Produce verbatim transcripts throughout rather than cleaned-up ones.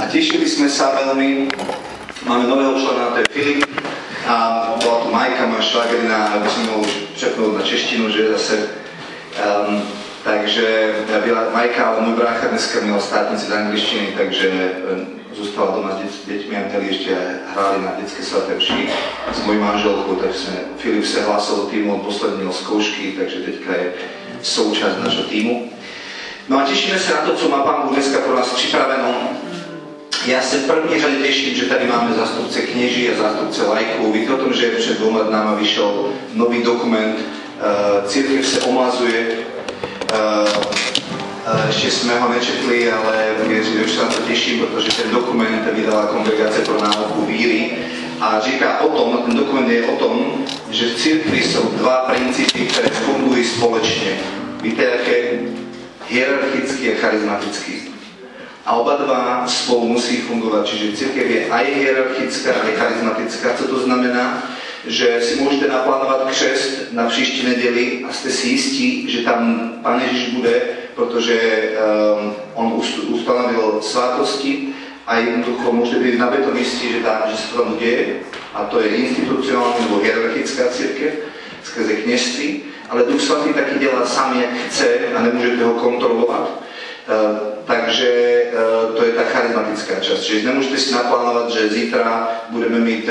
a tešili sme sa veľmi. Máme nového člena, to je Filip. A bola tu Majka, moja švagrina, aby som mohol čepnúť na češtinu, že zase. Um, takže ja byla Majka, ale môj brácha dneska měl státnici z angličtiny, takže zůstala doma s deť, deťmi a měli ešte hráli na detské svaté vši s mojou manželkou, takže Filip se hlásil do týmu, on posledný měl zkoušky, takže teďka je součást našeho týmu. No a tešíme sa na to, co má Pán Boh dneska pro nás připraveno. Ja sa v první řade teším, že tady máme zástupce kněží a zástupce lajků. Víte o tom, že před dvoma dnáma vyšel nový dokument, Církev se omazuje. Ešte sme ho nečetli, ale už sa na to teším, pretože ten dokument vydala Kongregácia pro náuku víry a říká o tom, ten dokument je o tom, že v církvi sú dva princípy, ktoré fungujú společne. Víte, aké? Hierarchický a charizmatický. A oba dva spolu musí fungovať, čiže církev je aj hierarchická, aj charizmatická. Co to znamená? Že si môžete naplánovať křest na příští neděli a ste si jistí, že tam Pán Ježíš bude, protože um, on ustanovil svátosti a jednoducho môžete byť na beton jistí, že, že sa to tam deje, a to je institucionálna nebo hierarchická církev skrze kněžství, ale Duch Svatý taky dělá sám, jak chce a nemôžete ho kontrolovat. Uh, Takže to je tá charizmatická časť. Čiže nemôžete si naplánovať, že zítra budeme mít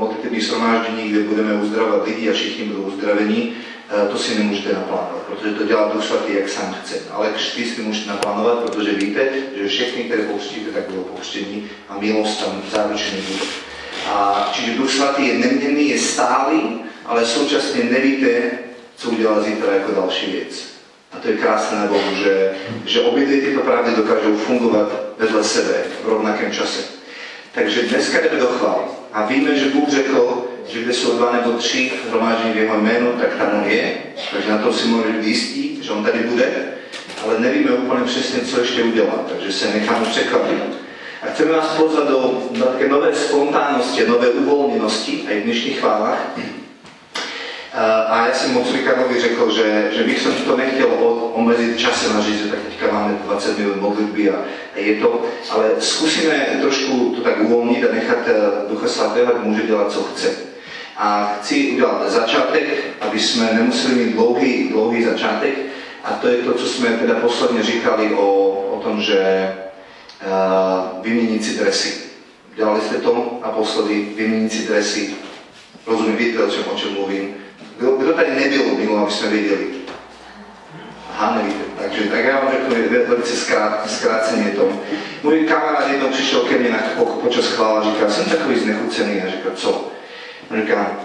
modlitební shromáždení, kde budeme uzdravovať lidi a všichni budú uzdravení. To si nemôžete naplánovať, pretože to dělá Duch Svatý, jak sám chce. Ale křty si môžete naplánovať, pretože víte, že všechny, ktoré pokřtíte, tak budú pokřtění a milosť tam záručený bude. A čiže Duch Svatý je neměnný, je stálý, ale současně nevíte, co udělá zítra jako další věc. A to je krásne na Bohu, že, že obidve tieto pravdy dokážu fungovať vedľa sebe v rovnakém čase. Takže dneska ideme do chvály. A víme, že Bůh řekl, že kde sú dva nebo tři hromáždení v jeho jménu, tak tam on je. Takže na to si môžeme byť jistí, že on tady bude. Ale nevíme úplne přesne, co ešte udelá. Takže sa necháme překvapiť. A chceme vás pozvať do, do také nové spontánnosti, nové uvoľnenosti aj v dnešných chválách. A ja som Mocurikanovi řekl, že, že bych som to nechtěl omeziť čase na žiť, že tak teďka máme dvadsať minút modlitby a, a je to, ale skúsime trošku to tak uvoľniť a nechať Ducha Svatého, ak môže dělat, co chce. A chci udělat začátek, aby sme nemuseli mít dlouhý, dlouhý začátek, a to je to, co sme teda posledne říkali o, o tom, že uh, vyměnit si dresy. Dělali ste to a posledy vyměnit si dresy. Rozumím, víte, o čem, o čem mluvím. Kdo tady nebyl minulý, aby jsme věděli? Aha, nevíte. Takže tak já vám řeknu, je velice zkráceně je to. Můj kamarád jednou přišel ke mně na chvíli počas chvála a říkal, jsem takový znechucený. A říkal, co? On říká,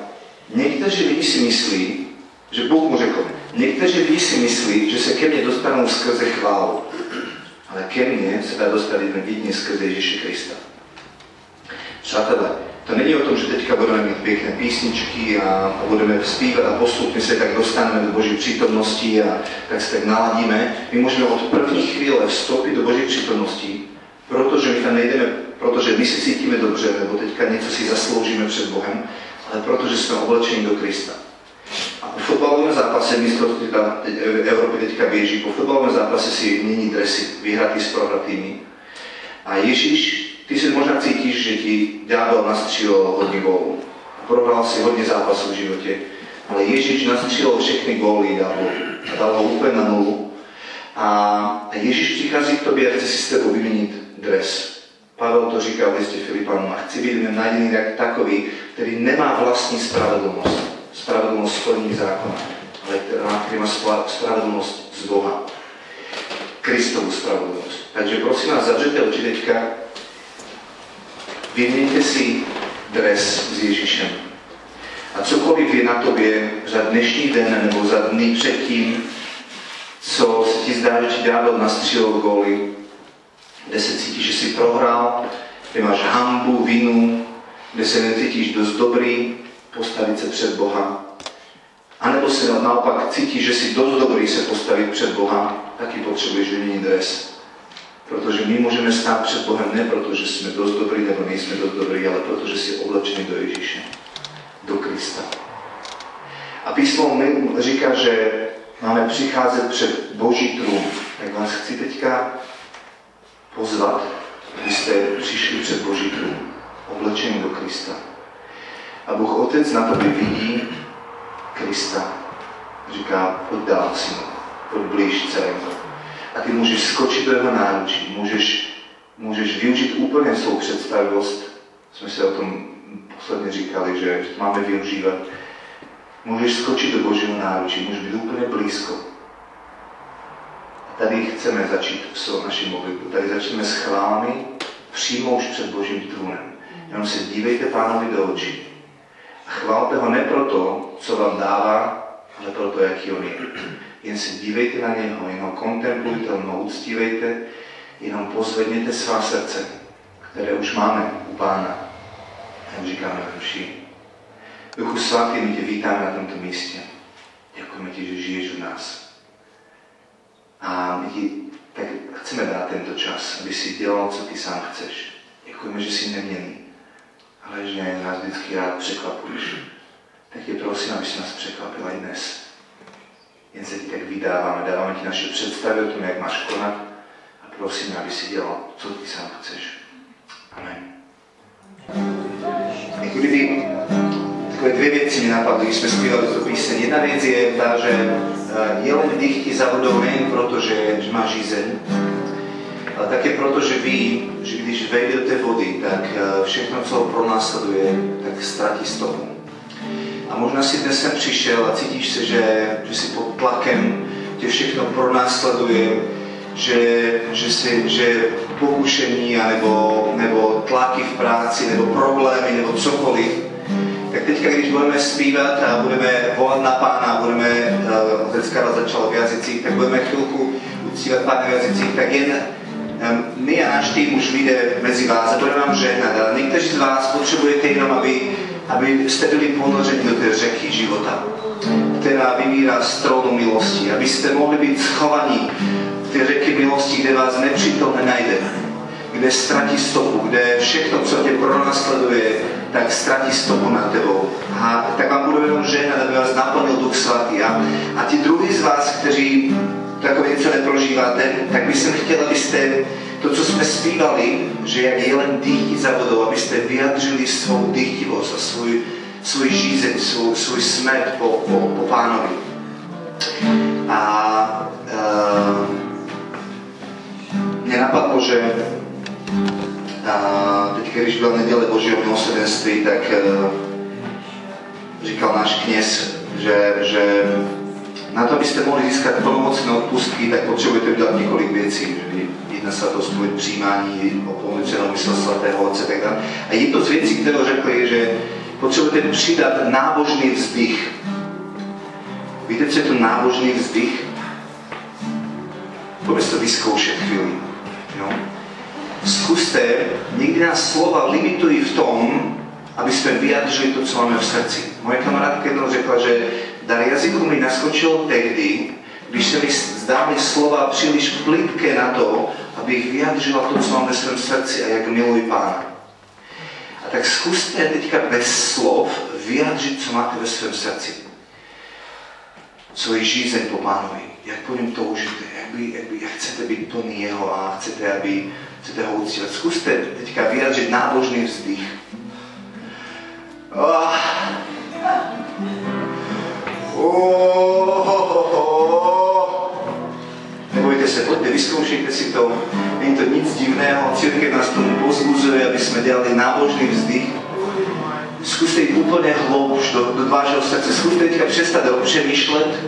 někteří lidi si myslí, že Bůh mu řekl, někteří lidi si myslí, že se ke mně dostanou skrze chválu. Ale ke mně se dá dostat jedině skrze Ježíše Krista. Přátelé, to není o tom, že teďka budeme mít pěkné písničky a, a budeme zpívat a postupně se tak dostaneme do Boží přítomnosti a tak se tak naladíme. My můžeme od první chvíle vstoupit do Boží přítomnosti, protože my tam nejdeme, protože my si cítíme dobře, nebo teďka něco si zasloužíme před Bohem, ale protože jsme oblečeni do Krista. A po fotbalovém zápase mistrovství Evropy teďka běží, po fotbalovém zápase si mění dresy, vyhratý s prohratými. A Ježíš, ty si možná cítíš, že ti ďábel nastřílil hodně gólů. Prohrál si hodně zápasů v životě, ale Ježíš nastřílil všechny góly ďáblu a dal ho úplně na nulu. A Ježíš přichází k tobě a chce si s tebou vyměnit dres. Pavel to říká v listě Filipanům a chci být najdený jak takový, který nemá vlastní spravedlnost, spravedlnost splnění zákona, ale který má spravedlnost z Boha. Kristovu spravedlnost. Takže prosím vás, zavřete oči teďka. Vyměňte si dres s Ježíšem. A cokoliv je na tobě za dnešní den nebo za dny předtím, co se ti zdá, že ti ďábel nastřílil góly, kde se cítíš, že jsi prohrál, kde máš hanbu, vinu, kde se necítíš dost dobrý, postavit se před Boha. A nebo se naopak cítíš, že jsi dost dobrý se postavit před Boha, taky potřebuješ vyměnit dres. Protože my môžeme stáť pred Bohem ne protože sme dosť dobrí, nebo nejsme dosť dobrí, ale protože si oblečení do Ježíša, do Krista. A písmo říká, že máme přicházet před Boží trůn. Tak vás chci teďka pozvat, Vy jste přišli před Boží trůn, oblečení do Krista. A Bůh Otec na tobě vidí Krista. Říká, pojď dál, synu, pojď blíž, dcerko. A ty můžeš skočit do jeho náručí, můžeš, můžeš využít úplně svou představivost. Jsme se o tom posledně říkali, že máme využívat. Můžeš skočit do Božího náručí, můžeš být úplně blízko. A tady chceme začít v naší modlitbu. Tady začneme s chválami přímo už před Božím trůnem. Jenom se dívejte Pánovi do očí. A chválte ho ne proto, co vám dává, ale proto, jaký on je. Jen se dívejte na něho, jenom kontemplujte, jenom uctívejte, jenom pozvedněte svá srdce, které už máme u Pána. Jak říkáme duši. Duchu Svatý, my tě vítáme na tomto místě. Děkujeme ti, že žiješ u nás. A my ti tak chceme dát tento čas, aby si dělal, co ty sám chceš. Děkujeme, že jsi neměný, ale že nás vždycky rád překvapuješ. Tak tě prosím, aby jsi nás překvapila i dnes. Jen se ti tak vydáváme, dáváme ti naše představy o tom, jak máš konat a prosíme, aby si dělal, co ty sám chceš. Amen. Jako kdyby takové dvě věci mi napadly, když jsme zpívali tu píseň. Jedna věc je ta, že jelen dých ti zavodou nejen proto, že máš žízeň, ale také proto, že ví, že když vejde do té vody, tak všechno, co ho pronásleduje, tak ztratí stopu. A možná si dnes sem přišel a cítíš se, že, že jsi pod tlakem, tě všechno pronásleduje, že, že, si, že pokušení, nebo, nebo tlaky v práci, nebo problémy, nebo cokoliv. Tak teďka, když budeme zpívat a budeme volat na Pána, budeme, otec Karla začal v jazycích, tak budeme chvilku uctívat Pána v jazycích, tak jen my a náš tým už vyjde mezi vás a budeme vám žehnat, ale někteří z vás potřebujete jenom, aby, aby jste byli ponořeni do té řeky života, která vymírá z trónu milosti, abyste mohli být schovaní v té řeky milosti, kde vás nepřítomně najde, kde ztratí stopu, kde všechno, co tě pronásleduje, tak ztratí stopu nad tebou. A tak vám budeme jenom žehnat, aby vás naplnil Duch Svatý. A, a ti druhý z vás, kteří takové něco neprožíváte, tak bych jsem chtěl, abyste to, co jsme zpívali, že jak jelen dýchtí za vodou, abyste vyjadřili svou dýchtivost a svůj, svůj žízeň, svůj, svůj smet po, po, po Pánovi. A uh, mě napadlo, že uh, teď, když byla neděle Božího milosrdenství, tak uh, říkal náš kněz, že, že na to, abyste mohli získat plnomocné odpustky, tak potřebujete udělat několik věcí. Jedna svatospověď, přijímání, oplnomocněného mysla svatého Otce, tak dále. A jedno z věcí, kterou řekli, je, že potřebujete přidat nábožný vzdych. Víte, co je to nábožný vzdych? Pojďme si to vyzkoušet chvíli. Jo? Zkuste, někdy nás slova limitují v tom, aby jsme vyjadřili to, co máme v srdci. Moje kamarádka jednou řekla, že dar jazyku mi naskočil tehdy, když se mi zdály slova příliš plitké na to, abych vyjadřila to, co mám ve svém srdci a jak miluji Pána. A tak zkuste teďka bez slov vyjadřit, co máte ve svém srdci. Svoji žízeň po Pánovi, jak po něm toužíte, jak, by, jak, by, jak chcete být plný jeho a chcete, aby, chcete ho uctívat. Zkuste teďka vyjadřit nábožný vzdych. Oh. Oh, oh, oh. Nebojte se, pojďte, vyzkoušejte si to. Není to nic divného, církev nás tomu pozbuzuje, aby jsme dělali nábožný vzdych. Zkuste jít úplně hloubš do, do vášho srdce. Zkuste teďka přestat přemýšlet,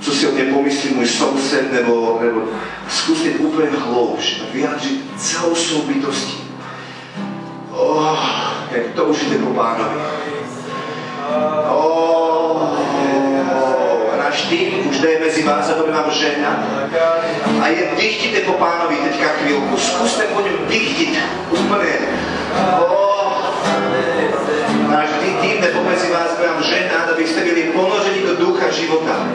co si o mě pomyslí můj soused, nebo, nebo zkuste jít úplně hloubš a vyjádřit celou svou bytostí. Oh, jak to užijte po Pánovi. Oh, náš tým už jde mezi vás a bude vám žehnat. A jen dychtíte po Pánovi teďka chvílku. Zkuste po něm dychtit úplně. Oh, náš tým jde mezi vás, bude vám žehnat, abyste byli ponořeni do ducha života.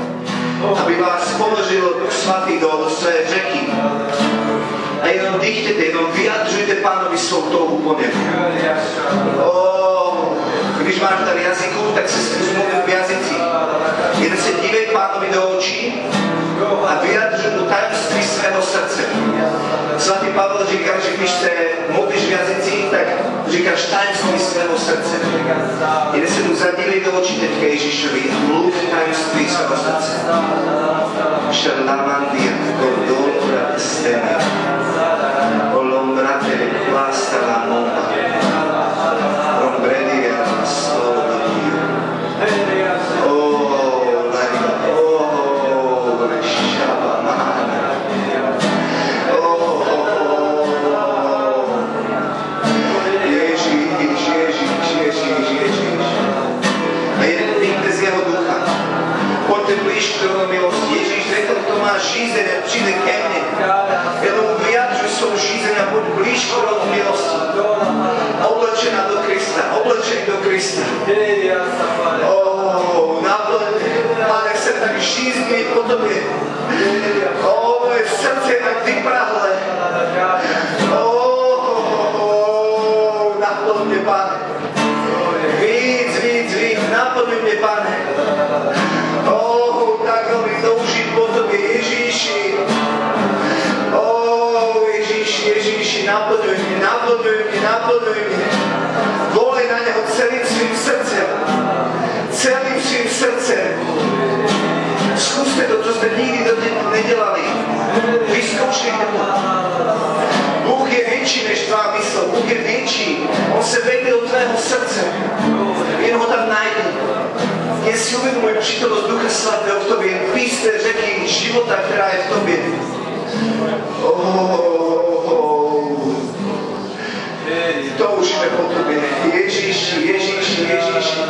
Aby vás ponořil Duch Svatý do své řeky. A jenom dýchněte, jenom vyjadřujte Pánovi svou touhu po němu. Oh, když máš tady jazyku, tak se s tím mluvím v jazyci. Jen se dívej Pánovi do očí a vyjadřuj do tajemství svého srdce. svatý Pavel říká, že když se modlíš v jazycích, tak říká, štaň svým svého srdce. Jde se mu zadílej do očí teďka Ježíšovi a mluv tajemství svého srdce. Šarlamandia, kordol, pratestena, olombrate, lástala, moma, rombredia, slova, žízeň a přijde ke mne. Ja tomu vyjadřuj svoju žízeň a buď blízko rovu milosti. Oblečená do Krista, oblečený do Krista. Ó, naplň, Pane, chcem tak žízniť po tobě. Ó, moje srdce je tak vyprahlé. Ó, naplň mne, Pane. Víc, víc, víc, naplň mne, Pane. Ó, tak robí touží po tobě, Ježíši. Ó, Ježíši, Ježíši, naplňuj mne, naplňuj mne, naplňuj mne. Volej na neho celým svým srdcem. Celým svým srdcem. Skúste to, čo ste nikdy do dňa nedelali. Vyskúšajte to. Búh je väčší než tvá mysl. Búh je väčší. On sa vedie od tvého srdce. Jen ho tam nájde. Dnes si uvedomuj prítomnosť Ducha Svatého v tobě, jen písne řeky života, ktorá je v tobě. Toužíme po tobě. Ježíši, Ježíši, Ježíši.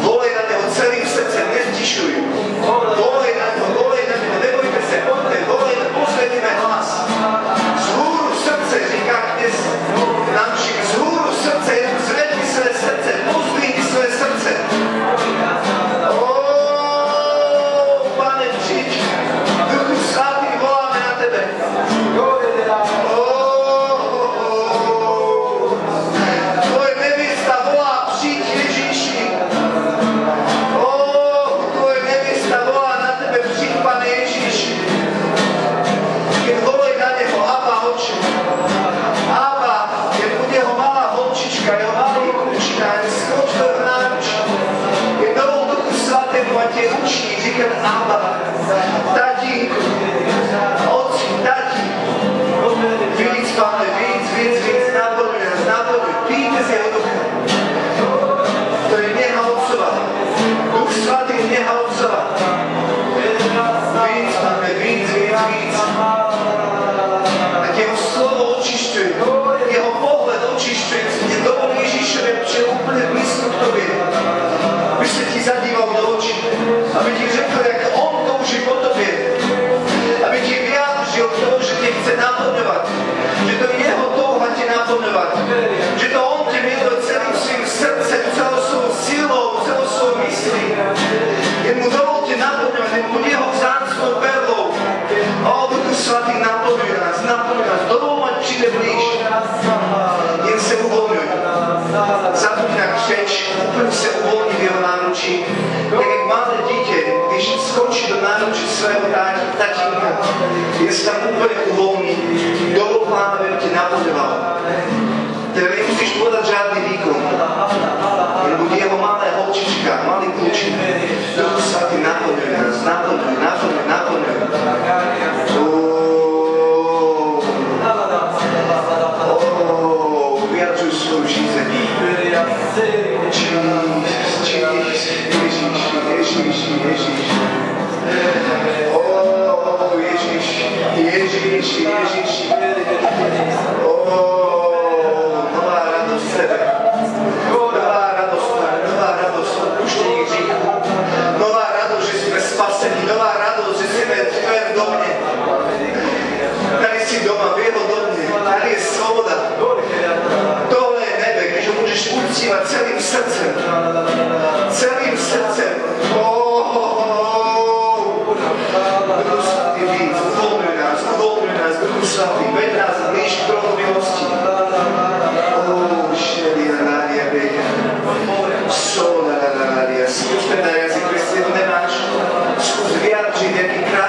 Volej na neho celým srdcem, neztišuj. Volej na neho, volej na neho, nebojte sa, poďte, volej na posledný hlas. Z húru srdce, říká dnes námšik, z húru srdce, zvedni své srdce, pozdvíni své srdce.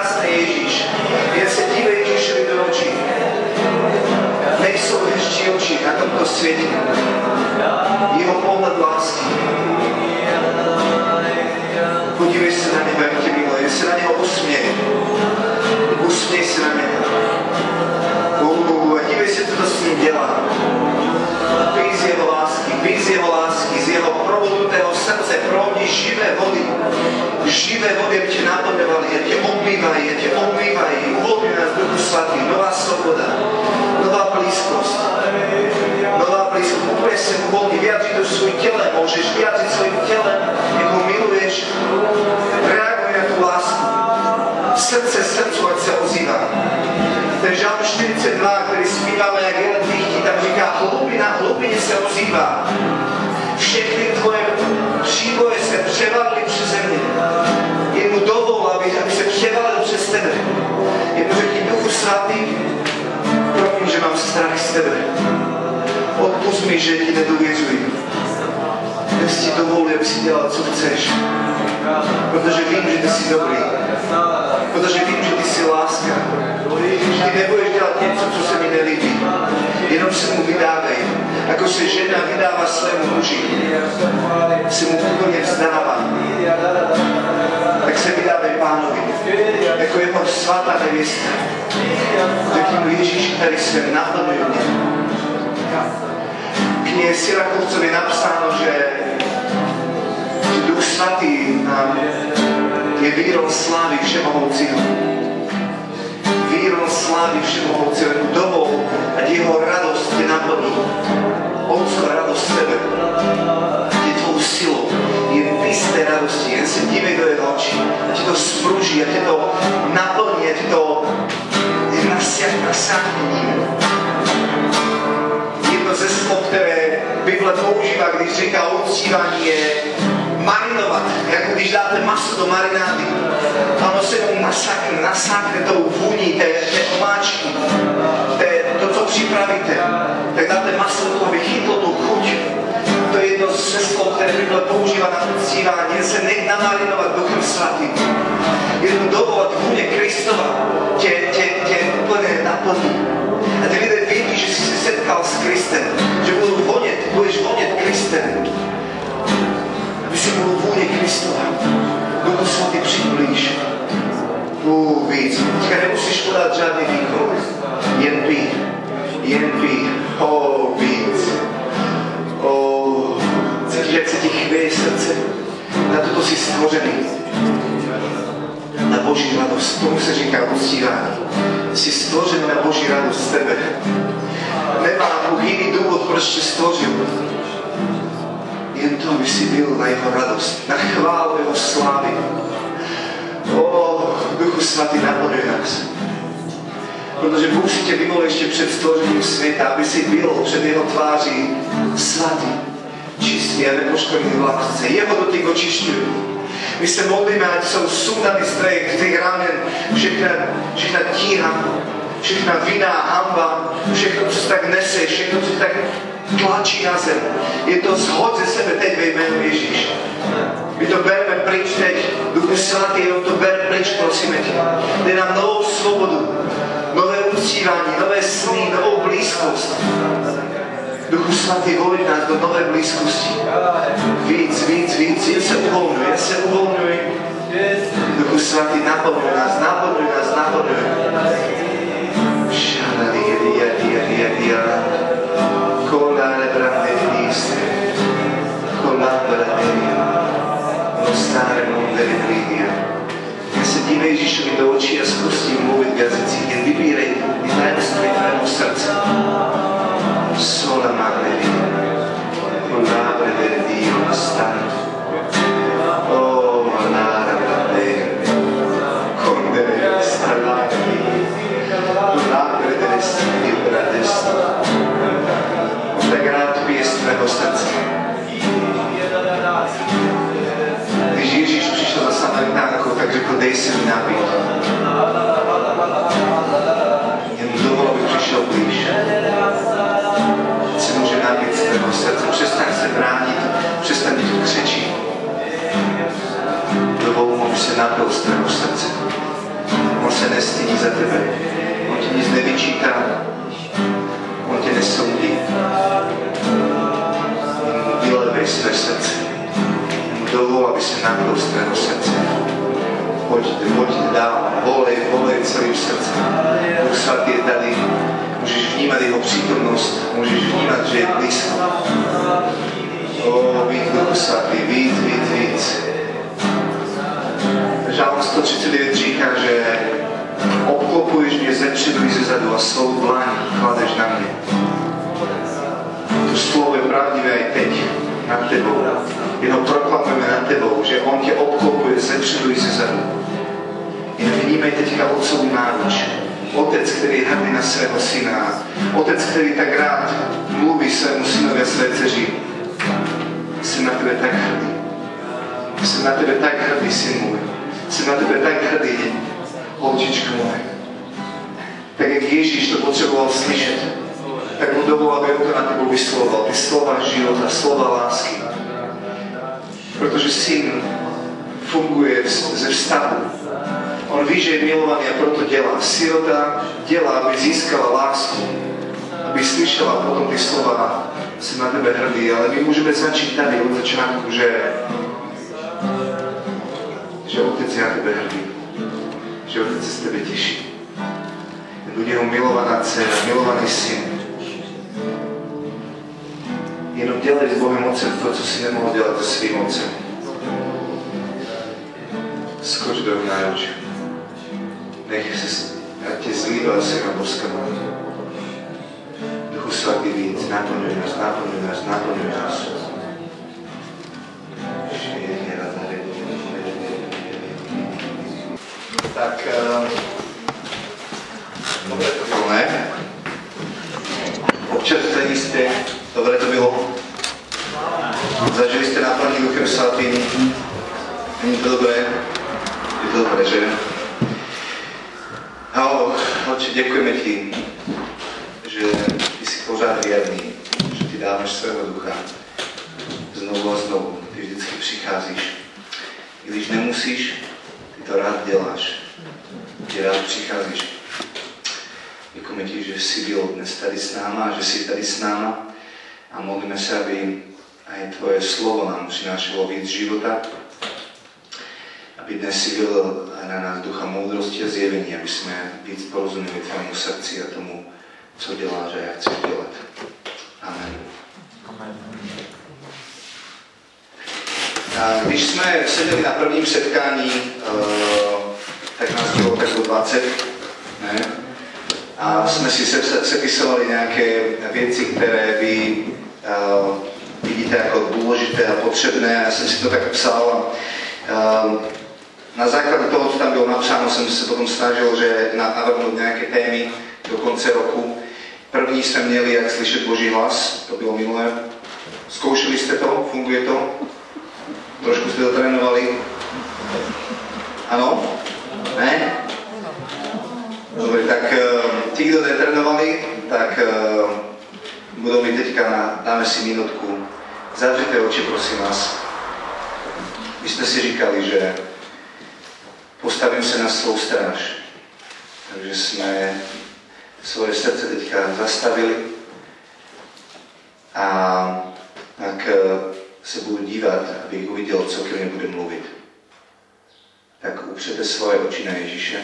Ježíš. Ja sa dívaj Ježíšovi do očí. očí na tomto svete. Jeho pohľad lásky. Podívej sa na neba, aké milé. Ja sa na neho usmiej. Usmiej sa na neho. Bohu, a dívej sa, čo to s ním delá. Píj z jeho lásky, píj z jeho lásky, z jeho probudnutého srdce proudí živé vody. Živé vody, aby ťa naplňovali, ja ťa obmývaj, ja ťa obmývaj, uvoľňuj nás Duchu Svatý, nová sloboda, nová blízkosť, nová blízkosť, úplne sem uvoľni, viac idú svoj tele, môžeš viac idú svojim telem, ako miluješ, reaguj na tú lásku, srdce srdcu, ať sa ozýva. Ten žalm štyridsaťdva, ktorý spívame, jak jeden dýchti, tam říká, hlubina, hlubine sa ozýva. Všechny tvoje příboje se převalili přeze mě. Jen mu dovol, aby, aby se převalil přes tebe. Jen mu řekni, Duchu Svatý, promiň, že mám strach z tebe. Odpust mi, že ti nedověřuji. Dnes ti dovoluji, aby si dělal, co chceš. Protože vím, že ty jsi dobrý. Protože vím, že ty jsi láska. Ty nebudeš dělat něco, co se mi nelíbí. Jenom se mu vydávej. Ako se žena vydává svému muži. Se mu úplně vzdává. Tak se vydávej Pánovi. Jako jeho svatá nevěsta. Řekni mu Ježíši, který se naplňuje mě. V knihe Syrakovcov je napsáno, že Duch Svatý nám je vírom slávy Všemohoucího. Vírom slávy Všemohoucího, jeho dovol, ať jeho radosť je naplní. Otcová radosť v tebe je tvojou silou, je v isté radosti, jen se dívej do jeho očí, a ti to spruží, a ti to naplní, a ti to je nasiahnutie. Jedno ze slov, ktoré Biblia používa, když říká uctívání, je marinovat, jako když dáte maso do marinády, a ono se mu nasákne, nasákne tou vůní, té, té omáčky, té, to, co připravíte, tak dáte maso, aby chytlo tu chuť. To je jedno z slov, které Bible používá na uctívání, se nech namarinovat Duchem Svatým. Jednu dovovat vůně Kristova, tě, tě, tě úplně naplní. A ty lidé vidí, že jsi se setkal s Kristem, že budou vonět, budeš vonět Kristem. Aby si bol vône Kristova. Duchu Svatý, priblíž. Uuu, víc. Teďka nemusíš podať žiadny výkon. Jen pí. Jen pí. Ó, víc. Ó. Cítiš, jak sa ti chvieje srdce? Na toto si stvořený. Na Boží radosť. Tomu sa říká uctívání. Si stvořený na Boží radosť z tebe. Nemá Bůh iný dôvod, proč ťa stvořil. Jen to, aby si byl na jeho radost, na chválu jeho slávy. O, Duchu Svatý, naplňuj nás. Protože Bůh si tě vyvolil ještě před stvořením světa, aby si byl před jeho tváří svatý, čistý a nepoškodený v lásce. Jeho dotyk očišťuje. My se modlíme, ať jsou sundaný strejek z těch ramen, všechna, všechna tíha, všechna vina, hamba, všechno, co si tak nese, všechno, co si tak tlačí na zem. Je to zhod ze sebe teď ve jménu Ježíš. My to bereme pryč teď. Duchu Svatý, jenom to ber pryč, prosíme tě. Dej nám novou svobodu, nové uctívání, nové sny, novou blízkost. Duchu Svatý, volí nás do nové blízkosti. Víc, víc, víc. Já se uvolňuji, já se uvolňuji. Duchu Svatý, naplňuj nás, naplňuj nás, naplňuj. Šalali, jedi, jedi, jedi, jedi, jedi. Colare brande triste, collabora mia, non stare non delle briglia. Ja sa divej Ježišovi do očí a skúsim mluviť v jazycích, jen vybírej i tajemství tvojemu srdca. Sola madre mia, collabora del Dio, non stare. Oh, manara brande, condere del starlaki, collabora del Dio, brande starlaki. Rád pije z tvého srdce. Když Ježíš přišel za Samaritánkou, tak řekl, dej se mi napít. syna prostého srdca. Poďte, poďte dál, volej, volej celým srdcem. Duch Svatý je tady. Môžeš vnímať jeho prítomnosť, môžeš vnímať, že je blízko. Ó, víc, Duch Svatý, víc, víc, víc. Žalm stotridsaťdeväť říká, že obklopuješ mne ze předu i ze zadu a svou dlaň kladeš na mne. To slovo je pravdivé aj teď nad tebou. Jeho proklamujeme nad tebou, že on ťa obklopuje ze předu i ze zadu. Jen vnímej teďka otcovú náruč. Otec, ktorý je hrdý na svého syna. Otec, ktorý tak rád mluví svému synovi a své dceři. Jsem na tebe tak hrdý. Jsem na tebe tak hrdý, syn môj. Jsem na tebe tak hrdý, holčičku môj. Tak jak Ježíš to potreboval slyšet, tak mu dovolal, aby on to na tebou vysloval. Ty slova života, slova lásky. Protože syn funguje ze vztahu. On ví, že je milovaný a proto dělá. Sirota dělá, aby získala lásku. Aby slyšela potom ty slova, jsem na tebe hrdý. Ale my můžeme začít tady od začátku, že že Otec je na tebe hrdý. Že Otec se z tebe těší. Je do něho milovaná dcera, milovaný syn. Jenom dělej s Bohem Otcem to, co si nemohl dělat se svým Otcem. Skoč do jeho náruče. Nech se, ať tě zlívá Syna Božského. Duchu Svatý víc, naplňuj nás, naplňuj nás, naplňuj nás. Tak, dobre to bylo, ne? Občas ten isté. Dobre to bylo? Zažili ste náplný Duchem Svatým? Není to dobré? Je to dobré, že? Haló, Otče, ďakujeme Ti, že Ty si pořád věrný, že Ty dávaš svého ducha. Znovu a znovu. Ty vždycky přicházíš. I když nemusíš, Ty to rád děláš. Ty rád přicházíš. Ďakujeme Ti, že si byl dnes tady s náma, že si tady s náma. A modlíme sa, aby aj Tvoje slovo nám prinášalo víc života, aby dnes si vylil na nás ducha múdrosti a zjevení, aby sme víc porozumeli Tvojemu srdci a tomu, co deláš a ja chcem delať. Amen. A když sme sedeli na prvním setkání, tak nás bylo takto dvadsať, ne? A sme si sepisovali nejaké veci, ktoré by Uh, vidíte ako dôležité a potrebné, ja som si to tak psal. Uh, na základe toho, čo tam bylo napsáno, som sa potom snažil, že navrhnúť nejaké témy do konce roku. První sme měli, jak slyšet Boží hlas, to bylo minulé. Skúšili ste to? Funguje to? Trošku ste to trénovali? Áno? Ne? Dobre, tak uh, tí, kto netrénovali, tak uh, budou mi teďka, na, dáme si minutku. Zavřete oči, prosím vás. My jsme si říkali, že postavím se na svou stráž. Takže jsme svoje srdce teďka zastavili. A tak se budu dívat, abych uviděl, co ke mně bude mluvit. Tak upřete svoje oči na Ježíše.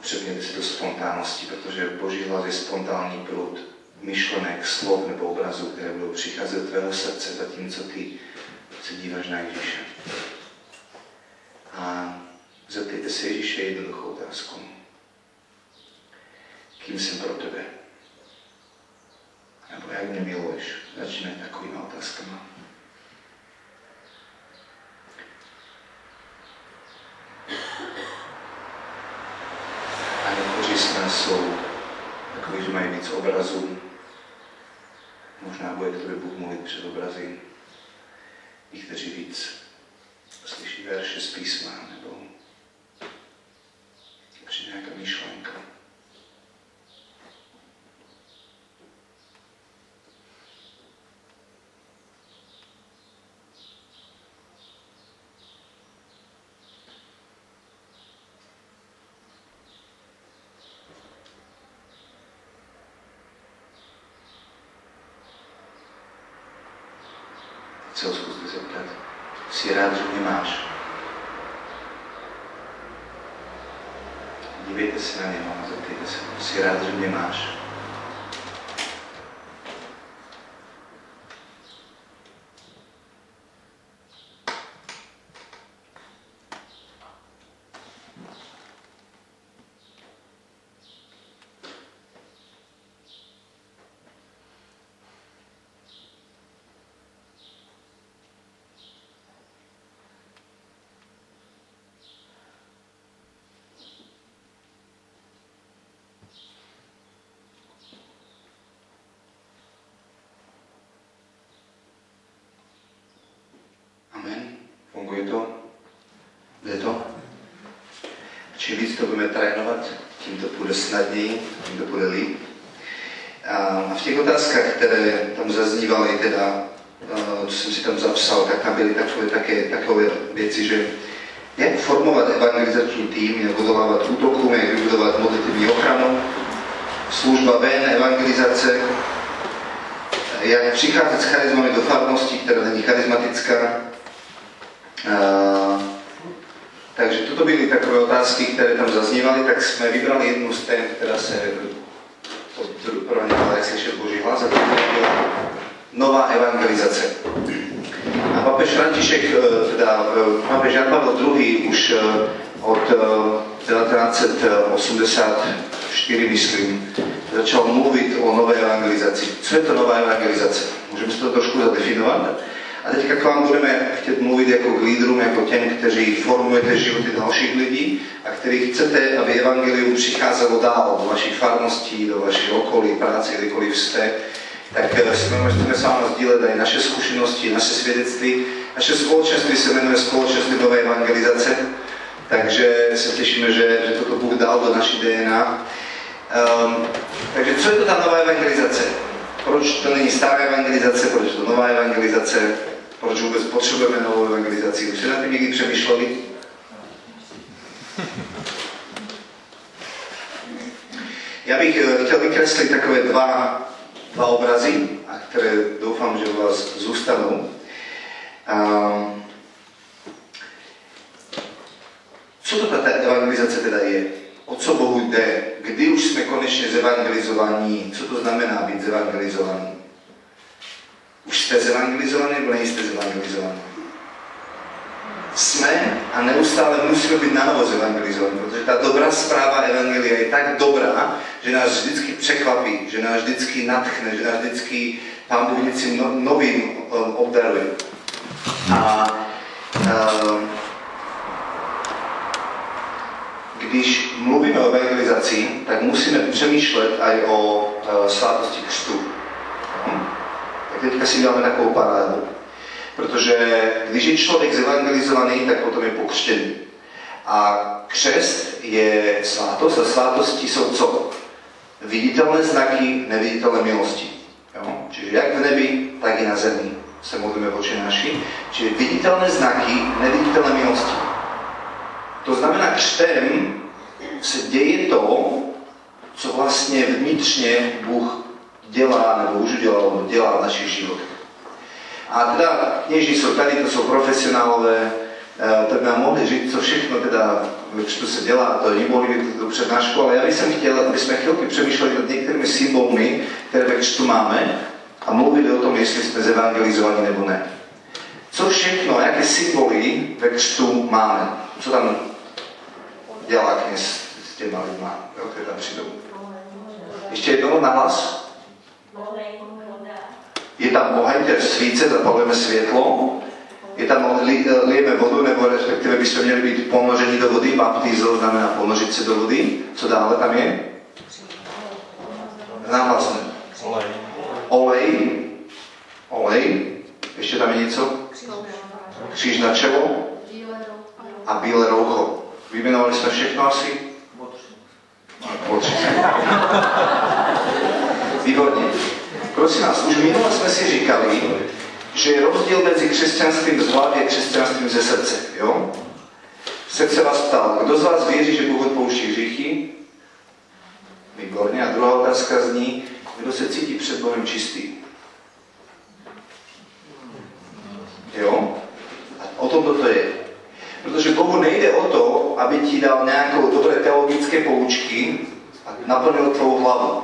Přepněte se do spontánnosti, protože Boží hlas je spontánní prud myšlenek, slov nebo obrazů, které budou přicházet do tvého srdce, zatímco ty se díváš na Ježíše. A zeptejte se Ježíše jednoduchou otázku. Kým jsem pro tebe? Nebo jak mě miluješ? Začínají takovýma otázkama. Jsou takový, že mají víc obrazů. Možná bude k tobě Bůh mluvit před obrazy. Ti, kteří víc slyší verše z písma, nebo přijde nějaká myšlenka. chcel skúsiť zeptať. Si rád, že nemáš? Neviete si na neho, zapýtajte sa. Si rád, že nemáš? Čím víc to budeme trénovat, tím to půjde snadněji, tím to půjde líp. A v těch otázkách, které tam zaznívaly, teda, co jsem si tam zapsal, tak tam byly takové, také, takové věci, že jak formovat evangelizační tým, jak odolávat útokům, jak vybudovat modlitivní ochranu, služba ven, evangelizace, jak přicházet s charizmami do farnosti, která není charizmatická. A takže toto byly takové otázky, které tam zaznívaly, tak jsme vybrali jednu z tém, která se odprováděla, jak slyšel Boží hlas, a to byla nová evangelizace. A papež František, teda papež Ján Pavol druhý už od devätnásť osemdesiatštyri, myslím, začal mluvit o nové evangelizaci. Co je to nová evangelizace? Můžeme si to trošku zadefinovat? A teďka k vám budeme chtět mluvit jako k lídrům, jako těm, kteří formujete životy dalších lidí a kteří chcete, aby evangelium přicházelo dál do vašich farností, do vašich okolí, práce, kdekoliv jste. Tak chceme s vámi sdílet i naše zkušenosti, naše svědectví. Naše společenství se jmenuje Společenství nové evangelizace, takže se těšíme, že, že toto Bůh dal do naší D N A. Um, takže co je to ta nová evangelizace? Proč to není stará evangelizace, proč to nová evangelizace? Proč vůbec potřebujeme novou evangelizaci? Už jste na tím někdy přemýšleli? Já bych chtěl vykreslit takové dva, dva obrazy, a které doufám, že u vás zůstanou. Co to ta evangelizace teda je? O co Bohu jde? Kdy už jsme konečně zevangelizovaní? Co to znamená být zevangelizovaný? Už jste zevangelizovaný, nebo nejste zevangelizovaný? Jsme a neustále musíme být nanovo zevangelizovaní, protože ta dobrá zpráva evangelia je tak dobrá, že nás vždycky překvapí, že nás vždycky nadchne, že nás vždycky Pán Bůh něčím novým obdaruje. A um, když mluvíme o evangelizaci, tak musíme přemýšlet i o e, svátosti křtu. Hm? Tak teďka si dáme takovou parádu. Protože když je člověk zevangelizovaný, tak potom je pokřtěný. A křest je svátost a svátosti jsou co? Viditelné znaky neviditelné milosti. Jo? Čiže jak v nebi, tak i na zemi se modlíme v oči naši. Čiže viditelné znaky neviditelné milosti. To znamená, křtem se děje to, co vlastně vnitřně Bůh dělá, nebo už udělal, nebo dělá v našich životech. A teda kněží jsou tady, to jsou profesionálové, to by nám mohli říct, co všechno teda křtu se dělá, to nemohli by to přednášku, ale já bych jsem chtěl, aby jsme chvilky přemýšleli nad některými symboly, které ve křtu máme, a mluvili o tom, jestli jsme zevangelizovaní nebo ne. Co všechno, jaké symboly ve křtu máme? Co tam dělá kněz s těma lidma, které tam přijdou? Ještě jednou nahlas. Je tam oheň, to je v svíce, zapalujeme světlo. Je tam, lijeme vodu, nebo respektive bychom měli být ponoření do vody, baptizo znamená ponořit se do vody. Co dále tam je? Nahlas. Olej. Olej. Olej. Ještě tam je něco? Kříž na čelo. A bílé roucho. Vymenovali jsme všechno asi? Potřeba. Výborně. Prosím vás, už minule jsme si říkali, že je rozdíl mezi křesťanstvím z hlavy a křesťanstvím ze srdce. Jo? Srdce vás ptal, kdo z vás věří, že Bůh odpouští hříchy? Výborně. A druhá otázka zní, kdo se cítí před Bohem čistý? o toto je. Protože Bohu nejde o to, aby ti dal nějakou dobré teologické poučky a naplnil tvou hlavu.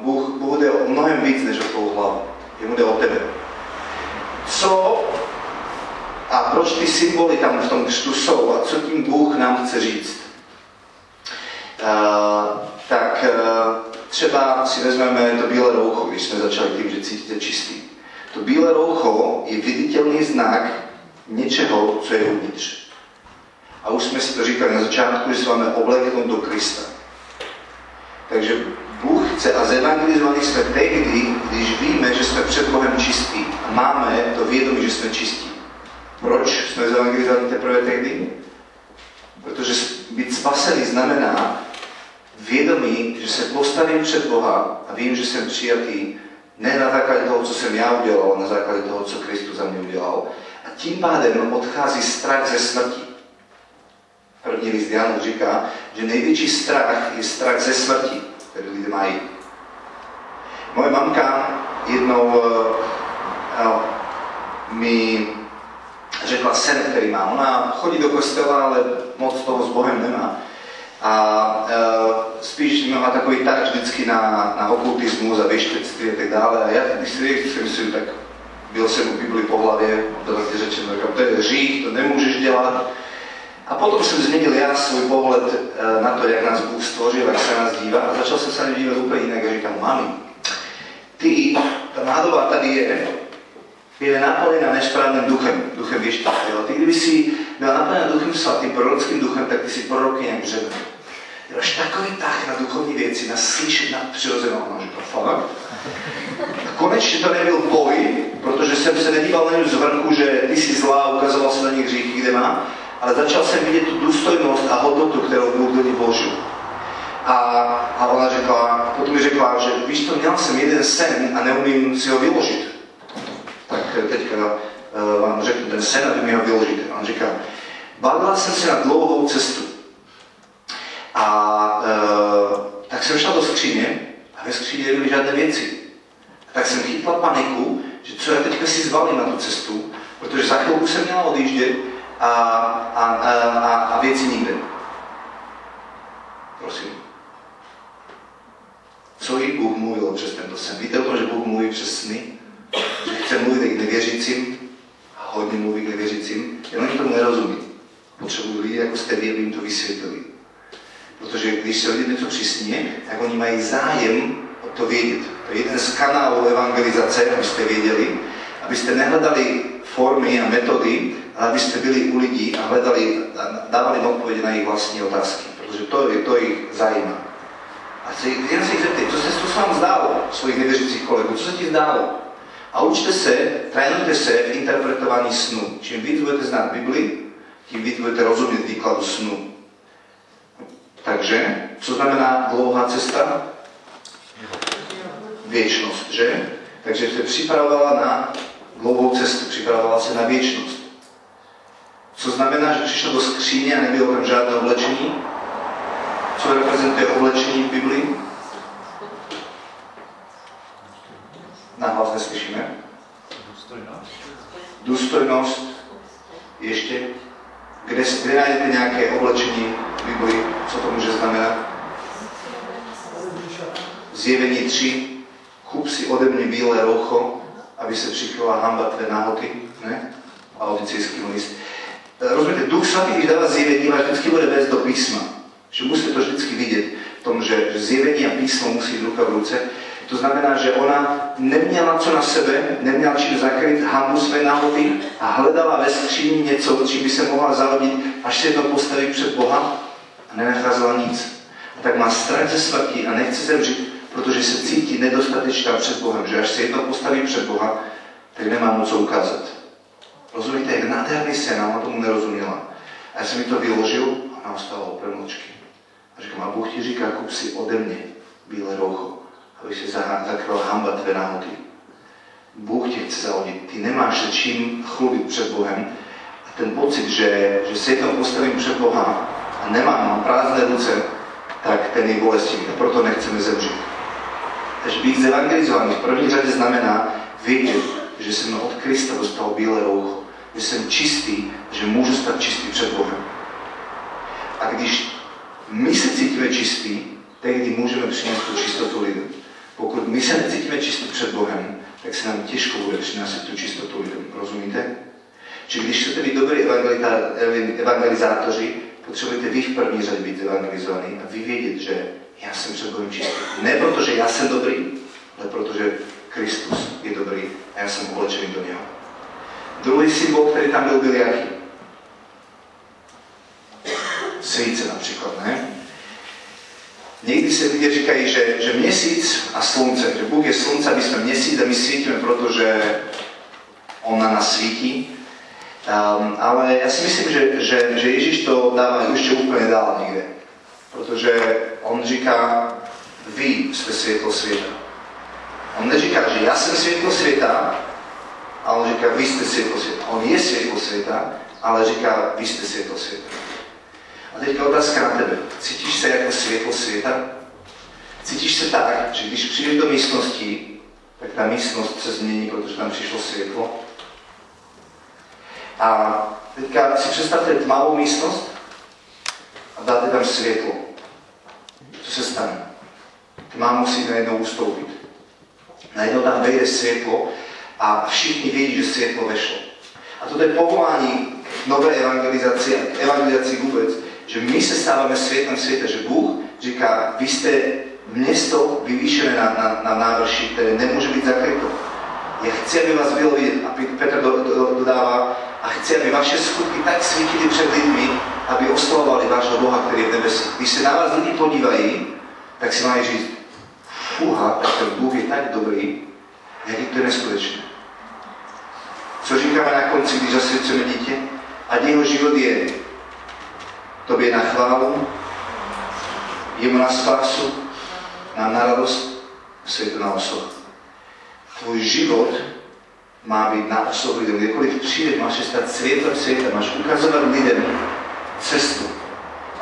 Bůh, Bůh jde o mnohem víc než o tvou hlavu. Jemu jde o tebe. Co a proč ty symboly tam v tom křtu jsou a co tím Bůh nám chce říct? Uh, tak uh, třeba si vezmeme to bílé roucho, když jsme začali tím, že cítíte čistý. To bílé roucho je viditelný znak něčeho, co je uvnitř. A už jsme si to říkali na začátku, že se máme obléknout do Krista. Takže Bůh chce a zevangelizovali jsme tehdy, když víme, že jsme před Bohem čistí a máme to vědomí, že jsme čistí. Proč jsme zevangelizovali teprve tehdy? Protože být spasený znamená vědomí, že se postavím před Boha a vím, že jsem přijatý ne na základě toho, co jsem já udělal, ale na základě toho, co Kristus za mě udělal. A tím pádem odchází strach ze smrti. První list Jánův říká, že největší strach je strach ze smrti, který lidé mají. Moje mamka jednou no, mi řekla sen, který má. Ona chodí do kostela, ale moc toho s Bohem nemá. A e, spíš měla takový tak vždycky na, na okultismus a věštectví a tak dále. A já, když si myslím, tak byl jsem u Biblii po hlavě, to řečeno, to je hřích, to nemůžeš dělat. A potom jsem změnil já svůj pohled na to, jak nás Bůh stvořil, jak se nás dívá. A začal jsem se dívat úplně jinak a říkám, mami, ty, ta nádoba tady je, je naplněna nesprávným duchem, duchem věštěství. Ty kdyby si byla naplněna duchem svatým, prorockým duchem, tak ty si proroky nějak břeme. Ty máš takový tah na duchovní věci, na slyšet nadpřirozenou. Ona říká, fakt? A konečně to nebyl boj, protože jsem se nedíval na něj z vrchu, že ty jsi zlá, ukazoval se na něj hříchy, kde má, ale začal jsem vidět tu důstojnost a hodnotu, kterou Bůh do ní vložil. A, a ona řekla, potom mi řekla, že víš to, měl jsem jeden sen a neumím si ho vyložit. Tak teďka uh, vám řeknu ten sen, aby mi ho vyložíte. On říká, bádala jsem se na dlouhou cestu. A uh, tak jsem šla do skříně a ve skříně nebyly žádné věci. A tak jsem chytla paniku, že co já teďka si zvalím na tu cestu, protože za chvilku jsem měla odjíždět a, a, a, a, a věci nikde. Prosím. Co jí Bůh mluvil přes tento sen? Víte o tom, že Bůh mluví přes sny? Že chce mluvit k nevěřícím, a hodně mluví k nevěřícím, jenom jim tomu nerozumí. Potřebují lidi, jako jste vy, aby jim to vysvětlili. Protože když se lidé něco přisní, tak oni mají zájem o to vědět. To je jeden z kanálů evangelizace, abyste věděli, abyste nehledali formy a metody, ale abyste byli u lidí a hledali, dávali odpovědi na jejich vlastní otázky, protože to je to jich zajímá. A se, jen se jich zeptej, co se to s vám zdálo, svých nevěřících kolegů, co se ti zdálo? A učte se, trénujte se v interpretování snu. Čím víc budete znát Biblii, tím víc budete rozumět výkladu snu. Takže, co znamená dlouhá cesta? Věčnost, že? Takže se připravovala na dlouhou cestu, připravovala se na věčnost. Co znamená, že přišla do skříně a nebylo tam žádné oblečení? Co reprezentuje oblečení v Biblii? Nahlas neslyšíme. Důstojnost. Ještě. Kde, kde najdete nějaké oblečení v Biblii? Co to může znamenat? Zjevení tři. Kup si ode mě bílé roucho, aby se přikryla hamba tvé nahoty, ne? A odicejský list. Rozumíte, Duch Svatý, když dává zjevení, vás vždycky bude vést do písma. Že musíte to vždycky vidět v tom, že zjevení a písmo musí jít ruka v ruce. To znamená, že ona neměla co na sebe, neměla čím zakryt hambu své nahoty a hledala ve skříni něco, čím by se mohla zalobit, až se to postaví před Boha a nenacházela nic. A tak má strach ze smrti a nechce zemřít, protože se cítí nedostatečná před Bohem, že až se jednou postaví před Boha, tak nemá mu co ukázat. Rozumíte, jak nádherný sen, ona tomu nerozuměla. A já jsem mi to vyložil a ona ostala opět mlčky. A říkám, a Bůh ti říká, kup si ode mě bílé roucho, aby se zakryla hamba tvé nahoty. Bůh tě chce zahodit, ty nemáš se čím chlubit před Bohem. A ten pocit, že, že se jednou postavím před Boha a nemám, mám prázdné ruce, tak ten je bolestivý a proto nechceme zemřít. Takže být zevangelizovaný v první řadě znamená vědět, že jsem od Krista dostal bílé roucho, že jsem čistý, že můžu stát čistý před Bohem. A když my se cítíme čistý, tehdy můžeme přinést tu čistotu lidem. Pokud my se necítíme čistý před Bohem, tak se nám těžko bude přinásit tu čistotu lidem. Rozumíte? Či když chcete být dobrý evangelizátoři, potřebujete vy v první řadě být evangelizovaný a vy vědět, že já jsem před Bohem čistý. Ne protože já jsem dobrý, ale protože Kristus je dobrý a já jsem oblečený do něho. Druhý symbol, který tam byl, byl jaký? Svíce například, ne? Někdy se lidé říkají, že, že měsíc a slunce, že Bůh je slunce, my jsme měsíc a my svítíme, protože on na nás svítí. Um, ale já si myslím, že, že, že Ježíš to dává ještě úplně dál někde. Protože on říká, vy jste světlo světa. On neříká, že já jsem světlo světa, ale on říká, vy jste světlo světa. On je světlo světa, ale říká, vy jste světlo světa. A teďka otázka na tebe. Cítíš se jako světlo světa? Cítíš se tak, že když přijdeš do místnosti, tak ta místnost se změní, protože tam přišlo světlo? A teďka si představte tmavou místnost a dáte tam světlo. Co se stane? Tma musí najednou ustoupit. Najednou tam vejde světlo a všichni vědí, že světlo vešlo. A toto je povolání nové evangelizace, evangelizaci vůbec, že my se stáváme světlem světa, že Bůh říká, vy jste město vyvýšené na, na, na návrši, které nemůže být zakryto. Já chci, aby vás bylo vidět. A Petr dodává, a chci, aby vaše skutky tak svítily před lidmi, aby oslavovali vášho Boha, který je v nebesi. Když se na vás lidi podívají, tak si mají říct, fuha, tak ten Bůh je tak dobrý, jak je to neskutečné. Co říkáme na konci, když zasvěcujeme dítě? Ať jeho život je tobě na chválu, jemu na spásu, nám na radost, světu na osobu. Tvůj život má být na osobu lidem. Kdykoliv přijdeš, máš se stát světlem světa, máš ukazovat lidem cestu.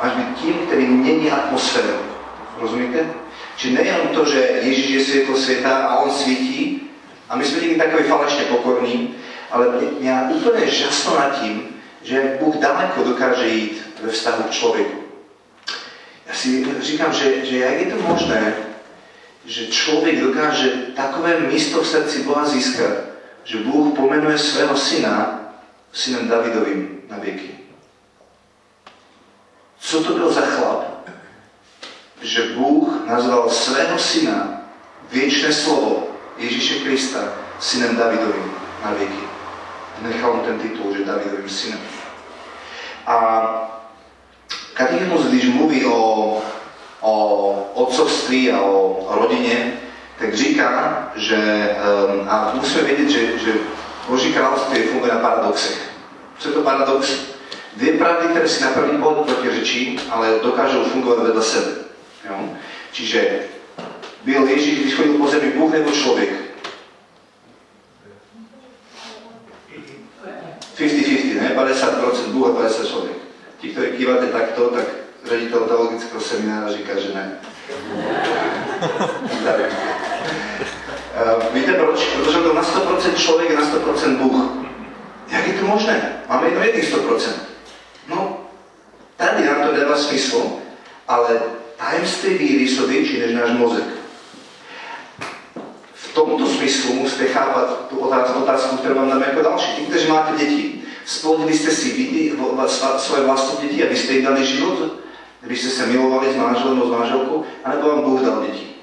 Máš být tím, který mění atmosféru. Rozumíte? Či nejenom to, že Ježíš je světlo světa a on svítí, a my jsme někdy takový falešně pokorní, ale mě úplně žasno nad tím, že Bůh daleko dokáže jít ve vztahu k člověku. Já si říkám, že, že jak je to možné, že člověk dokáže takové místo v srdci Boha získat, že Bůh pomenuje svého syna synem Davidovým na věky. Co to byl za chlap? Že Bůh nazval svého syna věčné slovo Ježíše Krista synem Davidovým na věky. Nechal mu ten titul, že Davidovým synem. A katechismus, když mluví o o otcovství a o rodině, tak říká, že, um, a musíme vědět, že, že Boží království funguje na paradoxech. Co je to paradox? Dvě pravdy, které si na první pohled protiřečí, ale dokážou fungovat vedle sebe. Jo? Čiže byl Ježíš, když chodil po zemi, Bůh nebo člověk? padesát na padesát, ne? padesát procent Bůh a padesát procent člověk. Ti, kteří kýváte takto, tak ředitel teologického seminára říká, že ne. Tak. Uh, víte proč? Protože byl na sto procent člověk a na sto procent Bůh. Jak je to možné? Máme jenom jedných sto procent. No, tady nám to dává smysl, ale tajemství víry jsou větší než náš mozek. V tomto smyslu musíte chápat tu otázku, otázku kterou vám dáme jako další. Ti, kteří máte děti, splodili jste si vidí, svoje vlastní děti, abyste jim dali život? Když jste se milovali s manželem nebo s manželkou, anebo vám Bůh dal děti?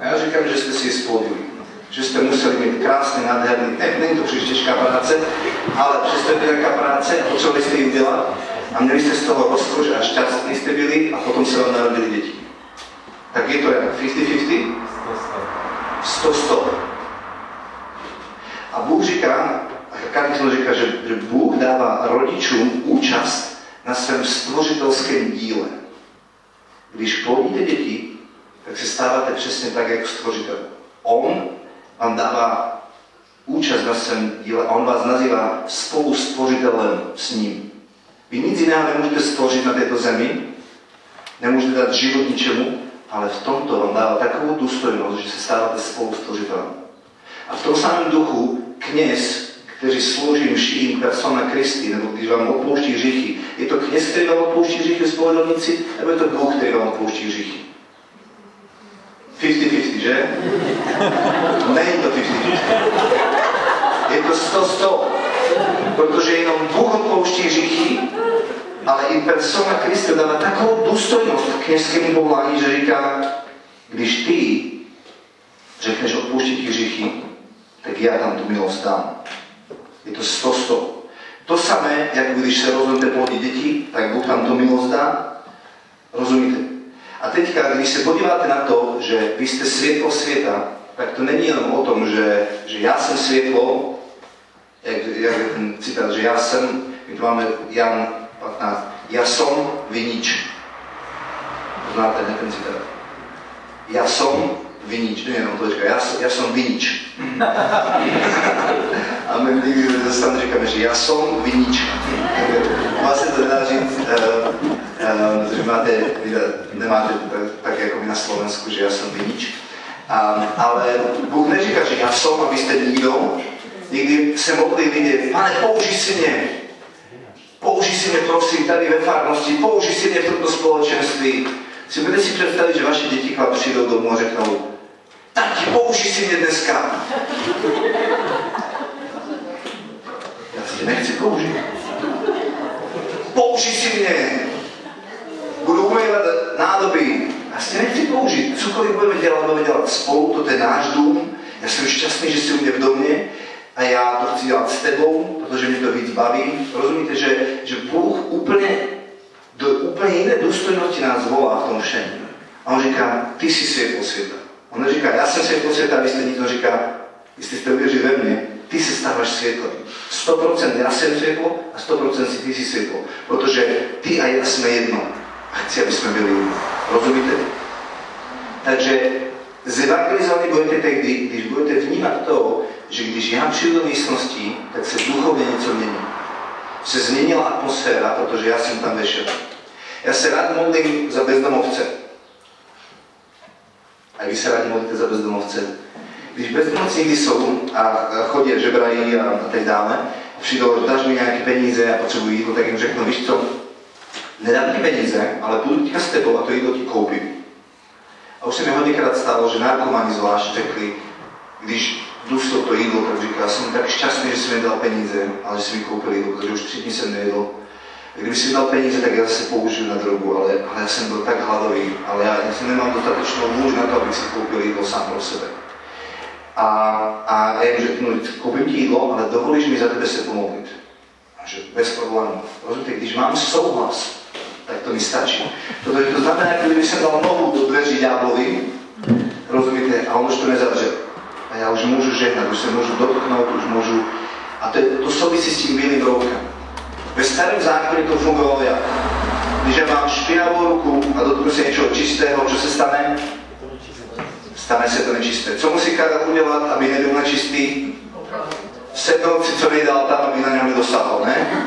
A já říkám, že jste si je splodili. Že jste museli mít krásný, nádherný, ne, není to příliš těžká práce, ale že jste byli nějaká práce a potřebovali jste ji udělat a měli jste z toho rozkoš a šťastní jste byli a potom se vám narodili děti. Tak je to jak? padesát na padesát? sto na sto. A Bůh říká, katechismus říká, že, že Bůh dává rodičům účast na svém stvořitelském díle. Když plodíte děti, tak se stáváte přesně tak, jako stvořitel. On vám dává účast na svém díle a on vás nazývá spolu stvořitelem s ním. Vy nic jiného nemůžete stvořit na této zemi, nemůžete dát život ničemu, ale v tomto vám dává takovou důstojnost, že se stáváte spolu stvořitelem. A v tom samém duchu kněz, kteří slouží mši in persona Christi, nebo když vám odpouští hříchy. Je to kněz, který vám odpouští hříchy v spovědovnici, nebo je to Bůh, který vám odpouští hříchy? päťdesiat päťdesiat, že? Není to päťdesiat päťdesiat. Je to sto sto. Protože jenom Bůh odpouští hříchy, ale i persona Krista dává takovou důstojnost k kněžskému povolání, že říká, když ty řekneš odpouštět ti hříchy, tak já tam tu milost dám. Je to sto sto. To samé, jak když se rozhodnete plodit děti, tak Bůh tam tu milost dá. Rozumíte? A teďka, když se podíváte na to, že vy jste světlo světa, tak to není jenom o tom, že, že já jsem světlo, jak, jak ten citát, že já jsem, my tu máme Jan pätnásť, já jsem vinič. Znáte, ne, ten citát? Já jsem vinič, to je jenom to, říká, já, já jsem vinič. A my někdy ze strany říkáme, že já jsem vinič. Vlastně to dá říct, uh, uh, že máte, nemáte tak jako my na Slovensku, že já jsem vinič. Um, ale Bůh neříká, že já jsem, a vy jste nikdo. Někdy se modlí lidé, pane, použij si mě. Použij si mě, prosím, tady ve farnosti, použij si mě pro to společenství. Si budete si představit, že vaše děti k vám přijdou domů a řeknou, tati, použij si mě dneska. Já si nechci použít. Použij si mě. Budu umývat nádoby. Já si nechci použít. Cokoliv budeme dělat, budeme dělat spolu, to je náš dům. Já jsem šťastný, že jsi u mě v domě. A já to chci dělat s tebou, protože mě to víc baví. Rozumíte, že, že Bůh úplně do úplně jiné důstojnosti nás volá v tom všem. A on říká, ty jsi světlo světa. On neříká, já jsem světlo světa, a vy jste nikdo říká, jestli jste uvěří ve mně, ty se stáváš světlem. sto percent já jsem světlo a sto percent si ty jsi světlo. Protože ty a já jsme jedno. A chci, aby jsme byli jedno. Rozumíte? Takže zevangelizovaní budete tehdy, když budete vnímat to, že když já přijdu do místnosti, tak se duchovně něco mění. Se změnila atmosféra, protože já jsem tam vešel. Já se rád modlím za bezdomovce. A vy se rádi modlíte za bezdomovce. Když bezdomovci někdy jsou a chodí, žebrají a teď dáme, přijdou, dáš mi nějaké peníze a potřebuji jídlo, tak jim řeknu, víš co, nedám ti peníze, ale půjdu teďka s tebou a to jídlo ti koupím. A už se mi hodněkrát stalo, že narkomani zvlášť řekli, když jdu s toto jídlo, tak říká, jsem tak šťastný, že jsi mi dal peníze, ale že jsi mi koupil jídlo, protože už tři dny jsem nejedl. Kdyby jsi mi dal peníze, tak já se použiju na drogu, ale, ale já jsem byl tak hladový, ale já, já jsem nemám dostatečnou vůli na to, abych si koupil jídlo sám pro sebe. A, a já jim řeknu, koupím ti jídlo, ale dovolíš mi za tebe se pomodlit. Takže bez problémů. Rozumíte, když mám souhlas, tak to mi stačí. Protože to znamená, kdyby jsem dal nohu do dveří ďáblovi, rozumíte, a on už to nezavřel. A já už můžu žehnat, už se můžu dotknout, už můžu... A to, to souvisí s tím bílým roubkem. Ve starém zákoně to fungovalo jak? Když já mám špinavou ruku a dotknu se něčeho čistého, co se stane? Stane se to nečisté. Co musí kázat udělat, aby nebyl nečistý? Sednout si, co nejdál tam, aby na něm nedosáhl, ne?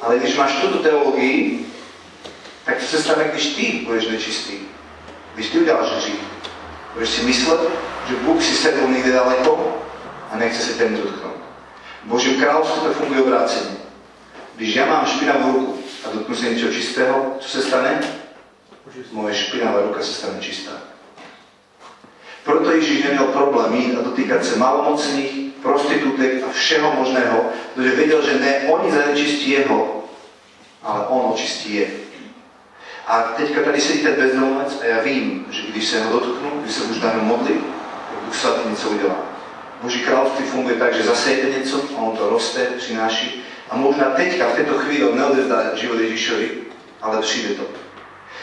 Ale když máš tuto teologii, tak se stane, když ty budeš nečistý. Když ty uděláš hřích. Budeš si myslet, že Bůh si sedl někde daleko a nechce se ten dotknout. V Božím království to funguje obráceně. Když já mám špinavou ruku a dotknu se něčeho čistého, co se stane? Moje špinavá ruka se stane čistá. Proto Ježíš neměl problém jít a dotýkat se malomocných, prostitutek a všeho možného, protože věděl, že ne oni zanečistí jeho, ale on očistí je. A teďka tady sedí ten bezdomovec a já vím, že když se ho dotknu, když se už dáme modlit, tak Duch Svatý něco udělá. Boží království funguje tak, že zasejete něco a on to roste, přináší. A možná teďka, v této chvíli, on neodevzdá život Ježíšovi, ale přijde to.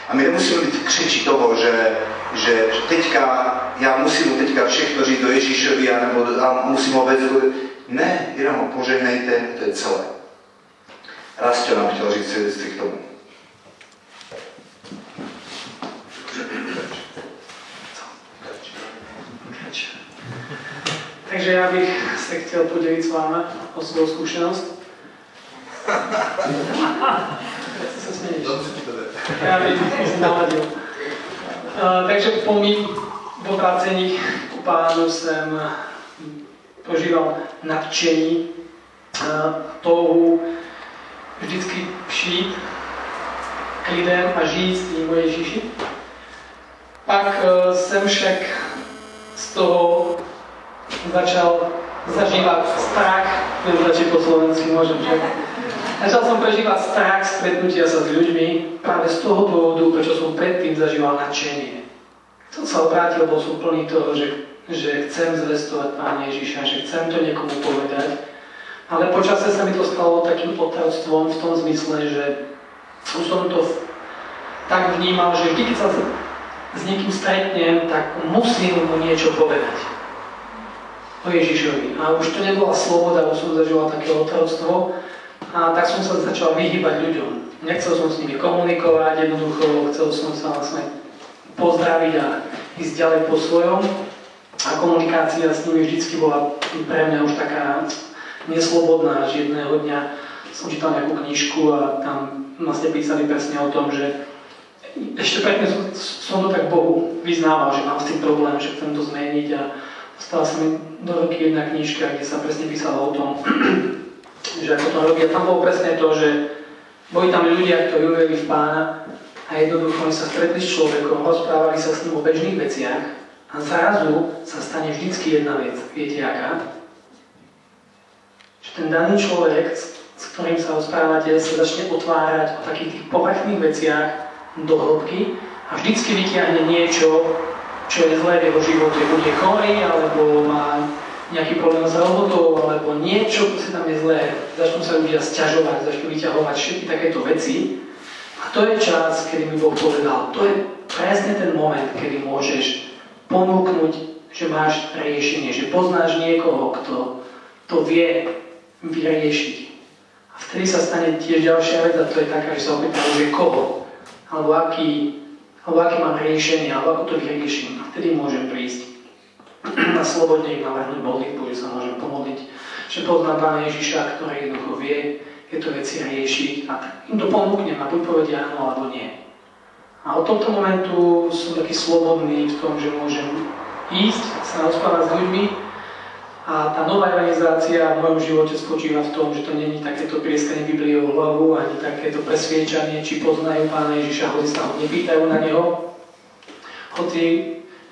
A my nemusíme být v křiči toho, že, že teďka, já musím mu teďka všechno říct do Ježíšovi a, nebo, a musím ho vezvat. Ne, jenom ho požehnejte, to je celé. Rastě nám chtěl říct svědectví k tomu. Takže ja bych sa chcel podeliť s vámi o svoju skúsenosť. Sa smeješ. Ja by som naladil. Uh, takže po mých obráceních u pánu som Prožíval nadšení, touhu vždycky přijít k lidem a žít s tím o Ježíši. Pak jsem však z toho začal zažívať strach, neviem radšej po slovensky môžem, že? Začal som prežívať strach stretnutia sa s ľuďmi práve z toho dôvodu, prečo som predtým zažíval nadšenie. Som sa obrátil, bol som plný toho, že, že chcem zvestovať Pána Ježiša, že chcem to niekomu povedať. Ale počasie sa mi to stalo takým otroctvom v tom zmysle, že už som to tak vnímal, že vždy, keď sa s niekým stretnem, tak musím mu niečo povedať o Ježišovi. A už to nebola sloboda, už som zažíval také otroctvo a tak som sa začal vyhýbať ľuďom. Nechcel som s nimi komunikovať, jednoducho chcel som sa vlastne pozdraviť a ísť ďalej po svojom. A komunikácia s nimi vždycky bola pre mňa už taká neslobodná, až jedného dňa som čítal nejakú knižku a tam vlastne písali presne o tom, že ešte predtým som, som to tak Bohu vyznával, že mám s tým problém, že chcem to zmeniť a stala sa mi do roky jedna knižka, kde sa presne písalo o tom, že ako to robia. Tam bolo presne to, že boli tam ľudia, ktorí uverili v Pána a jednoducho sa stretli s človekom, rozprávali sa s ním o bežných veciach a zrazu sa stane vždycky jedna vec. Viete aká? Že ten daný človek, s ktorým sa rozprávate, sa začne otvárať o takých tých povrchných veciach do hĺbky a vždycky vytiahne niečo, čo je zlé v jeho živote, buď je chorý, alebo má nejaký problém s robotou, alebo niečo, čo tam je zlé. Začnú sa ľudia sťažovať, začnú vyťahovať všetky takéto veci. A to je čas, kedy mi Boh povedal, to je presne ten moment, kedy môžeš ponúknuť, že máš riešenie, že poznáš niekoho, kto to vie vyriešiť. A vtedy sa stane tiež ďalšia vec, a to je taká, že sa opýtajú, že koho, alebo aký alebo aké mám riešenie, alebo ako to vyrieším. A vtedy môžem prísť na slobodne im navrhnúť modlitbu, že sa môžem pomodliť, že poznám Pána Ježiša, ktorý jednoducho vie, tieto veci rieši a tak im to pomôknem a buď povedia áno, alebo nie. A od tohto momentu som taký slobodný v tom, že môžem ísť, sa rozprávať s ľuďmi a tá nová evangelizácia v mojom živote spočíva v tom, že to nie je takéto prieskanie Biblie o hlavu, ani takéto presviečanie, či poznajú Pána Ježiša, hoci sa ho nepýtajú na neho. Hoci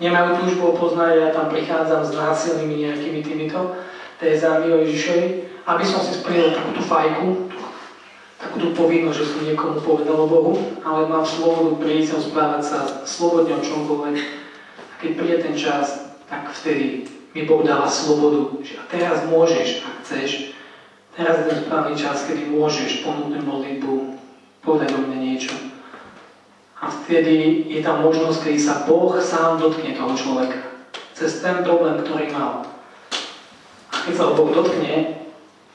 nemajú túžbu poznať, ja tam prichádzam s násilnými nejakými týmito tézami o Ježišovi, aby som si splnil takúto fajku, takúto povinnosť, že som niekomu povedal o Bohu, ale mám slobodu prísť a rozprávať sa slobodne o čomkoľvek. A keď príde ten čas, tak vtedy mi Boh dáva slobodu, že a teraz môžeš, ak chceš, teraz je ten správny čas, kedy môžeš ponúknuť modlitbu, povedať o mne niečo. A vtedy je tam možnosť, kedy sa Boh sám dotkne toho človeka, cez ten problém, ktorý mal. A keď sa ho Boh dotkne,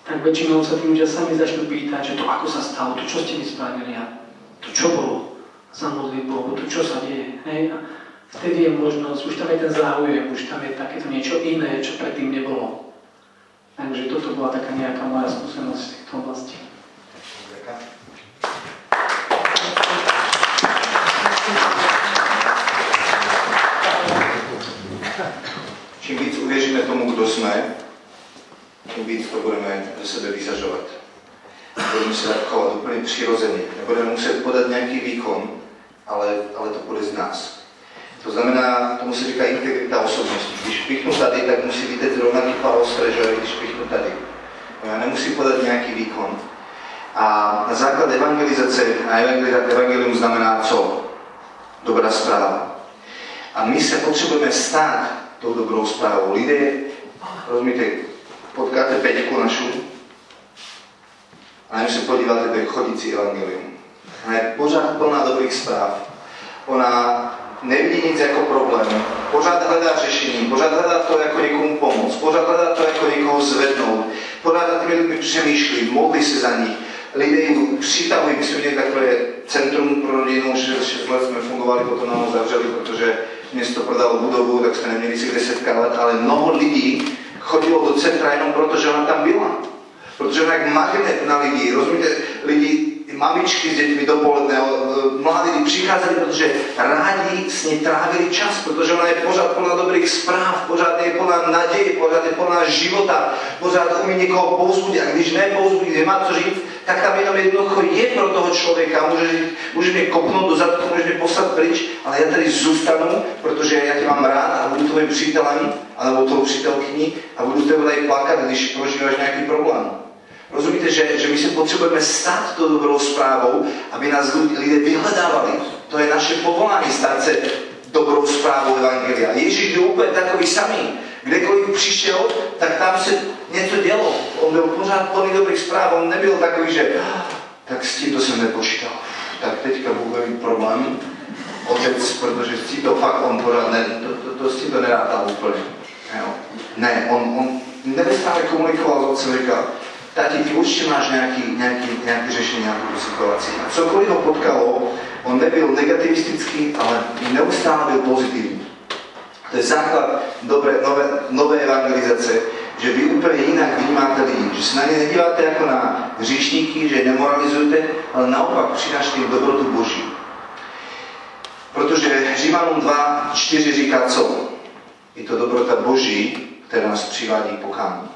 tak väčšinou sa tí ľudia sami začnú pýtať, že to ako sa stalo, to čo ste mi spravili a to čo bolo za modlitbou, to čo sa deje. Hej? Vtedy je možnosť, už tam je ten záujem, už tam je takéto niečo iné, čo predtým nebolo. Takže toto bola taká nejaká moja skúsenosť v tejto oblasti. Ďakujem. Čím víc uvěříme tomu, kdo sme, tím víc to budeme ze sebe vyzažovať. Budeme sa chovať úplne přirozeně. Nebudeme muset podat nějaký výkon, ale, ale to bude z nás. To znamená, tomu se říká integrita osobnosti. Když pichnu tady, tak musí vidět rovnaký palostře, že když pichnu tady. Já nemusím podat nějaký výkon. A na základ evangelizace, a evangelium znamená co? Dobrá zpráva. A my se potřebujeme stát tou dobrou zprávou. Lidé, rozumíte, potkáte Peťku našu a na něm se podíváte, to je chodící evangelium. Ona je pořád plná dobrých zpráv. Ona nevidí nic jako problém, pořád hledá řešení, pořád hledá to, jako někomu pomoct, pořád hledá to, jako někoho zvednout, pořád nad těmi lidmi přemýšlí, modlí se za nich, lidé jim přitahují, my jsme měli takové centrum pro rodinu, šest let jsme fungovali, potom nám ho zavřeli, protože město prodalo budovu, tak jsme neměli si kde setkávat, ale mnoho lidí chodilo do centra jenom proto, že ona tam byla, protože ona jak magnet na lidi, rozumíte, lidi mamičky s deťmi do poledného, mladí prichádzali, pretože rádi s nej trávili čas, pretože ona je pořád plná dobrých správ, pořád je plná nadeje, pořád je plná života, pořád umí niekoho povzbudiť, a když nepovzbudiť, nemá co žiť, tak tam jenom jednoducho je pro toho človeka, môže, môže mi kopnúť do zadku, môže mi poslať pryč, ale ja tady zůstanu, pretože ja ťa mám rád a budu tvojim přítelem, alebo tvojou přítelkyní a budu tebe tady plakat, když prožíváš nejaký problém. Rozumíte, že, že my si potřebujeme stát tou dobrou zprávou, aby nás lidé vyhledávali. To je naše povolání, stát se dobrou zprávou Evangelia. Ježíš byl úplně takový samý. Kdekoliv přišel, tak tam se něco dělo. On byl pořád plný dobrých zpráv, on nebyl takový, že tak s tímto jsem nepočítal. Tak teďka bude mít problém, otec, protože s tímto fakt on pořád ne, to, to, to s tímto nerátá úplně. Jo. Ne, on, on neustále komunikoval s otcem, říkal, tati, ty určite máš nejaké riešenie na túto situáciu. A cokoliv ho potkalo, on nebyl negativistický, ale neustále byl pozitívny. To je základ dobré, nové, nové evangelizace, že vy úplne inak vnímáte lidi, že sa na ne nedívate ako na hříšníky, že nemoralizujete, ale naopak přinášte im dobrotu Boží. Protože Římanům dva čtyři říká co? Je to dobrota Boží, ktorá nás přivádí k pokání.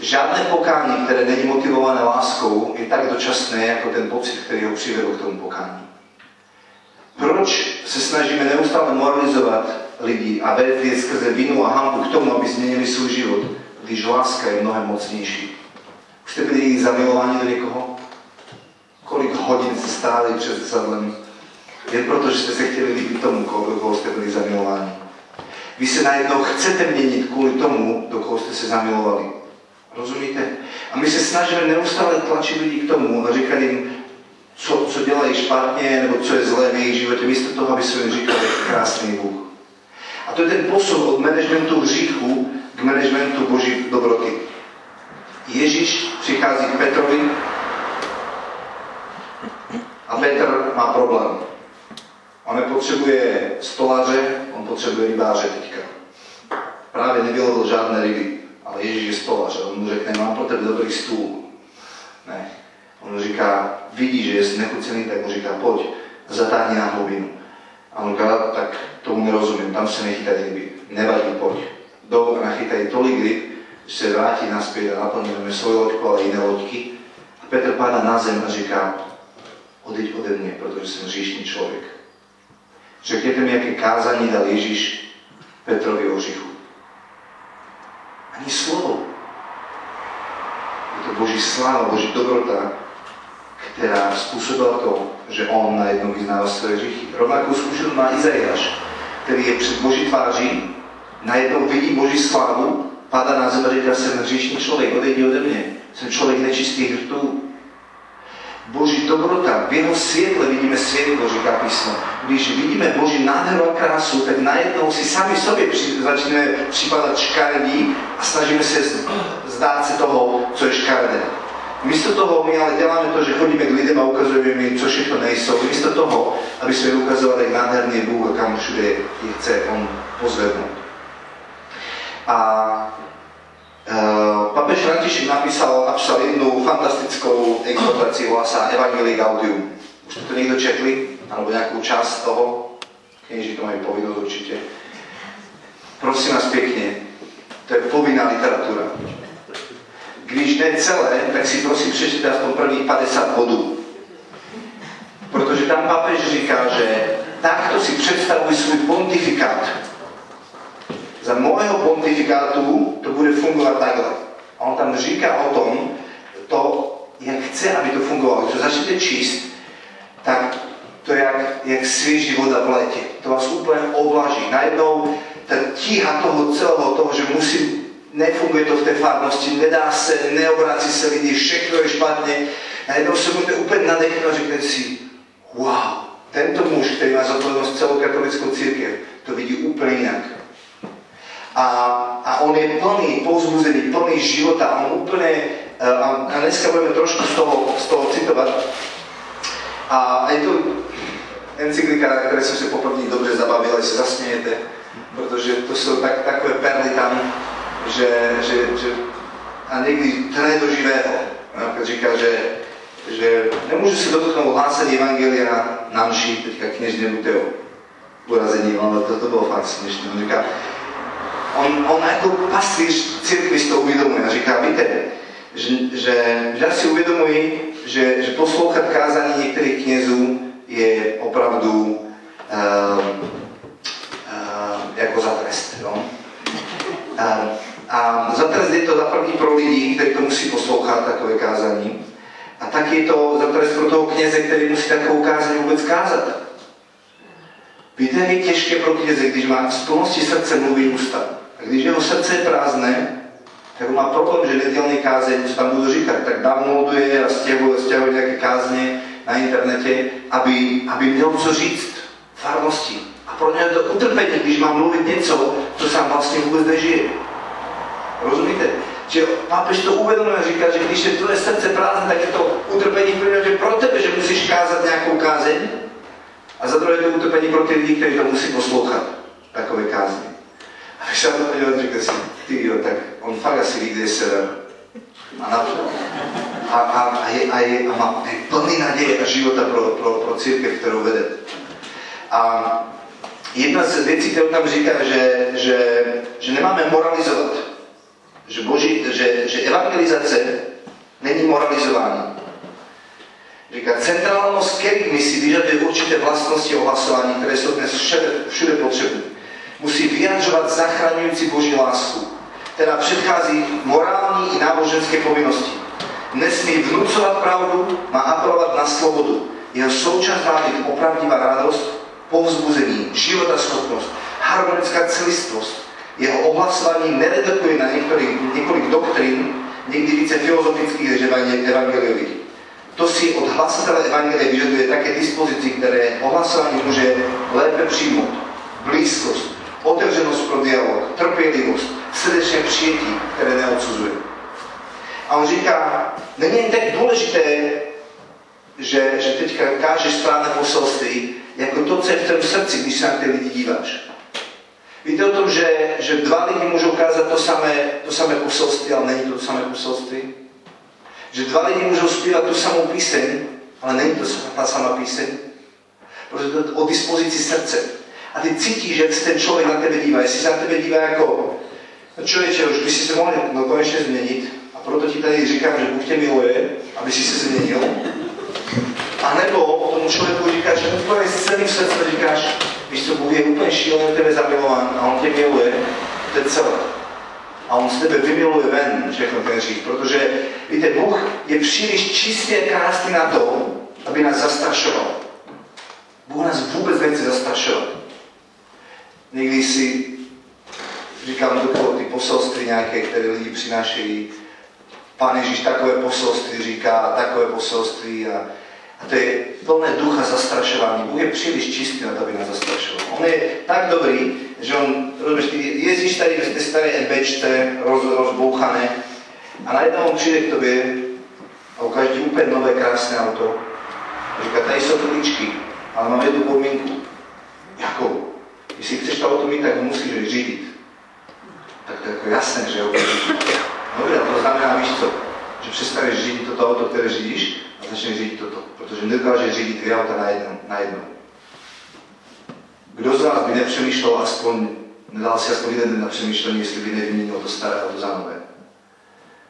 Žádné pokání, které není motivované láskou, je tak dočasné, jako ten pocit, který ho přivedl k tomu pokání. Proč se snažíme neustále moralizovat lidi a vést je skrze vinu a hanbu k tomu, aby změnili svůj život, když láska je mnohem mocnější? Už jste byli zamilování do někoho? Kolik hodin jste stáli před zrcadlem? Jen proto, že jste se chtěli líbit tomu, koho jste byli zamilováni. Vy se najednou chcete měnit kvůli tomu, do koho jste se zamilovali. Rozumíte? A my se snažíme neustále tlačit lidi k tomu a říkat jim, co, co dělají špatně, nebo co je zlé v jejich životě, místo toho, aby jsme jim říkali krásný Bůh. A to je ten posun od managementu hříchu k managementu Boží dobroty. Ježíš přichází k Petrovi a Petr má problém. On nepotřebuje stolaře, on potřebuje rybáře teďka. Právě nebylo žádné ryby. Ale Ježíš je stolař, on mu řekne, mám pro tebe dobrý stůl. Ne. On mu říká, vidí, že je znechucený, tak mu říká, pojď, zatáhni na hlubinu. A on říká, tak tomu nerozumím, tam se nechytají ryby. Nevadí, pojď. Jdou a nachytají tolik ryb, že se vrátí nazpět a naplňujeme svoju loďku, ale jiné loďky. A Petr padá na zem a říká, odeď ode mě, protože jsem hříšný člověk. Řekněte mi, jaké kázání dal Ježíš Petrovi o hříchu. Ani slovo. Je to Boží sláva, Boží dobrota, která způsobila to, že on najednou vyznával své hříchy. Rovnakou zkušenost má Izaiáš, který je před Boží tváří, najednou vidí Boží slávu, padá na zem a říká, jsem hříšný člověk, odejdi ode mě, jsem člověk nečistých hrtů. Boží dobrota, v jeho světle vidíme světlo, říká písmo. Když vidíme Boží nádheru a krásu, tak najednou si sami sobě při, začneme připadat škaredí a snažíme se zdát se toho, co je škaredé. Místo toho my ale děláme to, že chodíme k lidem a ukazujeme jim, co všechno nejsou. Místo toho, aby jsme ukazovali, jak nádherný je Bůh a kam všude je chce on pozvednout. A Uh, papež František napísal, napísal jednu fantastickou exhortáciu, volá sa Evangelii Gaudium. Už to niekto četli? Alebo nejakú časť toho? Knieži to majú povinnosť určite. Prosím vás pekne, to je povinná literatúra. Když ne celé, tak si prosím prečítať aspoň prvých päťdesiat bodů. Protože tam papež říká, že takto si predstavuj svůj pontifikát. Za môjho pontifikátu to bude fungovať takhle. A on tam říká o tom, to, jak chce, aby to fungovalo. Když to začnete číst, tak to je jak, jak svěží voda v létě. To vás úplně oblaží. Najednou ta tíha toho celého, toho, že musím, nefunguje to v té farnosti, nedá se, neobrací se lidi, všechno je špatně. Najednou se budete úplně nadechnout a řeknete si, wow, tento muž, který má zodpovědnost celou katolickou církev, to vidí úplně jinak. A, a on je plný povzbuzený, plný života, on úplne, a, a dneska budeme trošku z toho, z toho citovať. A je tu encyklika, na ktoré som sa poprvní dobre zabavil, ale sa zasmiete, pretože to sú tak, takové perly tam, že, že, že a niekdy trne do živého. Napríklad říká, že že nemôžu sa dotknúť hlásenie Evangelia na mši, teďka kniežne Buteo, urazenie, ale toto bolo fakt smiešné. On říká, on, on ako paslíš církvi z toho uvedomuje a říká, víte, že, že ľudia si uvedomují, že, že poslouchat kázanie niektorých kniezů je opravdu um, um, jako za trest. No? Um, a za trest je to za první pro lidi, ktorí to musí poslouchat, takové kázanie. A tak je to za trest pro toho kněze, který musí takovou kázeň vůbec kázat. Víte, je těžké pro kněze, když má z plnosti srdce mluví ústa. A když jeho srdce je prázdné, tak on má problém, že nedělný kázeň, co tam budu říkat, tak downloaduje a stěhuje, stěhuje nějaké kázně na internetě, aby, aby měl co říct v farnosti. A pro něj to utrpení, když má mluvit něco, co sám vlastně vůbec nežije. Rozumíte? Čiže pápež to uvedomuje a říká, že když je tvoje srdce prázdne, tak je to utrpení první pro tebe, že musíš kázať nejakou kázeň. A za druhé je to utrpení pro tie lidi, ktorí to musí poslúchať, takové kázne. A vy sa to povedal, říká si, ty jo, tak on fakt asi ví, kde je sever. A napríklad. A, a, a, je, a, je, a má plný nadeje a života pro, pro, pro církev, ktorú vede. A jedna z vecí, ktorú tam říká, že, že, že nemáme moralizovať. Že, Boží, že, že evangelizace není moralizování. Říká, centrálnost kerygmisí vyžaduje určité vlastnosti ohlasování, které jsou dnes všude, všude potřebné. Musí vyjadřovat zachraňující Boží lásku, která předchází morální i náboženské povinnosti. Nesmí vnucovat pravdu, má apelovat na svobodu. Jeho součást má být opravdivá radost, povzbuzení, životaschopnost, harmonická celistvost. Jeho ohlasování neredukuje na několik doktrín, někdy více filozofických než evangeliových. To si od hlasatele evangelie vyžaduje také dispozici, které ohlasování může lépe přijmout. Blízkost, otevřenost pro dialog, trpělivost, srdečné přijetí, které neodsuzuje. A on říká, není tak důležité, že, že teďka kážeš správné poselství, jako to, co je v tvém srdci, když se na ty lidi díváš. Víte o tom, že, že dva lidi můžou kázat to samé, to samé poselství, ale není to to samé poselství? Že dva lidi můžou zpívat tu samou píseň, ale není to ta samá píseň? Protože to je o dispozici srdce. A ty cítíš, že ten člověk na tebe dívá. Jestli se na tebe dívá jako no člověče, už by si se mohl no, konečně změnit, a proto ti tady říkám, že Bůh tě miluje, aby si se změnil. A nebo tomu člověku říkáš, že to je celý v srdce, říkáš, víš co, Bůh je úplně šílený tebe zamilován a on tě miluje, to je celé. A on z tebe vymiluje ven, všechno ten řík, protože, víte, Bůh je příliš čistě krásný na to, aby nás zastrašoval. Bůh nás vůbec nechce zastrašovat. Někdy si říkám to, ty poselství nějaké, které lidi přinášejí, Pán Ježíš takové poselství říká, takové poselství a a to je plné ducha zastrašování. Bůh je příliš čistý na to, aby nás zastrašoval. On je tak dobrý, že on, jezdíš tady v té staré ebečce, roz, rozbouchané, a najednou on přijde k tobě a ukáže úplně nové krásné auto. A říká, tady jsou tuličky, ale mám jednu podmínku. Jakou? Jestli chceš to auto mít, tak ho musíš řídit. Tak to je jako jasné, že jo. No to znamená, víš co, že přestaneš řídit toto auto, které řídíš, a začneš řídit toto, protože nedokážeš řídit dvě auta najednou. Kdo z vás by nepřemýšlel aspoň, nedal si aspoň jeden den na přemýšlení, jestli by nevyměnil to staré auto za nové.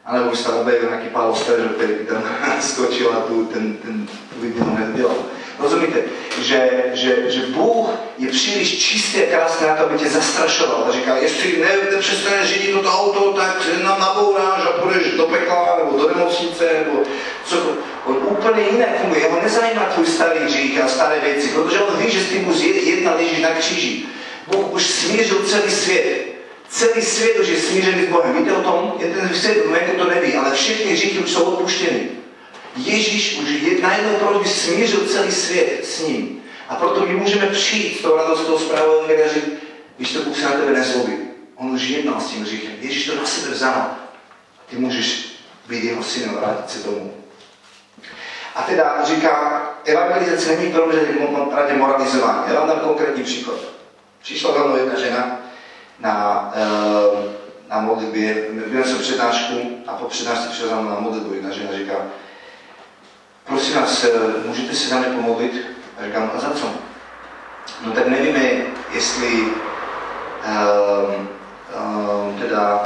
A nebo už tam objevil nějaký pálosteř, který by tam skočil a tu, ten, ten, tu vyměnu nedodělal. Rozumíte, že, že, že Bůh je příliš čistý a krásný na to, aby tě zastrašoval. A říká, jestli ne, nepřestaneš řídit toto auto, tak se nám nabouráš a půjdeš do pekla, nebo do nemocnice, nebo co. On úplně jinak funguje, jeho nezajímá tvůj starý hřích a staré věci, protože on ví, že s tím už jednal Ježíš na kříži. Bůh už smířil celý svět. Celý svět už je smířený s Bohem. Víte o tom? Je ten svět, kdo to neví, ale všechny hříchy už jsou odpuštěny. Ježíš už je najednou proč by smířil celý svět s ním. A proto my můžeme přijít s tou radostou zprávou a říct, víš to, Bůh se na tebe nezlobí. On už jednal s tím hříchem. Ježíš to na sebe vzal. A ty můžeš být jeho synem a vrátit se domů. A teda říká, evangelizace není pro mě radě moralizování. Já vám dám konkrétní příklad. Přišla za mnou jedna žena na, na modlitbě, měl jsem přednášku a po přednášce přišla za mnou na modlitbu. Jedna žena říká, prosím vás, můžete si za mě pomodlit? A říkám, a za co? No tak nevíme, jestli um, um, teda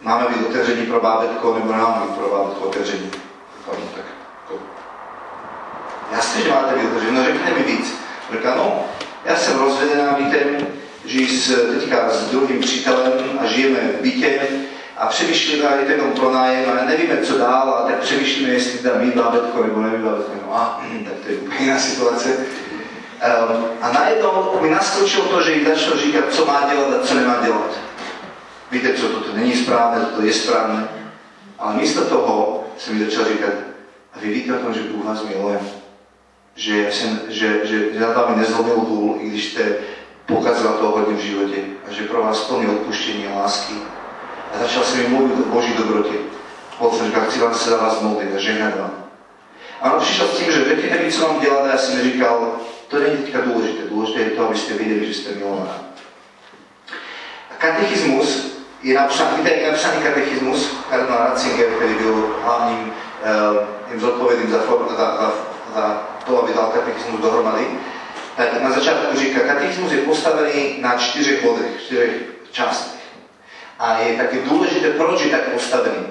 máme být otevření pro bábetko, nebo nemáme být pro bábetko otevření. Říkám, no tak to... Jasně, že máte být otevření, no řekněte mi víc. Říkám, no, já jsem rozvedená, víte, žijí s, teďka s druhým přítelem a žijeme v bytě a přemýšlíme, je to jenom pronájem, ale nevíme, co dál, a tak přemýšlíme, jestli tam mít bábetko nebo nemít bábetko. No a tak to je úplně jiná situace. Um, a najednou mi naskočilo to, že jim začalo říkat, co má dělat a co nemá dělat. Víte co, toto není správné, toto je správné. Ale místo toho se mi začal říkat, a vy víte o tom, že Bůh vás miluje. Že, jsem, že, že, že nad vámi nezlomil hůl, i když jste pokazila toho hodně v životě. A že pro vás plný odpuštění a lásky. A začal jsem jim mluvit o Boží dobrotě. Potom říkal, chci vám se za vás modlit a žehnat vám. A on přišel s tím, že řekněte mi, co mám dělat, a já jsem říkal, to není teďka důležité. Důležité je to, abyste viděli, že jste milovaná. A katechismus je napsaný, je napsaný katechismus, kardinál Ratzinger, který byl hlavním eh, zodpovědným za, za, za, za to, aby dal katechismus dohromady. Tak na začátku říká, katechismus je postavený na čtyřech bodech, čtyřech částech. A je taky důležité, proč je tak postavený.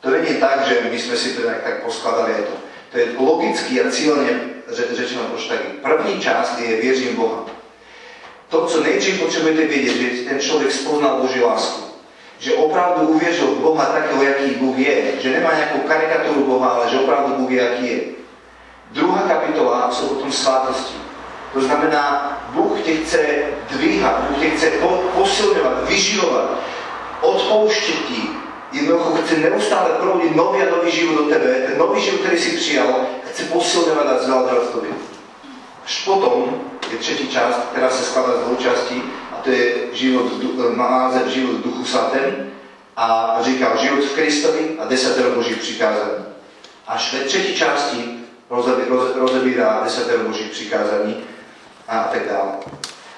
To není tak, že my jsme si to tak, tak poskladali, je to. To je logicky a cíleně řečeno proč taky. První část je věřím Boha. To, co nejdřív potřebujete vědět, že ten člověk spoznal Boží lásku. Že opravdu uvěřil v Boha takého, jaký Bůh je. Že nemá nějakou karikaturu Boha, ale že opravdu Bůh je, jaký je. Druhá kapitola jsou o tom svátosti. To znamená, Bůh tě chce dvíhat, Bůh tě chce posilňovat, vyživovat, odpouštět ti. Jednoducho chce neustále proudit nový a nový život do tebe, ten nový život, který si přijal, chce posilňovat a zveľaďovať v tobě. Až potom je třetí část, která se skládá z dvou částí, a to je život, má název život v Duchu Svatém, a říká život v Kristovi a desatero Božích přikázání. Až ve třetí části rozebírá desatero Božích přikázání a tak dále.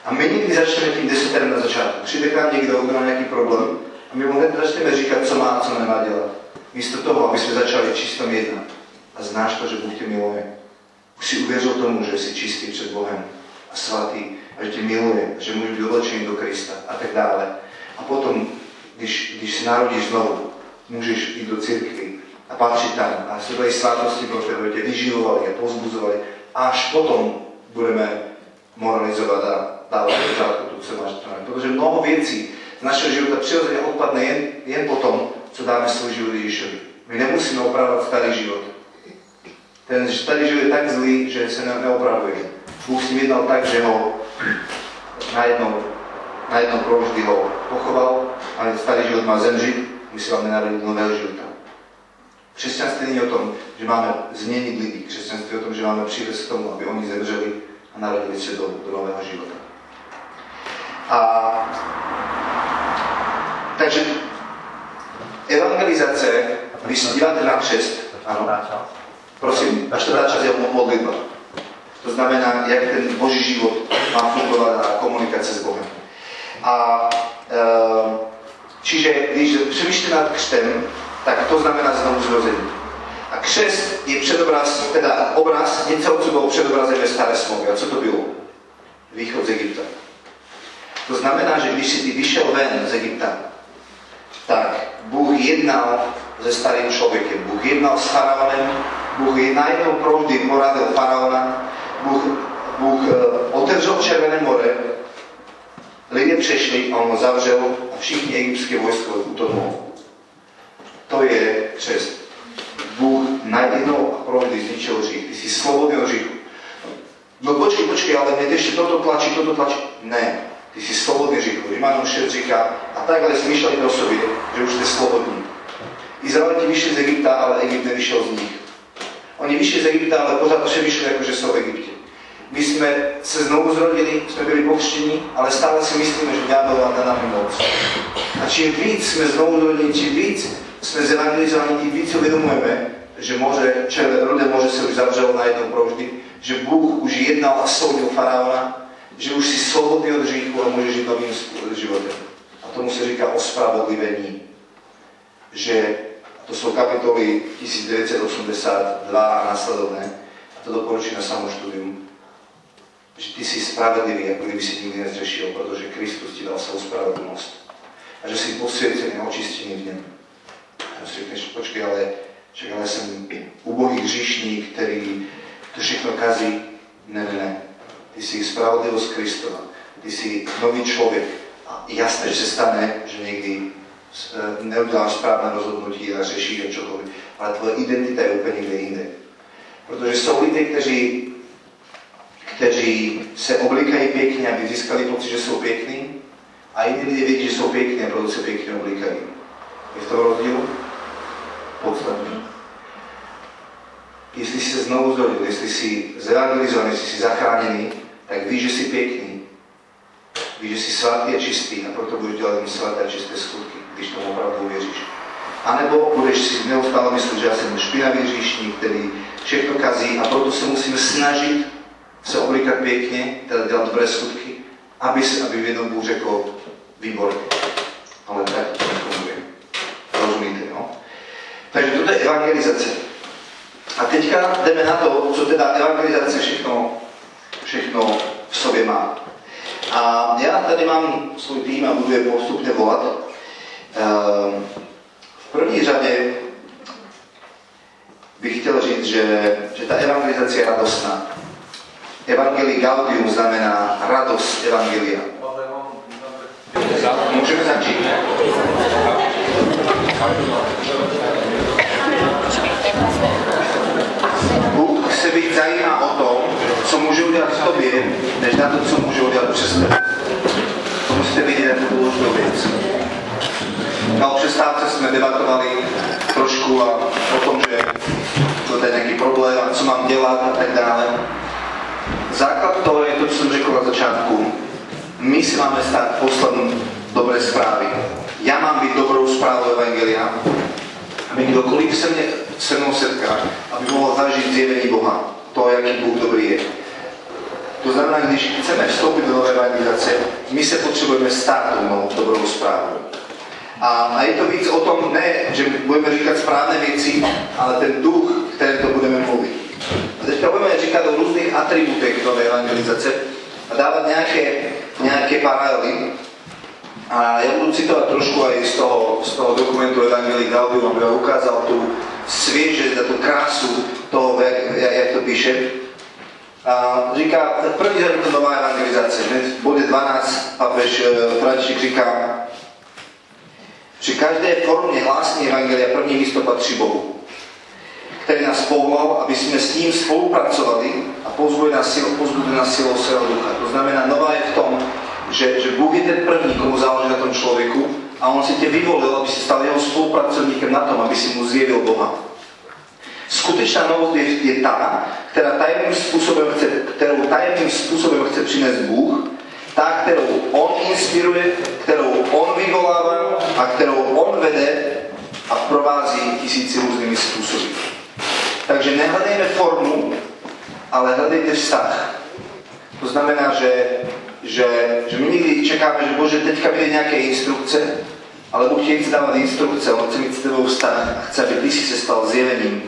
A my nikdy začneme tím desaterem na začátku. Přijde k nám někdo, kdo má nějaký problém, a my mu hned začneme říkat, co má a co nemá dělat. Místo toho, aby jsme začali čistom jednat. A znáš to, že Bůh tě miluje. Už si uvěřil tomu, že jsi čistý před Bohem a svatý, a že tě miluje, že můžeš být oblečený do Krista a tak dále. A potom, když, když se narodíš znovu, můžeš jít do církvy a patřit tam a se tvojí svátosti, které tě vyživovali a povzbuzovali. A až potom budeme moralizovat a dávat pořádku tu, co máš tam. Protože mnoho věcí z našeho života přirozeně odpadne jen, jen po tom, co dáme svůj život Ježíšovi. My nemusíme opravovat starý život. Ten starý život je tak zlý, že se neopravuje. Bůh s ním jednal tak, že ho najednou, najednou provždy ho pochoval, ale starý život má zemřít, my si máme narodit nového života. Křesťanství není o tom, že máme změnit lidi. Křesťanství je o tom, že máme přivést k tomu, aby oni zemřeli a narodili se do, do nového života. A takže evangelizace, když se díváte na křest, ano, prosím, až to čas je modlitba. To znamená, jak ten Boží život má fungovat a komunikace s Bohem. A e, čiže, když přemýšlíte nad křtem, tak to znamená znovu zrození. A křest je předobraz, teda obraz, něco, co bylo předobrazem ve staré smlouvě. A co to bylo? Východ z Egypta. To znamená, že když si ty vyšel ven z Egypta, tak Bůh jednal se starým člověkem, Bůh jednal s Faraonem, Bůh najednou provždy poradil Faraona, Bůh, Bůh otevřel Červené more, lidé přešli a on ho zavřel a všichni egyptské vojsko utonulo. To je křest. Bůh najednou a provždy zničil hřích. Ty jsi svobodný od hříchu. No počkej, počkej, ale mě ještě toto tlačí, toto tlačí. Ne. Ty jsi svobodný říkl. Římanům šest říká, a takhle smýšleli o sobě, že už jste svobodní. Izraelci vyšli z Egypta, ale Egypt nevyšel z nich. Oni vyšli z Egypta, ale pořád přemýšleli, jako že jsou v Egyptě. My jsme se znovu zrodili, jsme byli pokřtěni, ale stále si myslíme, že ďábel vám dá nám moc. A čím víc jsme znovu zrodili, čím víc jsme zevangelizovaní, tím víc uvědomujeme, že moře, Rudé moře se už zavřelo najednou provždy, že Bůh už jednal a soudil Faraona, že už si svobodný od hříchu a můžeš žít novým životem. A tomu se říká ospravedlivení. Že To sú kapitoly tisíc deväťsto osemdesiatdva a následovné. A to doporučí na samú štúdium, že ty si spravedlivý, ako kdyby si nikdy nezrešil, pretože Kristus ti dal svoju spravedlnosť. A že si posvietený a očistený v nemu. A si řekneš, počkej, ale čak, ale som ubohý hříšník, ktorý to všechno kazí. Ne, ne, ne. Ty si spravodlivosť Kristova. Ty si nový človek. A jasné, že sa stane, že niekdy neudeláš správne rozhodnutie a řešíš a čokoľvek. Ale tvoja identita je úplne kde inde. Protože sú lidé, kteří kteří se oblíkají pěkně, aby získali pocit, že jsou pěkný, a jiní lidé vědí, že jsou pěkný a proto se pěkně oblíkají. Je v tom rozdílu? Podstatný. Jestli si znovu zrodil, jestli si zrealizovaný, jestli si zachránený, tak víš, že si pěkný. Víš, že si svatý a čistý a proto budeš dělat jen svaté a čisté skutky, když tomu opravdu věříš. A nebo budeš si neustále myslet, že já jsem špinavý hříšník, který všechno kazí a proto se musím snažit se oblíkat pěkně, teda dělat dobré skutky, aby, aby v jednom Bůh řekl výborně. Ale tak to nefunguje. Rozumíte, no? Takže toto je evangelizace. A teďka jdeme na to, co teda evangelizace všechno, všechno v sobě má. A já tady mám svůj tým a budu je postupně volat. V první řadě bych chtěl říct, že, že ta evangelizace je radostná. Evangelii Gaudium znamená radost evangelia. Můžeme začít? Bůh se víc zajímá o tom, co může udělat v tobě, než na to, co může udělat přes tebe. To musíte vidět jako důležitou věc. Na o přestávce jsme debatovali trošku a o tom, že to je nějaký problém a co mám dělat a tak dále. Základ toho je to, co jsem řekl na začátku. My si máme stát poslední dobré zprávy. Já mám být dobrou zprávou Evangelia, aby kdokoliv se, mě, se mnou setká, aby mohl zažít zjevení Boha, to, jaký Bůh dobrý je. To znamená, když chceme vstoupit do nové evangelizace, my se potřebujeme stát no, dobrou zprávou. A, a je to víc o tom, ne, že budeme říkat správné věci, ale ten duch, který to budeme mluvit. A teďka budeme říkat o různých atributech nové evangelizace a dávat nějaké, nějaké paralely. A já budu citovat trošku aj z toho, z toho dokumentu Evangelii Gaudium, aby vám ukázal tu svěžest a tu krásu toho, jak, jak to píše. A říká, první řadu to nová evangelizace. V bodě dvanáct papež František říká, při každé formě hlásní evangelia první místo patří Bohu, který nás povolal, aby jsme s ním spolupracovali a pozbudil nás silou svého ducha. To znamená, nová je v tom, že, že Bůh je ten první, komu záleží na tom člověku a on si tě vyvolil, aby si stal jeho spolupracovníkem na tom, aby si mu zjevil Boha. Skutečná novost je, je ta, která tajemným způsobem chce, kterou tajemným způsobem chce přinést Bůh, ta, kterou on inspiruje, kterou on vyvolává a kterou on vede a provází tisíci různými způsoby. Takže nehledejme formu, ale hledejte vztah. To znamená, že Že, že my nikdy čekáme, že Bože, teďka bude nejaké instrukce, ale Boh ti nechce dávať instrukce, on chce mít s tebou vztah a chce, aby ty si se stal zjevením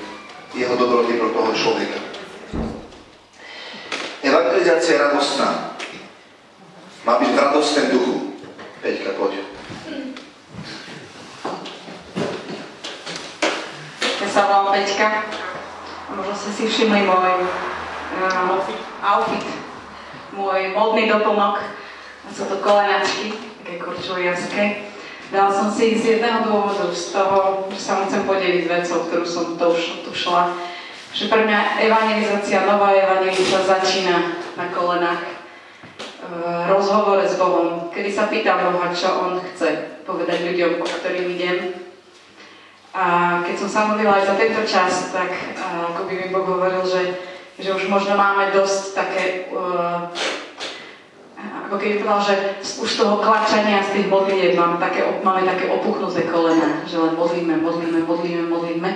jeho dobroty pro toho člověka. Evangelizace je radostná. Má byť v radostném duchu. Peťka, poď. Ja sa volám Peťka. Možno ste si všimli môj uh, outfit. Môj modný doplnok, sú to kolenačky, také korčuliarské. Dal som si ich z jedného dôvodu, z toho, že sa chcem podeliť vecou, ktorú som tu šla. Že pre mňa evangelizácia, nová evangelizácia začína na kolenách v rozhovore s Bohom, kedy sa pýtam Boha, čo on chce povedať ľuďom, po ktorým idem. A keď som sa modlila aj za tento čas, tak ako by mi Boh hovoril, že že už možno máme dosť také, uh, ako keby povedal, že už z toho klačania, z tých modlív máme také, máme také opuchnuté kolena, že len modlíme, modlíme, modlíme, modlíme.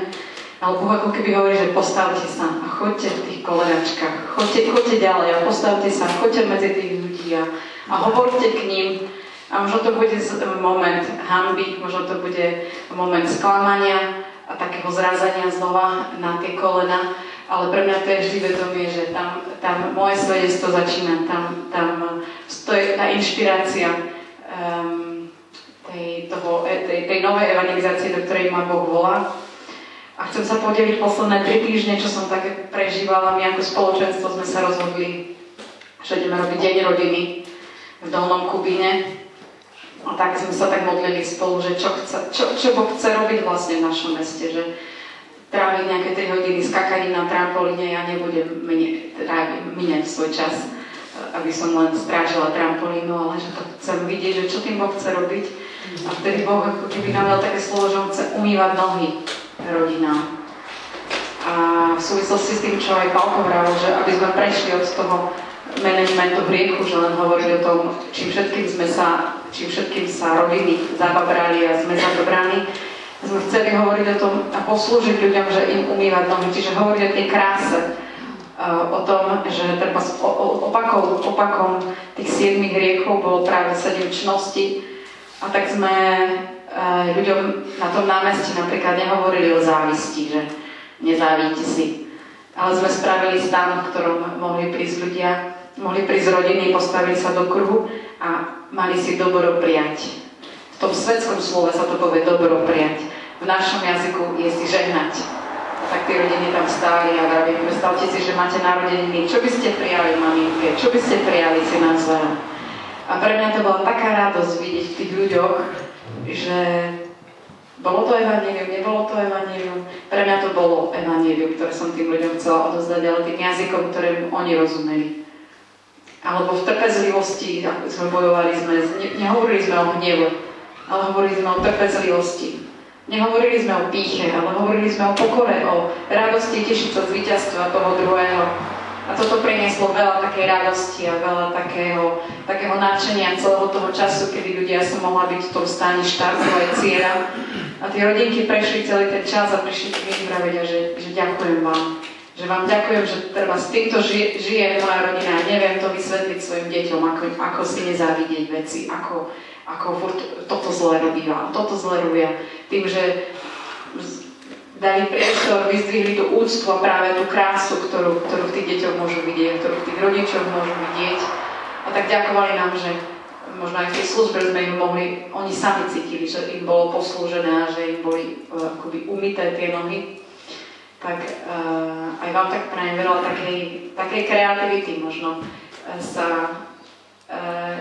Ale Boh ako keby hovorí, že postavte sa a choďte v tých kolenačkách, choďte, choďte ďalej a postavte sa, choďte medzi tých ľudí a, a hovorte k ním. A možno to bude moment hanby, možno to bude moment sklamania, a takého zrázania znova na tie kolena, ale pre mňa to je vždy vedomie, že tam, tam moje svedectvo začína, tam, tam stojí tá inšpirácia um, tej, toho, tej, tej novej evangelizácie, do ktorej ma Boh volá. A chcem sa podeliť posledné tri týždne, čo som také prežívala. My ako spoločenstvo sme sa rozhodli, že ideme robiť deň rodiny v Dolnom Kubíne. A tak sme sa tak modlili spolu, že čo, chce, čo, čo Boh chce robiť vlastne v našom meste. Že tráviť nejaké tri hodiny skakaní na trampolíne, ja nebudem míňať svoj čas, aby som len strážila trampolínu, ale že to chcem vidieť, že čo tým Boh chce robiť. A vtedy Boh ako keby nám dal také slovo, že on chce umývať nohy rodinám. A v súvislosti s tým, čo aj Pálko hovoril, že aby sme prešli od toho managementu hriechu, že len hovorili o tom, čím všetkým sme sa, čím všetkým sa rodiny zababrali a sme zababrani. Sme chceli hovoriť o tom a poslúžiť ľuďom, že im umývať nohy, čiže hovoriť o tej kráse, o tom, že treba opakom, opakom tých siedmých hriechov bolo práve sedem čností. A tak sme ľuďom na tom námestí napríklad nehovorili o závisti, že nezávíte si. Ale sme spravili stan, v ktorom mohli prísť ľudia, mohli prísť rodiny, postaviť sa do kruhu a mali si dobro prijať. V tom svetskom slove sa to povie dobro prijať. V našom jazyku je si žehnať. A tak tie rodiny tam stáli a vravím, predstavte si, že máte narodeniny. Čo by ste prijali maminke? Čo by ste prijali si na svojom? A pre mňa to bola taká radosť vidieť v tých ľuďoch, že bolo to evanjelium, nebolo to evanjelium. Pre mňa to bolo evanjelium, ktoré som tým ľuďom chcela odozdať, ale tým jazykom, ktorým oni rozumeli. Alebo v trpezlivosti, ako sme bojovali, sme, nehovorili sme o hnieve, ale hovorili sme o trpezlivosti. Nehovorili sme o pýche, ale hovorili sme o pokore, o radosti tešiť sa z víťazstva toho druhého. A toto prinieslo veľa takej radosti a veľa takého, takého nadšenia celého toho času, kedy ľudia som mohla byť v tom stáni štartovej ciera. A tie rodinky prešli celý ten čas a prišli k ním a vedia, že, že ďakujem vám. Že vám ďakujem, že treba s týmto žije, žije moja rodina. Ja neviem to vysvetliť svojim deťom, ako, ako si nezávidieť veci, ako, ako furt toto zle robíva, toto zle robia. Tým, že dali priestor, vyzdvihli tú úctu a práve tú krásu, ktorú, ktorú v tých deťoch môžu vidieť, ktorú v tých rodičoch môžu vidieť. A tak ďakovali nám, že možno aj v tej službe sme im mohli, oni sami cítili, že im bolo poslúžené a že im boli uh, akoby umyté tie nohy. Tak uh, aj vám tak prajem veľa takej, takej kreativity možno uh, sa, uh,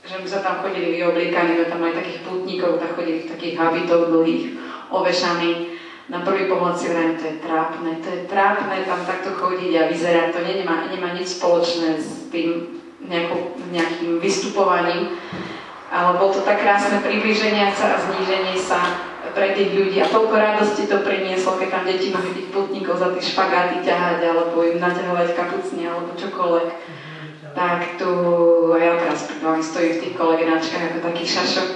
že my sa tam chodili vyoblíkaní, tam aj takých pútnikov, tak chodili v takých habitoch dlhých, ovešaných. Na prvý pohľad si vrajím, to je trápne, to je trápne tam takto chodiť a vyzerať, to nemá, nemá nič spoločné s tým nejakou, nejakým vystupovaním, ale bolo to tak krásne priblíženie sa a zníženie sa pre tých ľudí a toľko radosti to prinieslo, keď tam deti mali tých putníkov za tých špagáty ťahať alebo im naťahovať kapucne alebo čokoľvek. Tak tu, a ja teraz vám stojím v tých kolegináčkach ako takých šašok.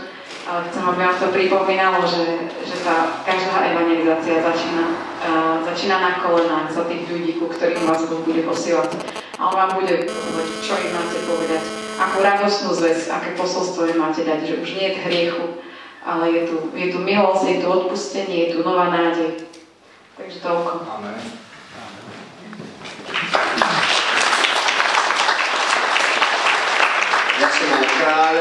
Ale chcem, aby vám to pripomínalo, že, že tá každá evangelizácia začína, uh, začína na kolenách za tých ľudí, ku ktorým vás Boh bude posielať. A on vám bude povedať, čo im máte povedať, akú radosnú zväz, aké posolstvo im máte dať, že už nie je hriechu, ale je tu, je tu milosť, je tu odpustenie, je tu nová nádej. Takže toľko. Amen. Ja som bol kráľ.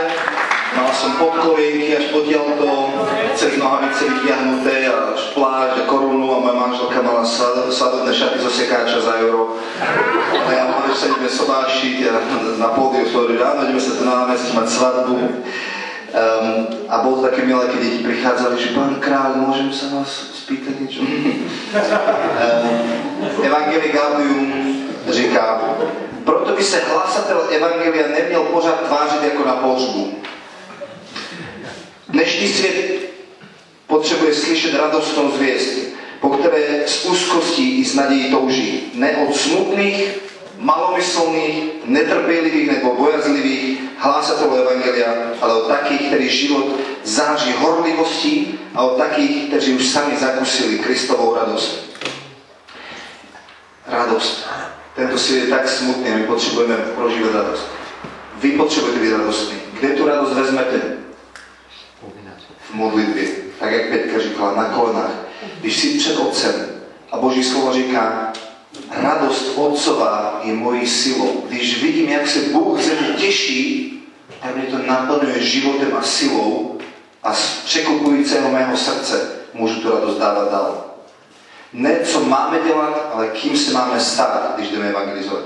Mal som pokojky až pod jaltou, cez nohavice vytiahnuté a šplášť a korunu a moja manželka mala svadobné šaty zo sekáča za euro. A ja mám, že sa ideme sobášiť a na pódiu hovorili, že áno, ideme sa tu na námestí mať svadbu. Um, a bolo to také milé, keď deti prichádzali, že pán kráľ, môžem sa vás spýtať niečo? um, Evangelii Gaudium říká, proto by sa hlasateľ Evangelia nemiel pořád tvářiť ako na pohřbu. Dnešní svět potřebuje slyšet radostnou zvěst, po které s úzkostí i s nadějí touží. Ne od smutných, malomyslných, netrpělivých nebo bojazlivých hlásatelů evangelia, ale od takých, kteří život září horlivostí a od takých, kteří už sami zakusili Kristovou radost. Radost. Tento svět je tak smutný, my potřebujeme prožívat radost. Vy potřebujete být radostní. Kde tu radost vezmete? V modlitbě, tak jak Peťka říkala, na kolenách. když jsi před otcem. A Boží slovo říká, radost otcová je mojí silou. Když vidím, jak se Bůh ze mě těší, tak mě to naplňuje životem a silou a z překupujícího mého srdce můžu tu radost dávat dál. Ne co máme dělat, ale kým se máme stát, když jdeme evangelizovat.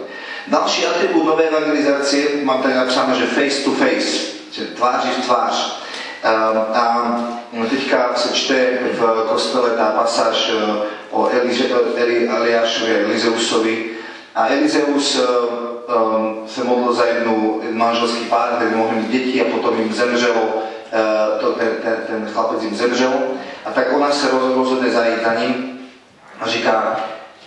Další atribut nové evangelizace, mám tady napsáno, že face to face, že tváří v tvář. A teďka se čte v kostele ta pasáž o Eliášovi, Elizeusovi. A Elizeus se modlil za jednu manželský pár, který mohli mít děti a potom jim zemřelo, to, ten, ten, ten chlapec jim zemřel. A tak ona se rozhodne zajít za ním a říká,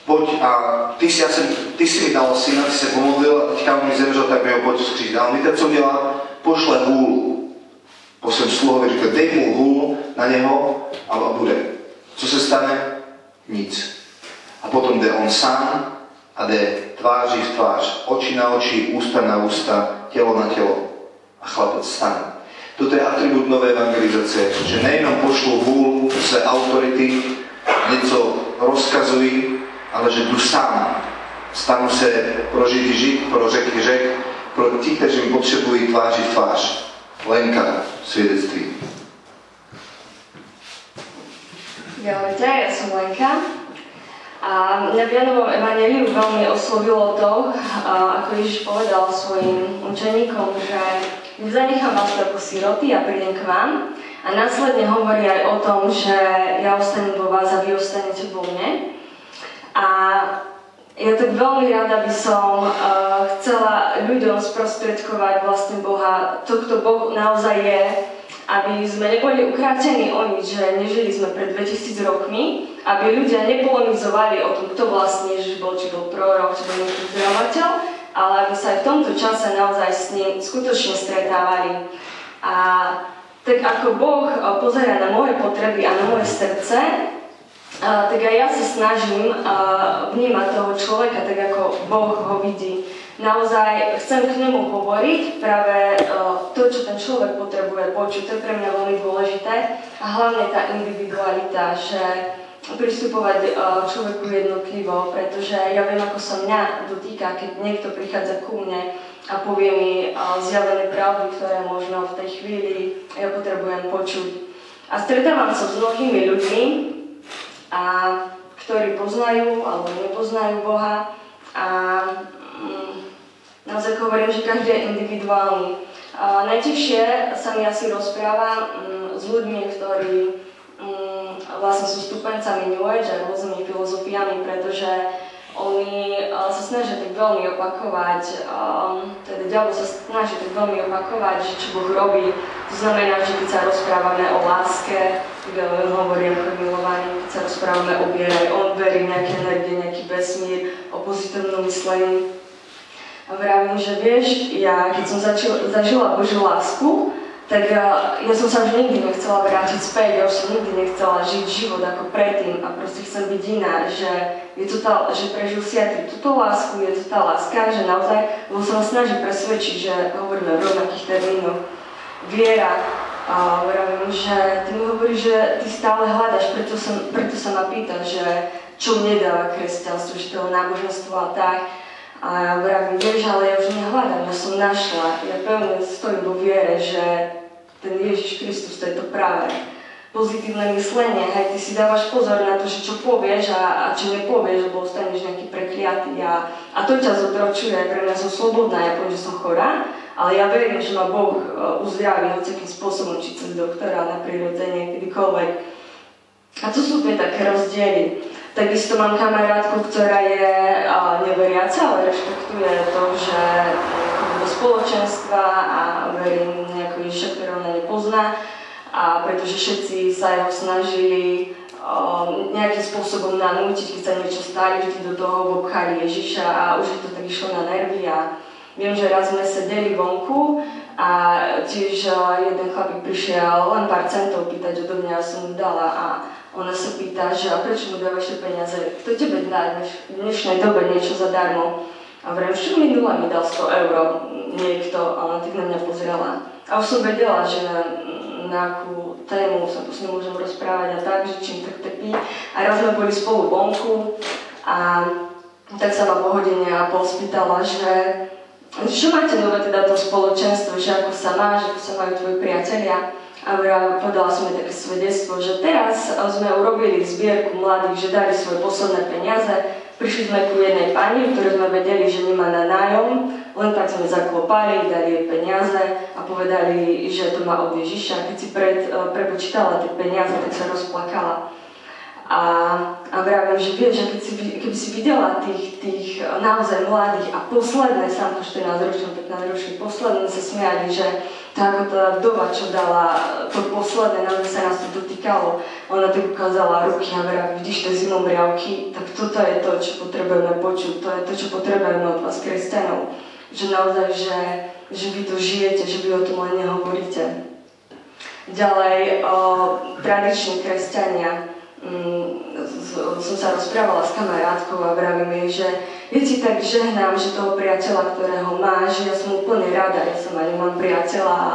pojď a ty si, já jsem, ty si mi dal syna, ty se pomodlil a teďka mi zemřel, tak mi ho pojď vzkřížit. A on mi teď co dělá? Pošle hůl. Po svém sluhovi říká, dej mu hůl na něho a bude. Co se stane? Nic. A potom jde on sám a jde tváří v tvář, oči na oči, ústa na ústa, tělo na tělo. A chlapec stane. Toto je atribut nové evangelizace, že nejenom pošlu hůl své autority, něco rozkazují, ale že jdu sám. Stanu se pro Židy Žid, pro Řeky Řek, pro ti, kteří mi potřebují tváří v tvář. Lenka, svědectví. Ahojte, ja som Lenka a mňa v Jánovom evanjeliu veľmi oslovilo to, ako Ježíš povedal svojim učeníkom, že nezanechám vás ako siroty a prídem k vám a následne hovorí aj o tom, že ja ostanem vo vás a vy ostanete vo mne. A ja tak veľmi rada by som uh, chcela ľuďom sprostredkovať vlastne Boha. To, kto Boh naozaj je, aby sme neboli ukrátení o nič, že nežili sme pred dvetisíc rokmi, aby ľudia nepolemizovali o tom, kto vlastne Ježiš bol, či bol prorok, či bol nejaký uzdravovateľ, ale aby sa aj v tomto čase naozaj s ním skutočne stretávali. A tak ako Boh uh, pozerá na moje potreby a na moje srdce, Uh, tak aj ja sa snažím uh, vnímať toho človeka tak, ako Boh ho vidí. Naozaj chcem k nemu hovoriť práve uh, to, čo ten človek potrebuje počuť. To je pre mňa veľmi dôležité a hlavne tá individualita, že pristupovať uh, človeku jednotlivo, pretože ja viem, ako sa mňa dotýka, keď niekto prichádza ku mne a povie mi uh, zjavené pravdy, ktoré možno v tej chvíli ja potrebujem počuť. A stretávam sa s mnohými ľuďmi, a ktorí poznajú alebo nepoznajú Boha a mm, naozaj hovorím, že každý je individuálny. A najtežšie sa mi asi rozpráva mm, s ľuďmi, ktorí mm, vlastne sú stupencami New Age a rôznymi filozofiami, pretože oni a, sa snažia tak veľmi opakovať, a, teda diabol sa snaží tak veľmi opakovať, že čo Boh robí. To znamená, že keď sa rozprávame o láske, kde len hovorí ako milovaní, keď sa rozprávame o viere, aj on verí nejaké energie, nejaký vesmír, o pozitívnom myslení. A vravím, že vieš, ja keď som začil, zažila Božiu lásku, tak ja, ja som sa už nikdy nechcela vrátiť späť, ja už som nikdy nechcela žiť život ako predtým a proste chcem byť iná, že, je to tá, že prežil si aj túto lásku, je to tá láska, že naozaj, lebo sa snaží presvedčiť, že hovoríme v rovnakých termínoch. Viera, a vravím, že ty mi hovoríš, že ty stále hľadaš, preto, som, preto sa ma pýta, že čo mne dáva kresťanstvo, že toho náboženstvo a tak. A vravím, vieš, ale ja už nehľadám, ja som našla. Ja pevne stojím vo viere, že ten Ježiš Kristus, to je to práve. Pozitívne myslenie, hej, ty si dávaš pozor na to, že čo povieš a, a čo nepovieš, lebo ostaneš nejaký prekliatý a, a to ťa zotročuje. Pre mňa som slobodná, ja poviem, že som chorá, ale ja verím, že ma Boh uzdraví hocakým spôsobom, či cez doktora, na prirodzenie, kedykoľvek. A to sú tie také rozdiely. Takisto mám kamarátku, ktorá je a, neveriaca, ale rešpektuje to, že do spoločenstva a verím nejakú Ježiša, ktorého ona nepozná. A pretože všetci sa jeho snažili um, nejakým spôsobom nanútiť, keď sa niečo stali, vždy do toho obchali Ježiša a už to tak išlo na nervy. A viem, že raz sme sedeli vonku a tiež jeden chlapík prišiel len pár centov pýtať odo mňa, ja som mu dala a ona sa pýta, že a prečo mu dávaš tie peniaze, kto tebe dá v dnešnej dobe niečo zadarmo. A vrem, však mi Dula mi dal sto eur niekto, ale tak na mňa pozerala. A už som vedela, že na, na akú tému sa tu s ním môžem rozprávať a tak, že čím tak trpí. A raz sme boli spolu vonku a tak sa ma po hodine a pol spýtala, že čo máte nové teda to spoločenstvo, že ako sa má, že ako sa majú tvoji priatelia. A povedala som mi také svedectvo, že teraz sme urobili zbierku mladých, že dali svoje posledné peniaze, prišli sme ku jednej pani, ktorú sme vedeli, že nemá na nájom, len tak sme zaklopali, dali jej peniaze a povedali, že to má od Ježíša. Keď si pred, prepočítala tie peniaze, tak sa rozplakala. A, a vravím, že vieš, že keď si, keby si videla tých, tých naozaj mladých a posledné, sám to štrnásťročné, pätnásťročné, posledné sa smiali, že tá teda vdova, čo dala to posledné, naozaj sa nás to dotýkalo. Ona tak ukázala ruky a vravím, vidíš tie zimomriavky, tak toto je to, čo potrebujeme počuť, to je to, čo potrebujeme od vás kresťanov. Že naozaj, že, že vy to žijete, že vy o tom len nehovoríte. Ďalej, o, tradiční kresťania. Mm, som sa rozprávala s kamarátkou a vravím jej, že ja ti tak žehnám, že toho priateľa, ktorého máš, ja som úplne rada, ja som ani mám priateľa a,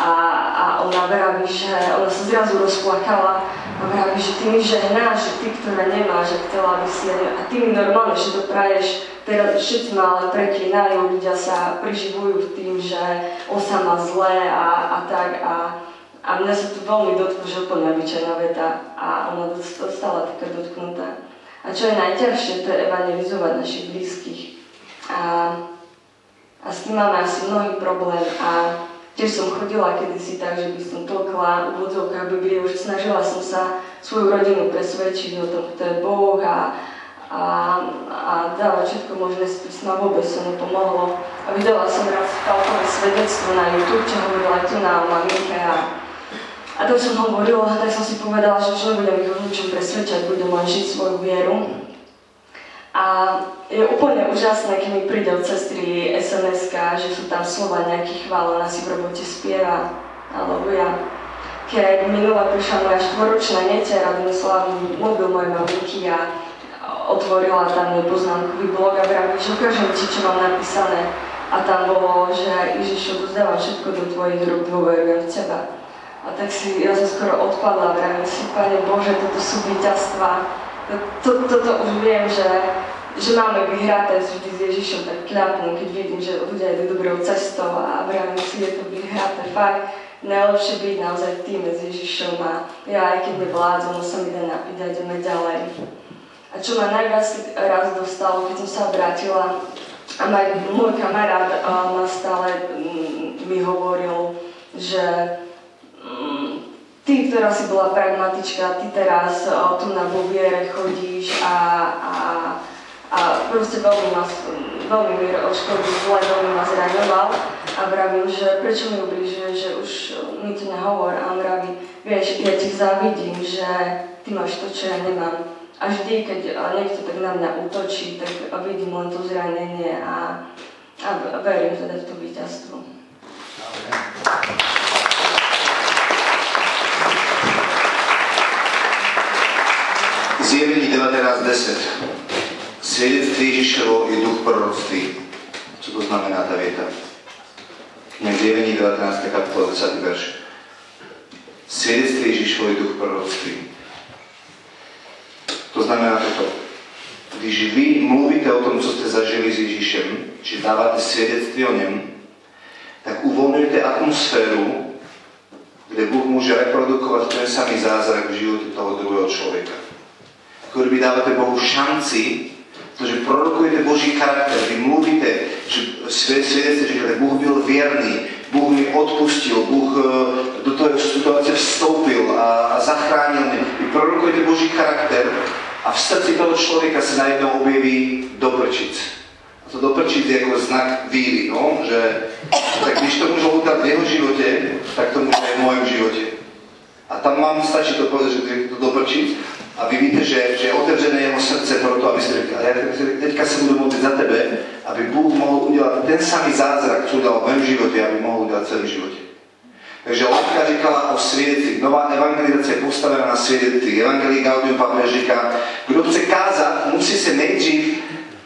a, a ona vraví, že ona sa zrazu rozplakala a vraví, že ty mi žehnáš, že ty, ktorá nemáš a chcela by si a ty mi normálne, že to praješ, teraz všetci ma ale preklínajú, ľudia sa priživujú tým, že on sa má zlé a, a tak a A mňa sa tu veľmi dotknú, že úplne obyčajná veta a ona dostala taká dotknutá. A čo je najťažšie, to je evangelizovať našich blízkych. A, a s tým máme asi mnohý problém a tiež som chodila kedysi tak, že by som tlkla v úvodzovkách Bibliu, že snažila som sa svoju rodinu presvedčiť o tom, kto je Boh a, a, a dala všetko možné z písma, vôbec sa mu pomohlo. A videla som raz takové svedectvo na YouTube, čo hovorila tu na maminke a A to som hovorila, tak som si povedala, že už nebudem ich o ničom presvedčať, budem len žiť svoju vieru. A je úplne úžasné, keď mi príde od sestry es em eska, že sú tam slova nejakých chvál, ona si v robote spieva, aleluja. Keď minula prišla moja štvoročná netera, vynesla mobil mojej maminky a otvorila tam môj poznámkový blog a vraví, že ukážem ti, čo mám napísané. A tam bolo, že Ježišu, odozdávam všetko do tvojich rúk, dôverujem v teba. A tak si, ja som skoro odpadla, vravím si, Pane Bože, toto sú víťazstvá. Toto to, to, to už viem, že, že máme vyhraté vždy s Ježišom, tak kľapnú, keď vidím, že ľudia idú dobrou cestou a vravím si, je to vyhraté, fakt. Najlepšie byť naozaj v týme s Ježišom a ja, aj keď mi vládzu, no sa mi dá napiť a ideme ďalej. A čo ma najviac raz dostalo, keď som sa vrátila a maj, môj kamarát ma stále mm, mi hovoril, že ty, ktorá si bola pragmatička, ty teraz o, tu na boviere chodíš a, a, a proste veľmi ma veľmi mi odškodil, veľmi ma zraňoval a vravím, že prečo mi ubližuje, že už mi to nehovor a on vraví, vieš, ja ti závidím, že ty máš to, čo ja nemám. A vždy, keď niekto tak na mňa útočí, tak vidím len to zranenie a, a verím teda v to víťazstvo. Zjevení devätnásť desať. Svedectví Ježišovo je duch proroctví. Co to znamená tá vieta? Kniha Zjevení devätnásta kapitola dvadsiaty verš. Svedectví Ježišovo je duch proroctví. To znamená toto. Když vy mluvíte o tom, co ste zažili s Ježišem, či dávate svedectví o ňom, tak uvoľňujete atmosféru, kde Boh môže reprodukovať ten samý zázrak v živote toho druhého človeka. Ktorý by dávate Bohu šanci, pretože prorokujete Boží charakter, vy mluvíte, že svedectví, že Boh byl vierný, Boh mi odpustil, Boh do toho situácie vstoupil a, a zachránil mi. Vy prorokujete Boží charakter a v srdci toho človeka sa najednou objeví doprčic. A to doprčic je ako znak víry, no? Že tak když to môže udať v jeho živote, tak to môže aj v mojom živote. A tam vám stačí to povedať, že je to doprčic, a vy víte, že, že je otevřené jeho srdce pro to, aby ste řekli, ale ja teďka sa budu modliť za tebe, aby Bůh mohl udělat ten samý zázrak, co udal v mém životě, aby mohl udělat celý životě. Takže Lenka říkala o svědectví. Nová evangelizace je postavená na svědectví. Evangelii Gaudium Pavel říká, kdo chce kázat, musí se nejdřív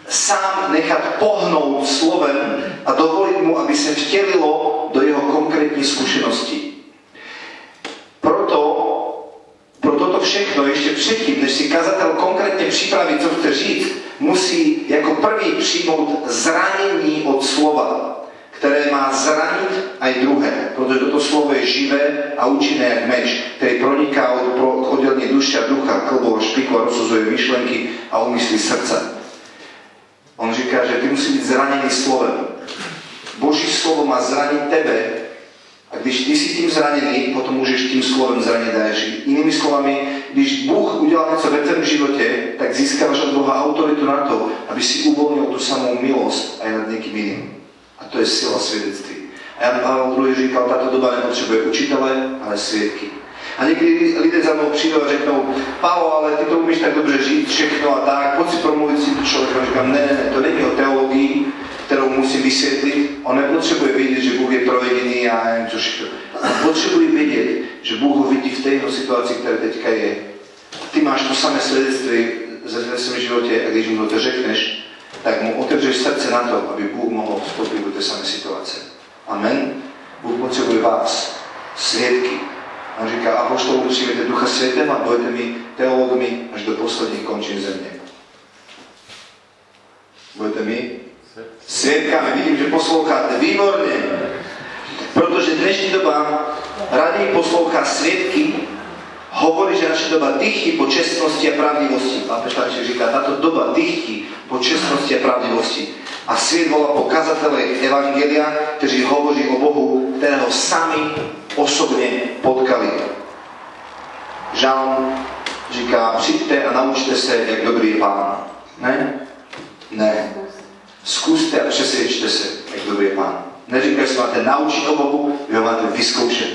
sám nechať pohnúť slovem a dovoliť mu, aby sa vtelilo do jeho konkrétnej skúsenosti. Proto, pro toto všechno, ešte předtím, než si kazateľ konkrétne pripraví, co chce říct, musí ako prvý přijmout zranení od slova, ktoré má zraniť aj druhé, pretože toto slovo je živé a účinné jak meč, ktorý proniká od oddelenie duša, ducha, klbov, špiku a rozsuzuje myšlenky a úmysly srdca. On říká, že ty musí byť zranený slovem. Boží slovo má zraniť tebe a když ty si tým zranený, potom môžeš tým slovem zraniť a žiť. Inými slovami, když Bůh udělá něco ve tvém životě, tak získáš od Boha autoritu na to, aby si uvolnil tú samú milosť aj nad niekým iným. A to je sila svedectví. A Ján Pavol druhý říkal, táto doba nepotřebuje učitele, ale svědky. A niekedy lidé za mnou přijdou a řeknou, Pavol, ale ty to umíš tak dobře žít, všechno a tak, pojď si promluvit si to člověka. Říkám, ne, ne, ne, to není o teologii, kterou musím vysvětlit. On nepotřebuje vědět, že Bůh je provedený a nevím co všechno. On potřebuje vědět, že Bůh ho vidí v této situaci, která teďka je. Ty máš to samé svědectví ve svém životě a když mu to řekneš, tak mu otevřeš srdce na to, aby Bůh mohl vstoupit do té samé situace. Amen. Bůh potřebuje vás, svědky. On říká, apoštolům přijměte Ducha Světem a budete mi teologmi až do posledních končin země. Budete mi svědkami. Vidím, že posloucháte. Výborně. Protože dnešní doba raději poslouchá svědky, hovorí, že naša doba dýchí po čestnosti a pravdivosti. Pápež František říká, táto doba dýchí po čestnosti a pravdivosti. A svět volá po kazatelech Evangelia, kteří hovoří o Bohu, ktorého sami osobne potkali. Žalm říká, přijďte a naučte se, jak dobrý je Pán. Ne? Ne. Skúste a přesvědčte se, jak dobrý je Pán. Neříká, že sa máte naučiť o Bohu, vy ho máte vyskúšať.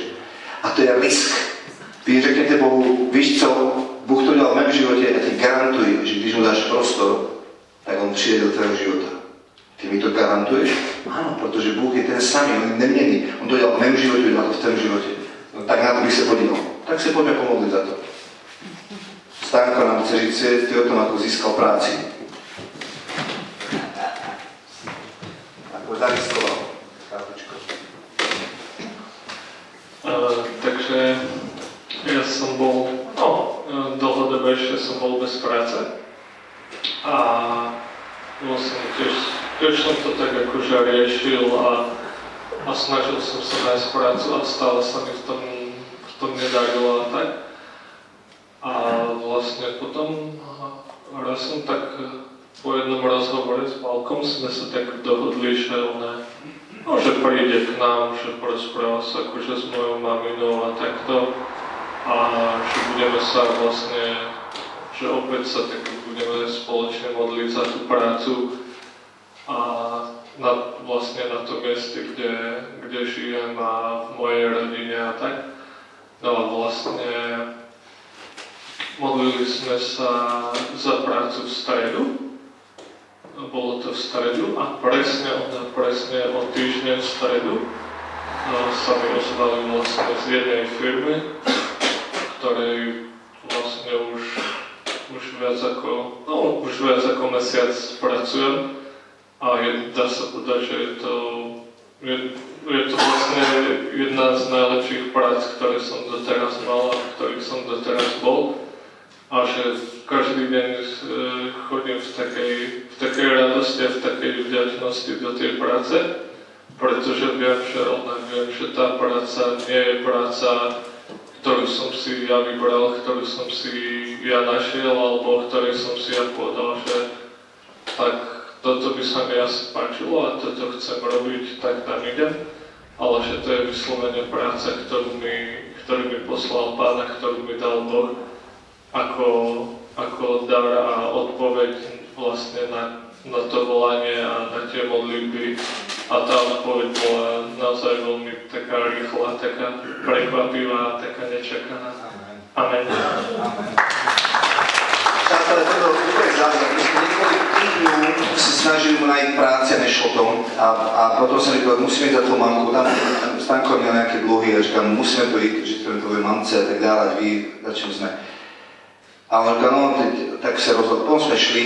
A to je risk. Vy řeknete Bohu, víš co, Bůh to dělal v mém životě a ti garantuji, že když mu dáš prostor, tak on přijede do tvého života. Ty mi to garantuješ? Ano, protože Bůh je ten samý, on je neměnný. On to dělal v mém životě, dělal to v tvém životě. No, tak na to bych se podíval. Tak se pojďme pomodlit za to. Stanko nám chce říct svědectví o tom, ako získal práci. Ako zariskoval. Uh, takže... Ja som bol, no, dlhodobé ešte som bol bez práce a vlastne tiež, tiež som to tak akože riešil a, a snažil som sa nájsť prácu a stále sa mi v tom, v tom nedarilo a tak. A vlastne potom raz som tak po jednom rozhovore s Pálkom sme sa tak dohodli, že ona, no, že príde k nám, že porozpráva sa akože s mojou maminou a takto. A že budeme sa vlastne, že opäť sa tak budeme spoločne modliť za tú prácu a na, vlastne na tom mieste, kde, kde žijem a v mojej rodine a tak. No a vlastne modlili sme sa za prácu v stredu, bolo to v stredu a presne, presne o týždeň v stredu sa mi ozvali vlastne z jednej firmy, ktorej vlastne už, už, viac ako, no, už viac ako mesiac pracujem a je, dá sa povedať, že je to, je, je to vlastne jedna z najlepších prác, ktoré som doteraz mal a v ktorých som doteraz bol a že každý deň chodím v takej, v takej radosti a v takej vďačnosti do tej práce, pretože viem, že ona viem, že tá práca nie je práca, ktorú som si ja vybral, ktorú som si ja našiel, alebo ktorý som si ja povedal, že tak toto by sa mi asi páčilo a toto chcem robiť, tak tam idem. Ale že to je vyslovene práca, ktorú mi, ktorú mi poslal Pán, ktorú mi dal Boh ako, ako dar a odpoveď vlastne na, na to volanie a na tie modlitby. A tá odpoveď bola naozaj veľmi taká rýchla, taká prekvapivá, taká nečakaná. Amen. Amen. Částele, to bol úplne záver. Niekoľko týdňov si snažili mu nájsť práce, nešlo to. A, a potom som říkal, musíme ísť za tú mamku. Tam Stanko měl nejaké dluhy a říkal, musíme to ísť, že to je tvoje mamce a tak dále, ví, za čím sme. A on říkal, no, tak sa rozhodol, potom sme šli.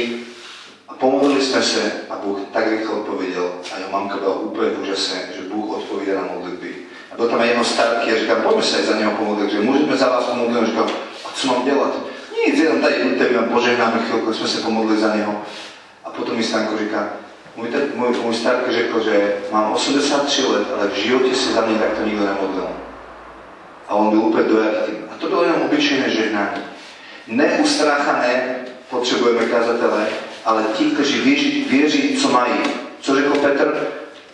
A A pomodlili sme sa a Búh tak rýchlo odpovedel a jeho mamka bola úplne úžasná, že Búh odpovedal na modlitby. A bol tam aj jedno starky a říkám, poďme sa aj za neho pomodliť, že môžeme za vás pomodliť, a říkám, a co mám delať? Nic, jenom tady budete mi požehnáme chvíľku, sme sa pomodlili za neho. A potom mi Stanko říká, môj, môj, môj starka řekl, že mám osemdesiattri let, ale v živote sa za mňa takto nikto nemodlil. A on byl úplne dojatý. A to bolo jenom obyčejné žehnání. Neustráchané potřebujeme kazatele, ale ti, kteří věří, věří, co mají. Co řekl Petr?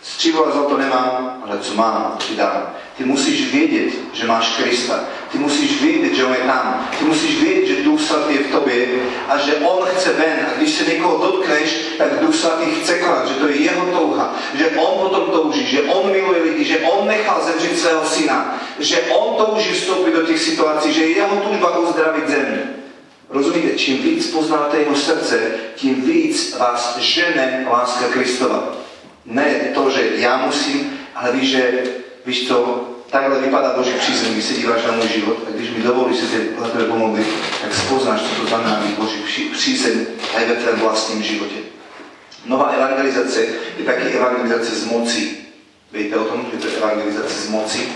Stříbro a zlato nemám, ale co mám, ti dám. Ty musíš vědět, že máš Krista. Ty musíš vědět, že on je tam. Ty musíš vědět, že Duch Svatý je v tobě a že on chce ven. A když se někoho dotkneš, tak Duch Svatý chce konat, že to je jeho touha. Že on potom touží, že on miluje lidi, že on nechal zemřít svého syna. Že on touží vstoupit do těch situací, že jeho túžba uzdravit zemi. Rozumíte? Čím víc poznáte jeho srdce, tím víc vás žene láska Kristova. Ne to, že já musím, ale víš, že víš to, takhle vypadá Boží přízeň, když se díváš na můj život a když mi dovolíš si tebe pomodlit, tak spoznáš, co to znamená být Boží přízeň aj ve tvém vlastním životě. Nová evangelizace je taky evangelizace z moci. Víte o tom, že to je evangelizace z moci?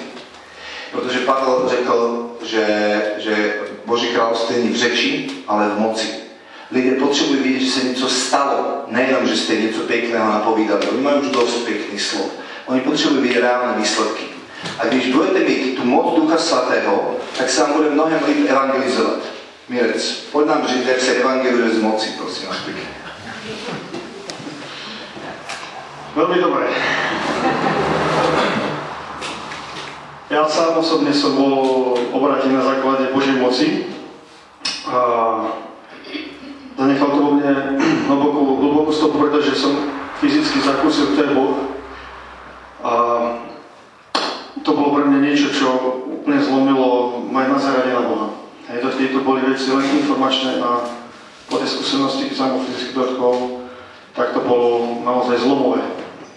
Protože Pavel řekl, že, že Boží království není v řeči, ale v moci. Lidé potřebují vidět, že se něco stalo, nejenom, že jste něco pěkného napovídali, oni mají už dost pěkných slov. Oni potřebují vidět reálné výsledky. A když budete mít tu moc Ducha Svatého, tak se vám bude mnohem líp evangelizovat. Mirec, pojď nám říct, jak se evangelizuje z moci, prosím vás pěkně. Velmi dobré. Ja sám osobne som bol obrátený na základe Božej moci a zanechal to vo mne hlbokú, hlbokú stopu, pretože som fyzicky zakúsil, kto je Boh. A to bolo pre mňa niečo, čo úplne zlomilo moje nazeranie na Boha. Hej, do tejto boli veci len informačné a po tej skúsenosti, keď som bol fyzicky dotkol, tak to bolo naozaj zlomové.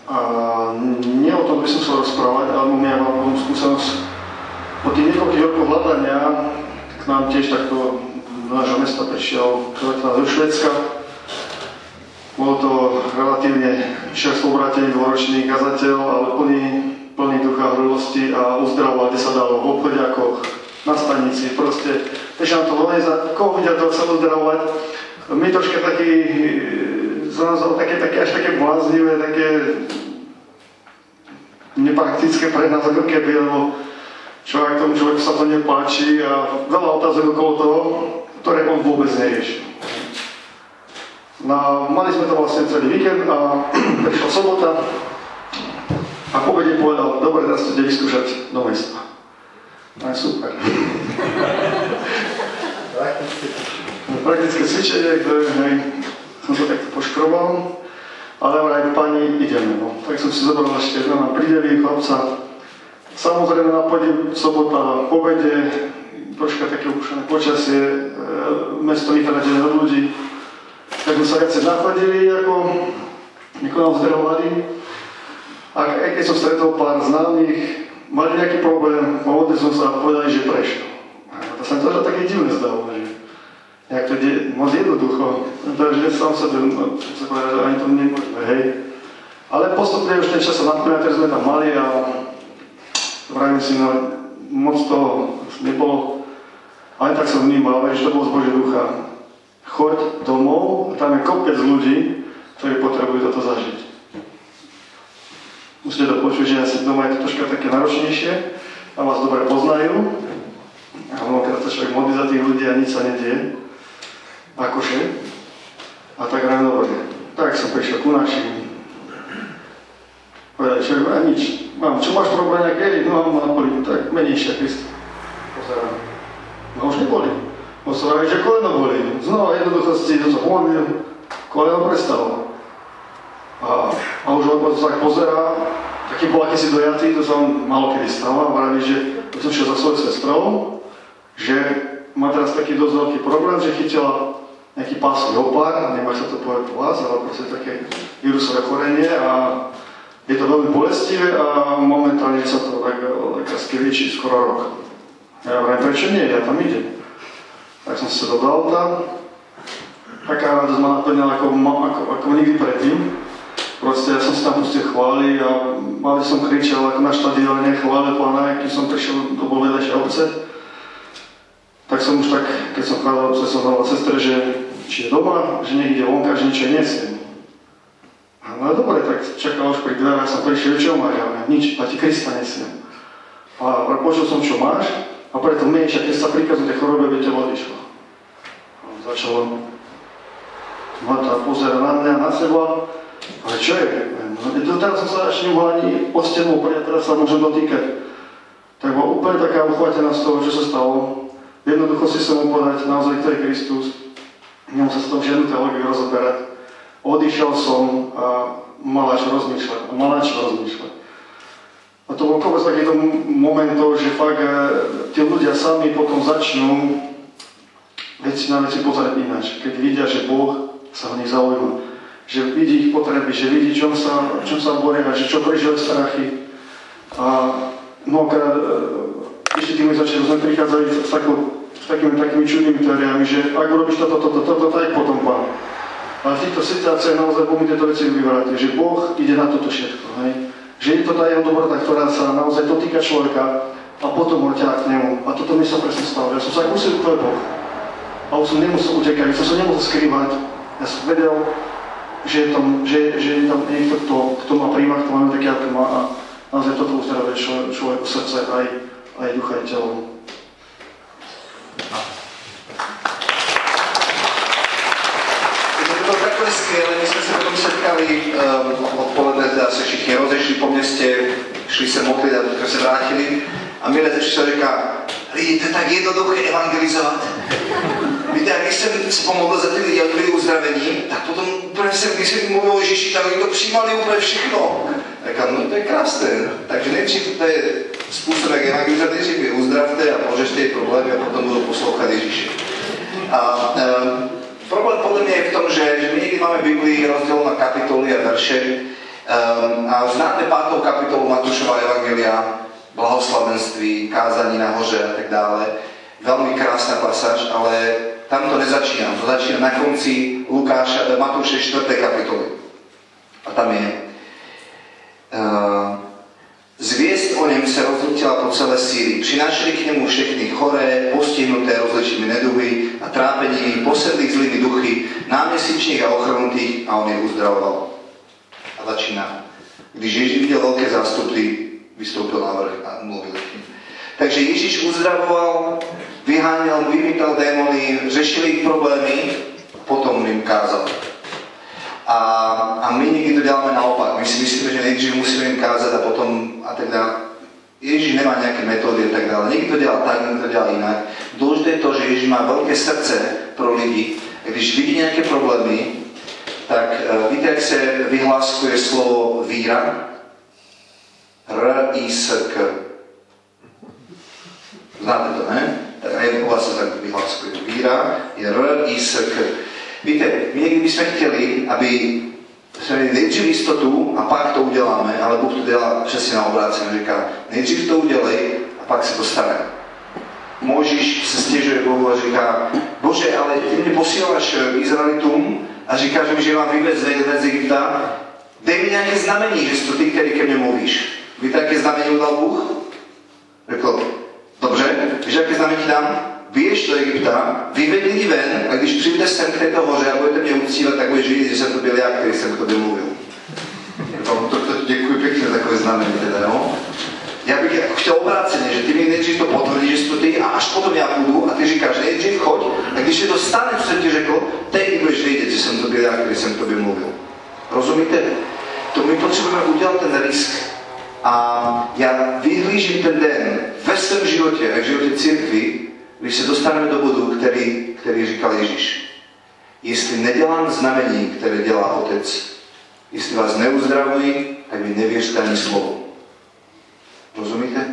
A nie o tom by som chcel rozprávať, ale ja mám potom skúsenosť. Po tých niekoľkých rokoch hľadania k nám tiež takto do nášho mesta prišiel človek zo Švédska. Bol to relatívne čerstvo obrátený dvoročný kazateľ, ale plný, plný ducha hrubosti a uzdravoval, kde sa dalo, v obchodiakoch, na stanici, proste. Takže nám to voľne za koho ľudia to chcel uzdravovať. My troška taký znamená také, také, až také bláznivé, také nepraktické pre nás ako keby, lebo človek tomu človeku sa to nepáči a veľa otázok okolo toho, ktoré on vôbec nerieši. No, mali sme to vlastne celý víkend a prišla sobota a po obede povedal, dobre, teraz to ide vyskúšať do mesta. No je super. Praktické cvičenie, ktoré hej, som sa takto poškrobal, ale vraj pani, ideme. No. Tak som si zobral ešte na prídevy chlapca. Samozrejme na podiv sobota v obede, troška také upušené počasie, e, mesto vytratené od ľudí. Tak sme sa viacej nachodili, ako nekonal zverovali. A keď som stretol pár známych, mali nejaký problém, povodne som sa povedali, že prešiel. To sa mi to také divné zdalo, že nejak to ide moc jednoducho, takže sám sa to, sa povedal, že ani to nemôžeme, hej. Ale postupne už ten čas sa napríklad, ktorý sme tam mali a vravím si, no moc toho nebolo, ale tak som vnímal, že to bolo z Božieho ducha. Choď domov, tam je kopec ľudí, ktorí potrebujú toto zažiť. Musíte to počuť, že asi doma je to troška také náročnejšie a vás dobre poznajú. A mnohokrát sa človek modlí za tých ľudí a nič sa nedie. Akože? A tak ráno dobre. Tak som prišiel ku našim. Povedali, čo je nič. Mám, čo máš problém, ak je? No mám nápoli. Tak menejšia, Krista. Pozerám. No už neboli. On sa vraví, že koleno boli. Znova jednoducho si to pomodlil. Koleno prestalo. A, a už on sa tak pozerá. Taký bol akýsi dojatý, to sa on malo kedy stáva. Vraví, že to som šiel za svojou sestrou, že má teraz taký dosť veľký problém, že chytila nejaký pásový opár, nemá sa to povedať po vás, ale proste také vírusové chorenie a je to veľmi bolestivé a momentálne sa to tak lekársky lieči skoro rok. Ja hovorím, prečo nie, ja tam idem. Tak som sa do auta, taká radosť ma naplňala ako, ako, ako nikdy predtým. Proste ja som si tam pustil chvály a mali som kričal ako na štadióne, chvále Pána, keď som prišiel do bolejšej obce. Tak som už tak, keď som chválil obce, som hovoril sestre, že či je doma, že niekde vonka, že niečo nesiem. No dobre, tak čakal už pri dverách, som prišiel, čo máš? Ja nič, Pati Krista nesiem. A počul som, čo máš, a preto menieš, keď sa prikazujete chorobe, aby teba odišlo. A on začal Mata pozera na mňa, na seba, ale čo je? No, teraz som sa ešte nebol ani pod stenu, úplne teraz sa môžem dotýkať. Tak bola úplne taká uchvátená z toho, čo sa stalo. Jednoducho si som mu povedať, naozaj, kto je Kristus. Nemusel sa tam žiadnu teológiu rozoberať. Odišiel som a mal až rozmýšľať, a mal až rozmýšľať. A to bol kopec takýchto momentov, že fakt tí ľudia sami potom začnú veci na veci pozerať ináč. Keď vidia, že Boh sa v nich zaujíma. Že vidí ich potreby, že vidí, čom sa, čom sa borieme, že čo prežili strachy. A mnohokrát ešte tými začiatkom sme prichádzali s takou, takými, takými čudnými teoriami, že ak robíš toto, toto, toto, tak potom Pán. Ale v týchto situáciách naozaj Bohu tieto veci vyvráte, že Boh ide na toto všetko. Hej? Že je to tá jeho dobrota, ktorá sa naozaj dotýka človeka a potom ho ťahá k nemu. A toto mi sa presne stalo. Ja som sa musel, to je Boh. A už som nemusel utekať, som sa nemusel skrývať. Ja som vedel, že je tam, že, že je tam niekto, kto, kto má príjma, kto máme také, aké má a naozaj toto uzdravuje človeku človek, srdce aj, aj ducha, aj telo. To bolo takové skvělé, my sme sa potom setkali um, odpoledne, teda sa všichni rozešli po meste, šli sa modliť a tak sa vrátili a Mirec sa říká, lidi, to je tak jednoduché evangelizovať. Víte, jak když jsem se pomodlil za ty lidi, aby byli uzdravení, tak potom, úplně jsem, když jsem mluvil o Ježíši, tak oni to přijímali úplně všechno. Říkám, no to je krásné. Takže nejdřív to je způsob, jak evangelizovat Ježíši, vy uzdravte a pořešte je problémy a potom budou poslouchat Ježíši. A e, problém podle mě je v tom, že, že my někdy máme Biblii rozdělenou na kapitoly a verše e, a známe pátou kapitolu Matúšova evangelia, blahoslavenství, kázání nahoře a tak dále. Veľmi krásna pasáž, ale tam to nezačína. To začína na konci Lukáša, Matúše štvrtej kapitoly. A tam je. Zvěst o něm se rozlítila po celé Sýrii. Přinášeli k němu všechny choré, postihnuté rozličnými neduhy a trápenými, posedlých zlými duchy, náměsíčných a ochrnutých a on je uzdravoval. A začíná. Když Ježíš viděl velké zástupy, vystoupil na vrch a mluvil k nim. Takže Ježíš uzdravoval, vyháňal, vymýtal démony, řešil jejich problémy, potom jim kázal. A, a my někdy to děláme naopak. My si myslíme, že nejdřív musíme jim kázat a potom a tak dále. Ježíš nemá nějaké metody a tak dále. Někdy to dělá tak, někdy to dělá jinak. Důležité je to, že Ježíš má velké srdce pro lidi. Když vidí nějaké problémy, tak víte, jak se vyhláskuje slovo víra? R-I-S-K. Znáte to, ne? Tak aj u vás sa tak vyhláskuje. Víra je R-I-S-K. Víte, my někdy bychom chtěli, aby jsme měli nejdřív jistotu a pak to uděláme, ale Bůh to dělá přesně na obrácení. Říká, nejdřív to udělej a pak se to stane. Mojžíš se stěžuje Bohu a říká, Bože, ale ty mě posíláš Izraelitům a říkáš mi, že mám vyvést z Egypta. Dej mi nějaké znamení, že jsi to ty, který ke mně mluvíš. Víte, jaké znamení udal Bůh? Řekl, dobře, víš, jaké znamení dám? Běž do Egypta, vyved lidi ven a když přijdeš sem k této hoře a budete mě uctívat, tak budeš vidět, že jsem to byl já, který jsem k tobě mluvil. To, to děkuji pěkně za takové znamení teda, no? Já bych jako chtěl obráceně, že ty mi nejdřív to potvrdíš, že jsi to ty a až potom já půjdu a ty říkáš, nejdřív choď a když se to stane, co jsem ti řekl, teď budeš vědět, že jsem to byl já, který jsem k tobě mluvil. Rozumíte? To my potřebujeme udělat ten risk. A já vyhlížím ten den ve svém životě a v životě církvi, když se dostaneme do bodu, který, který říkal Ježíš. Jestli nedělám znamení, které dělá Otec, jestli vás neuzdravují, tak mi nevěřte ani slovo. Rozumíte?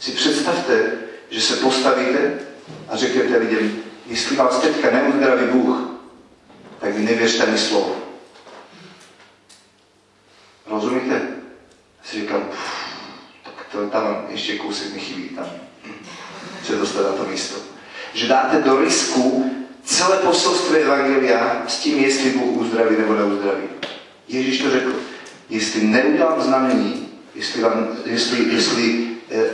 Si představte, že se postavíte a řeknete lidem, jestli vás teďka neuzdraví Bůh, tak mi nevěřte ani slovo. Rozumíte? Si říkám, pff, tak to tam ještě kousek mi chybí, tam se dostat na to místo. Že dáte do risku celé poselstvo Evangelia s tím, jestli Bůh uzdraví nebo neuzdraví. Ježíš to řekl. Jestli neudělám znamení, jestli, vám, jestli, jestli e, e,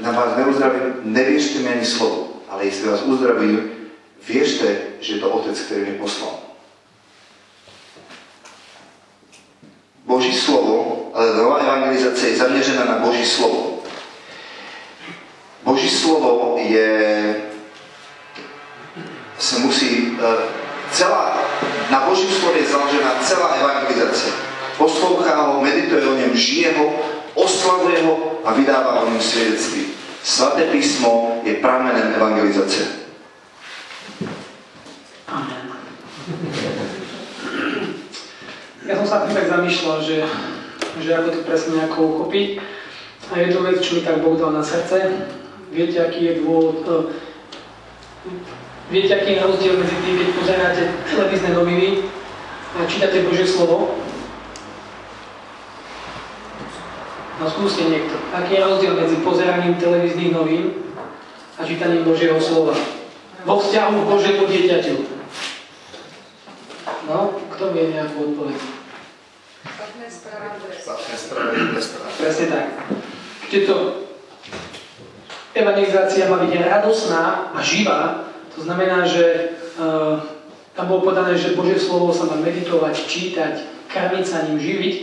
na vás neuzdravím, nevěřte mi ani slovo. Ale jestli vás uzdravím, věřte, že je to Otec, který mě poslal. Boží slovo, ale nová evangelizace je zaměřena na Boží slovo. Boží slovo je, se musí, celá, na Božím slově je založena celá evangelizace. Poslouchá ho, medituje o něm, žije ho, oslavuje ho a vydává o něm svědectví. Svaté písmo je pramenem evangelizace. Amen. Ja som sa tým tak zamýšľal, že, že ako to presne nejako uchopiť. A je to vec, čo mi tak Boh dal na srdce. Viete, aký je dôvod... Viete, aký je rozdiel medzi tým, keď pozeráte televízne noviny a čítate Božie slovo? No skúste niekto. Aký je rozdiel medzi pozeraním televíznych novín a čítaním Božieho slova? Vo vzťahu k Božiemu dieťaťu. No, kto vie nejakú odpoveď? Platné správne. Platné správne. Presne tak. Tieto evangelizácia má byť radosná a živá. To znamená, že uh, tam bolo podané, že Božie slovo sa má meditovať, čítať, karmiť sa ním, živiť.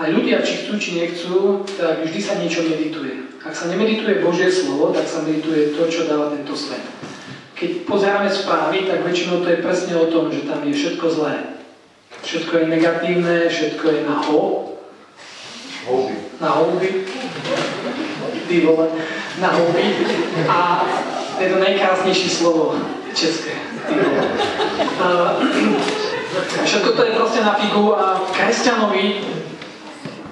A ľudia, či chcú, či nechcú, tak vždy sa niečo medituje. Ak sa nemedituje Božie slovo, tak sa medituje to, čo dáva tento svet. Keď pozeráme správy, tak väčšinou to je presne o tom, že tam je všetko zlé. Všetko je negatívne, všetko je na ho. Houby. Na houby. Ty vole. Na houby. A... je to najkrásnejšie slovo české. A všetko to je proste na figu a kresťanovi,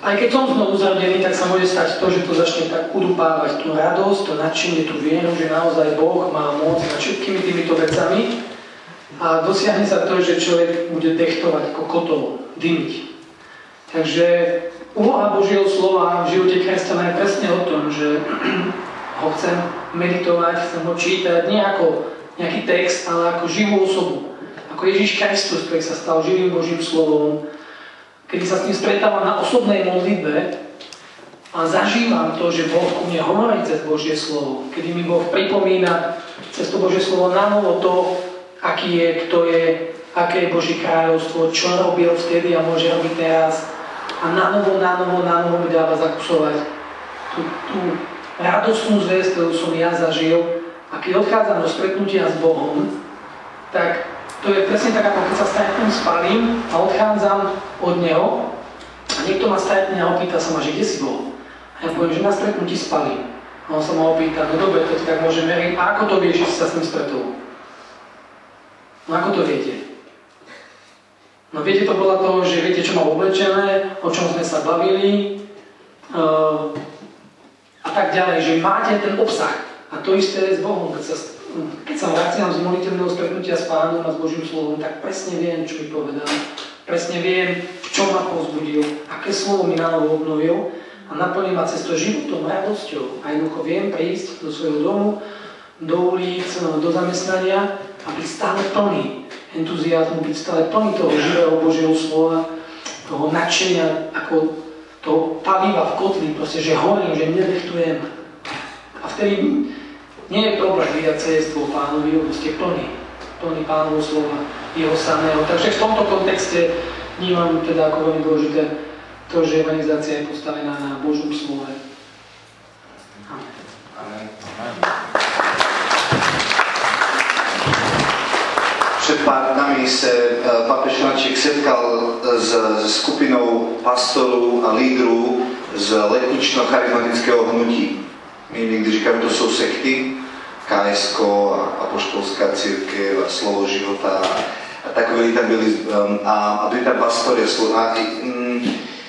aj keď som znovu zrodený, tak sa môže stať to, že to začne tak udupávať tú radosť, to nadšenie, tú vieru, že naozaj Boh má moc nad všetkými týmito vecami a dosiahne sa to, že človek bude dechtovať ako kotol, dymiť. Takže úloha Božieho slova v živote kresťana je presne o tom, že ho chcem meditovať, chcem ho čítať, nie ako nejaký text, ale ako živú osobu. Ako Ježíš Kristus, ktorý sa stal živým Božím slovom. Keď sa s ním stretávam na osobnej modlitbe a zažívam to, že Boh ku mne hovorí cez Božie slovo. Kedy mi Boh pripomína cez to Božie slovo na novo to, aký je, kto je, aké je Boží kráľovstvo, čo robil vtedy a môže robiť teraz. A na novo, na novo, na novo mi dáva zakusovať tú, tú radosnú zväz, ktorú som ja zažil. A keď odchádzam do stretnutia s Bohom, tak to je presne tak, ako keď sa stretnem s Palím a odchádzam od Neho a niekto ma stretne a opýta sa ma, že kde si bol? A ja poviem, že na stretnutí s Palím. A on sa ma opýta, no dobre, to tak môžem veriť, a ako to vieš, že si sa s ním stretol? No ako to viete? No viete to podľa toho, že viete, čo mám oblečené, o čom sme sa bavili, uh, a tak ďalej, že máte ten obsah. A to isté je s Bohom. Keď sa, keď sa vraciam z molitevného stretnutia s Pánom a s Božím slovom, tak presne viem, čo mi povedal. Presne viem, v čom ma povzbudil, aké slovo mi na novo obnovil a naplní ma cesto životom, radosťou. A jednoducho viem prísť do svojho domu, do ulic, do zamestnania a byť stále plný entuziazmu, byť stále plný toho živého Božieho slova, toho nadšenia, ako to paliva v kotli, proste, že horím, že nedechtujem. A vtedy nie je problém vydať svedectvo Pánovi, proste plný, plný Pánovo slova, jeho samého. Takže v tomto kontexte vnímam teda ako veľmi dôležité to, že evangelizácia je postavená na Božom slove. Amen. Amen. Amen. Před pár dnami se papež František setkal s skupinou pastorů a lídrů z letnično-charizmatického hnutí. My někdy říkáme, to jsou sekty, ká es ká a Apoštolská církev a Slovo života a takový tam byli a, a byli tam pastory. A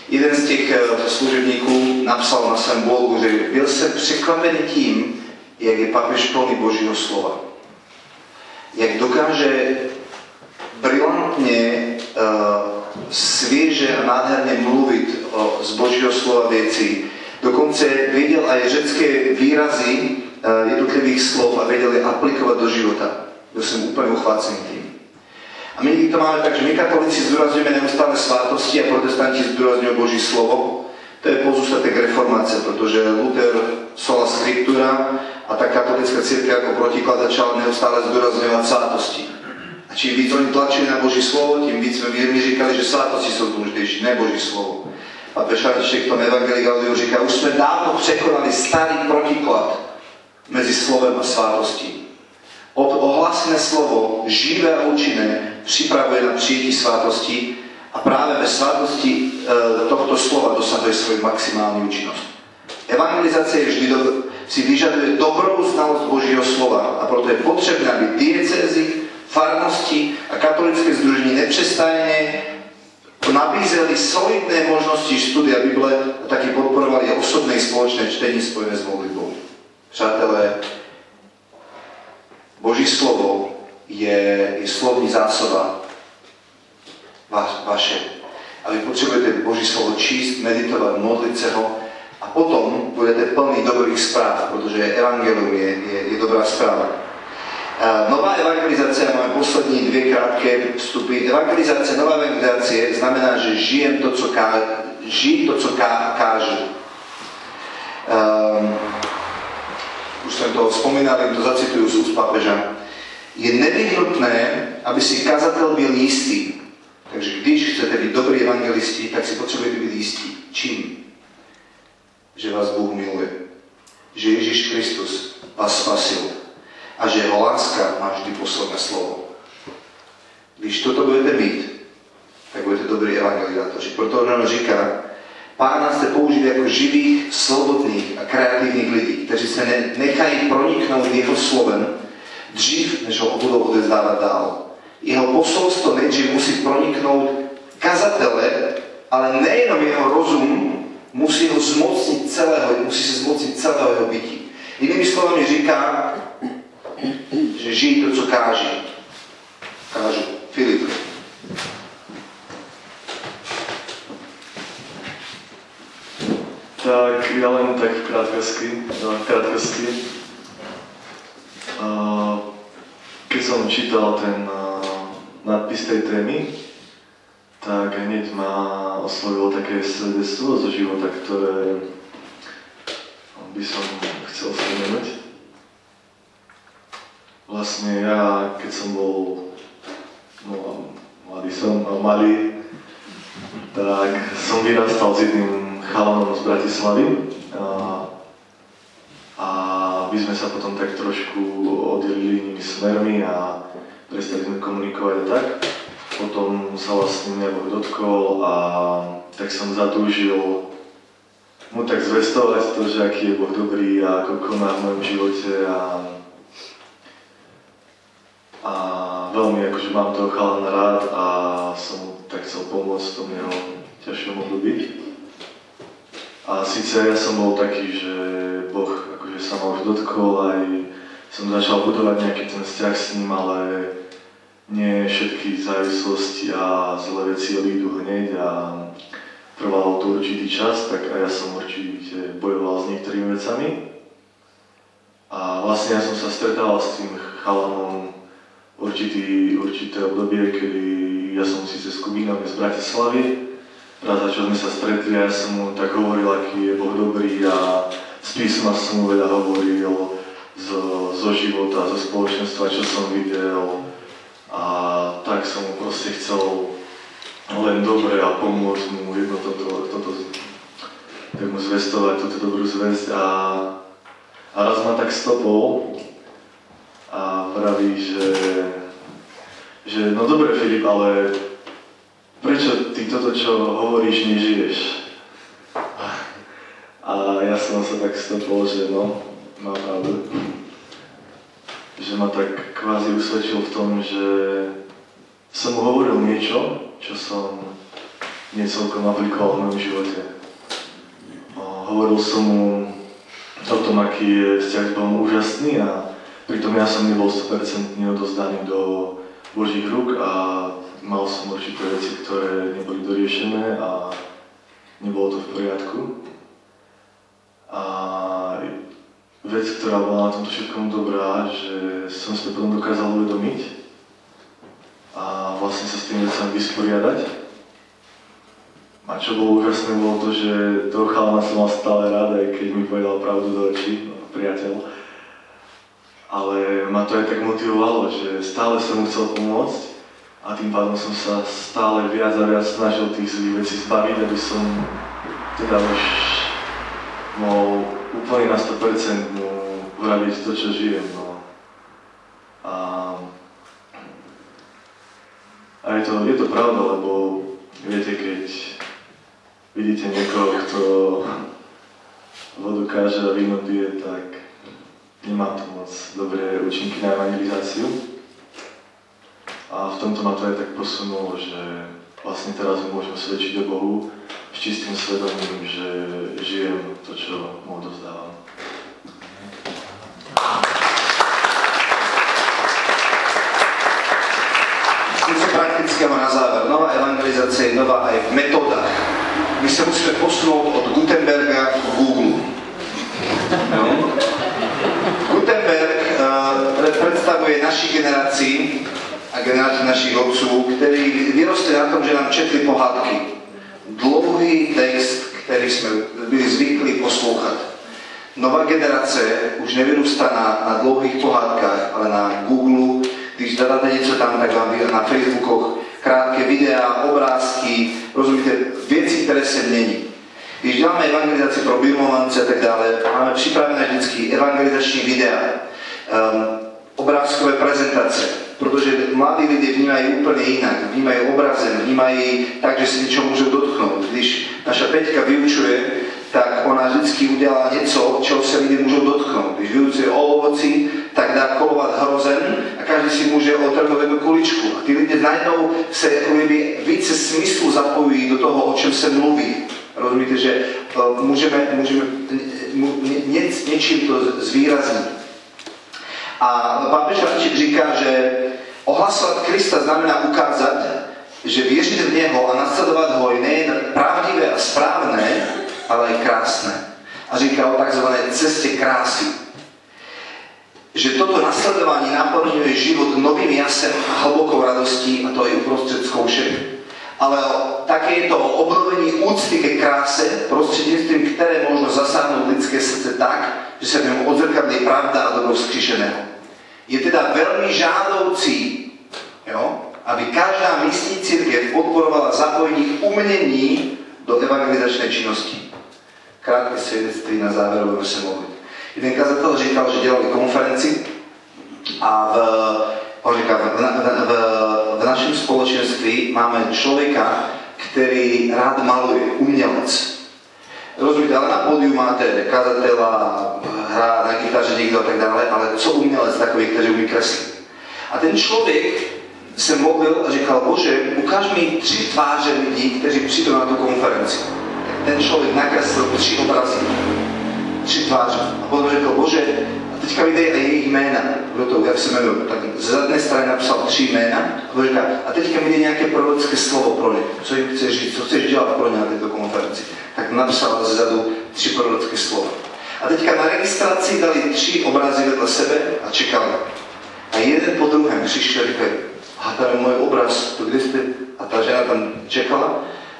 jeden z těch služebníků napsal na svém blogu, že byl jsem překvapený tím, jak je papež plný Božího slova. Jak dokáže brilantne, svieže a nádherne mluviť z Božieho slova veci. Dokonce vedel aj řecké výrazy jednotlivých slov a vedel je aplikovať do života. Ja som úplne uchvácený tým. A my to máme tak, že my katolíci zdôrazňujeme neustále svátosti a protestanti zdôrazňujú Boží slovo. To je pozústatek reformácie, pretože Luther, sola scriptura a tá katolická cirkev ako protiklad začala neustále zdôrazňovať svátosti. A čím víc oni tlačili na Boží slovo, tým víc sme my říkali, že svátosti sú dôležitejšie, ne Boží slovo. A František v tom Evangelii Gaudium říká, už sme dávno prekonali starý protiklad mezi slovem a svátostí. Ohlasné slovo, živé a účinné, připravuje na přijetí svátosti a právě ve svátosti e, tohto slova dosahuje svoji maximální účinnost. Evangelizace je vždy do, si vyžaduje dobrou znalost Božího slova a proto je potřebné, aby diecézy, farnosti a katolické združení nepřestajně nabízeli solidné možnosti studia Bible a taky podporovali osobné i společné čtení spojené s modlitbou. Přátelé, Boží slovo je, je slovní zásoba va, vaše. A vy potřebujete Boží slovo číst, meditovat, modlit se ho a potom budete plný dobrých zpráv, protože evangelium je, je, je dobrá zpráva. E, nová evangelizace, a máme poslední dvě krátké vstupy. Evangelizace, nová evangelizace znamená, že žijem to, co, ká, žijem to, co ká, kážu. E, už som to spomínal, im to zacitujú z úst pápeža, je nevyhnutné, aby si kazateľ byl jistý. Takže když chcete byť dobrí evangelisti, tak si potrebujete byť jistí. Čím? Že vás Boh miluje. Že Ježíš Kristus vás spasil. A že jeho láska má vždy posledné slovo. Když toto budete byť, tak budete dobrí evangelizátori. Proto ono říká, Pána ste použili ako živých, slobodných a kreatívnych lidí, kteří sa nechají proniknúť jeho slovem dřív, než ho budú odevzdávať dál. Jeho posolstvo nejdřív musí proniknúť kazatele, ale nejenom jeho rozum, musí ho zmocniť celého, musí sa zmocniť celého jeho bytí. Inými slovami říká, že žijí to, co káží. Kážu Filip. Tak ja len tak krátkosti, krátkosti. Keď som čítal ten nadpis tej témy, tak hneď ma oslovilo také svedectvo zo života, ktoré by som chcel spomenúť. Vlastne ja, keď som bol no, mladý, som, malý, tak som vyrastal s jedným chalanom z Bratislavy a, a my sme sa potom tak trošku oddelili inými smermi a prestali sme komunikovať a tak. Potom sa vlastne nebol dotkol a tak som zatúžil mu tak zvestovať to, že aký je Boh dobrý a ako koná v mojom živote a, a veľmi akože mám toho chalana rád a som tak chcel pomôcť v tom jeho ťažšom období. A síce ja som bol taký, že Boh akože sa ma už dotkol, aj som začal budovať nejaký ten vzťah s ním, ale nie všetky závislosti a zlé veci odídu hneď a trvalo to určitý čas, tak aj ja som určite bojoval s niektorými vecami. A vlastne ja som sa stretával s tým chalanom určitý, určité obdobie, kedy ja som síce s Kubínom z Bratislavy, raz za čo sme sa stretli, ja som mu tak hovoril, aký je Boh dobrý a z písma som mu veľa hovoril zo, zo života, zo spoločenstva, čo som videl a tak som mu proste chcel len dobre a pomôcť mu jedno toto, toto tak mu zvestovať, túto dobrú zvesť a, a raz ma tak stopol a praví, že, že no dobre Filip, ale prečo ty toto, čo hovoríš, nežiješ? A ja som sa tak stopol, že no, mám pravdu. Že ma tak kvázi usvedčil v tom, že som mu hovoril niečo, čo som niecelkom aplikoval v mojom živote. Hovoril som mu o tom, aký je vzťah s Bohom úžasný a pritom ja som nebol sto percent neodozdaný do Božích rúk a mal som určité veci, ktoré neboli doriešené a nebolo to v poriadku. A vec, ktorá bola na tomto všetkom dobrá, že som si to potom dokázal uvedomiť a vlastne sa s tým vecem vysporiadať. A čo bolo úžasné, bolo to, že toho chalana som mal stále rád, aj keď mi povedal pravdu do očí, priateľ. Ale ma to aj tak motivovalo, že stále som mu chcel pomôcť a tým pádom som sa stále viac a viac snažil tých zlých vecí zbaviť, aby som teda už mohol úplne na sto percent vraviť to, čo žijem. No. A, a je, to, je to pravda, lebo viete, keď vidíte niekoho, kto vodu káže a víno pije, tak nemá to moc dobré účinky na evangelizáciu. A v tomto ma to aj tak posunulo, že vlastne teraz môžem svedčiť o Bohu s čistým svedomím, že žijem to, čo mu odovzdávam. Niečo praktické na záver. Nová evangelizácia je nová aj v metódach. My sa musíme posunúť od Gutenberga k Google. No. Gutenberg uh, predstavuje našich generácií a generácií našich otcov, ktorí vyrostli na tom, že nám četli pohádky. Dlhý text, ktorý sme byli zvykli poslúchať. Nová generácia už nevyrústa na, na dlhých pohádkach, ale na Google. Když zadáte niečo tam, tak vám na Facebookoch krátke videá, obrázky, rozumíte, veci, ktoré sa mení. Když dáme evangelizáciu pro birmovance a tak dále, máme připravené vždycky evangelizační videa, um, obrázkové prezentace, protože mladí lidé vnímají úplne inak, vnímají obrazem, vnímají tak, že si niečo môžu dotknúť. Když naša Peťka vyučuje, tak ona vždycky udělá něco, čeho se lidé můžou dotknout. Když vyučuje o ovoci, tak dá kolovat hrozen a každý si může otrhnout jednu kuličku. A ty lidé najednou se více smyslu zapojí do toho, o čem se mluví. Rozumíte, že můžeme, můžeme něč, něčím to zvýraznit. A pápež František říká, že ohlasovat Krista znamená ukázat, že věřit v něho a nasledovat ho je nejen pravdivé a správné, ale i krásné. A říká o takzvané cestě krásy. Že toto nasledování naplňuje život novým jasem a hlubokou radostí, a to je uprostřed zkoušek. Ale také je to o obnovení úcty ke kráse, prostřednictvím které možno zasáhnout lidské srdce tak, že se v něm odzrkadlí pravda a dobro vzkříšeného. Je teda velmi žádoucí, jo, aby každá místní církev podporovala zapojení umění do evangelizačné činnosti. Krátké svedectví na záver, budeme se modlit. Jeden kazatel říkal, že dělali konferenci a v, on říkal, v, v, v našem společenství máme člověka, který rád maluje, umělec. Rozumíte, ale na pódiu máte kazatela, hra na gitaře někdo a tak dále, ale co umělec takový, který umí kreslit. A ten člověk se modlil a říkal, Bože, ukáž mi tři tváře lidí, kteří přijdou na tu konferenci. Ten člověk nakreslil tři obrazy, tři tváře. A potom řekl, Bože, a teďka videj aj jejich jména, kdo to, jak se jmenují. Tak z zadné strany napsal tři jména a říká, a teďka videj nějaké prorocké slovo pro ně, co jim chceš říct, co chceš dělat pro ně na této konferenci. Tak napsal zezadu tři prorocké slova. A teďka na registraci dali tři obrazy vedle sebe a čekali. A jeden po druhém přišli a říkali, a tam je můj obraz, to kde jste? A ta žena tam čekala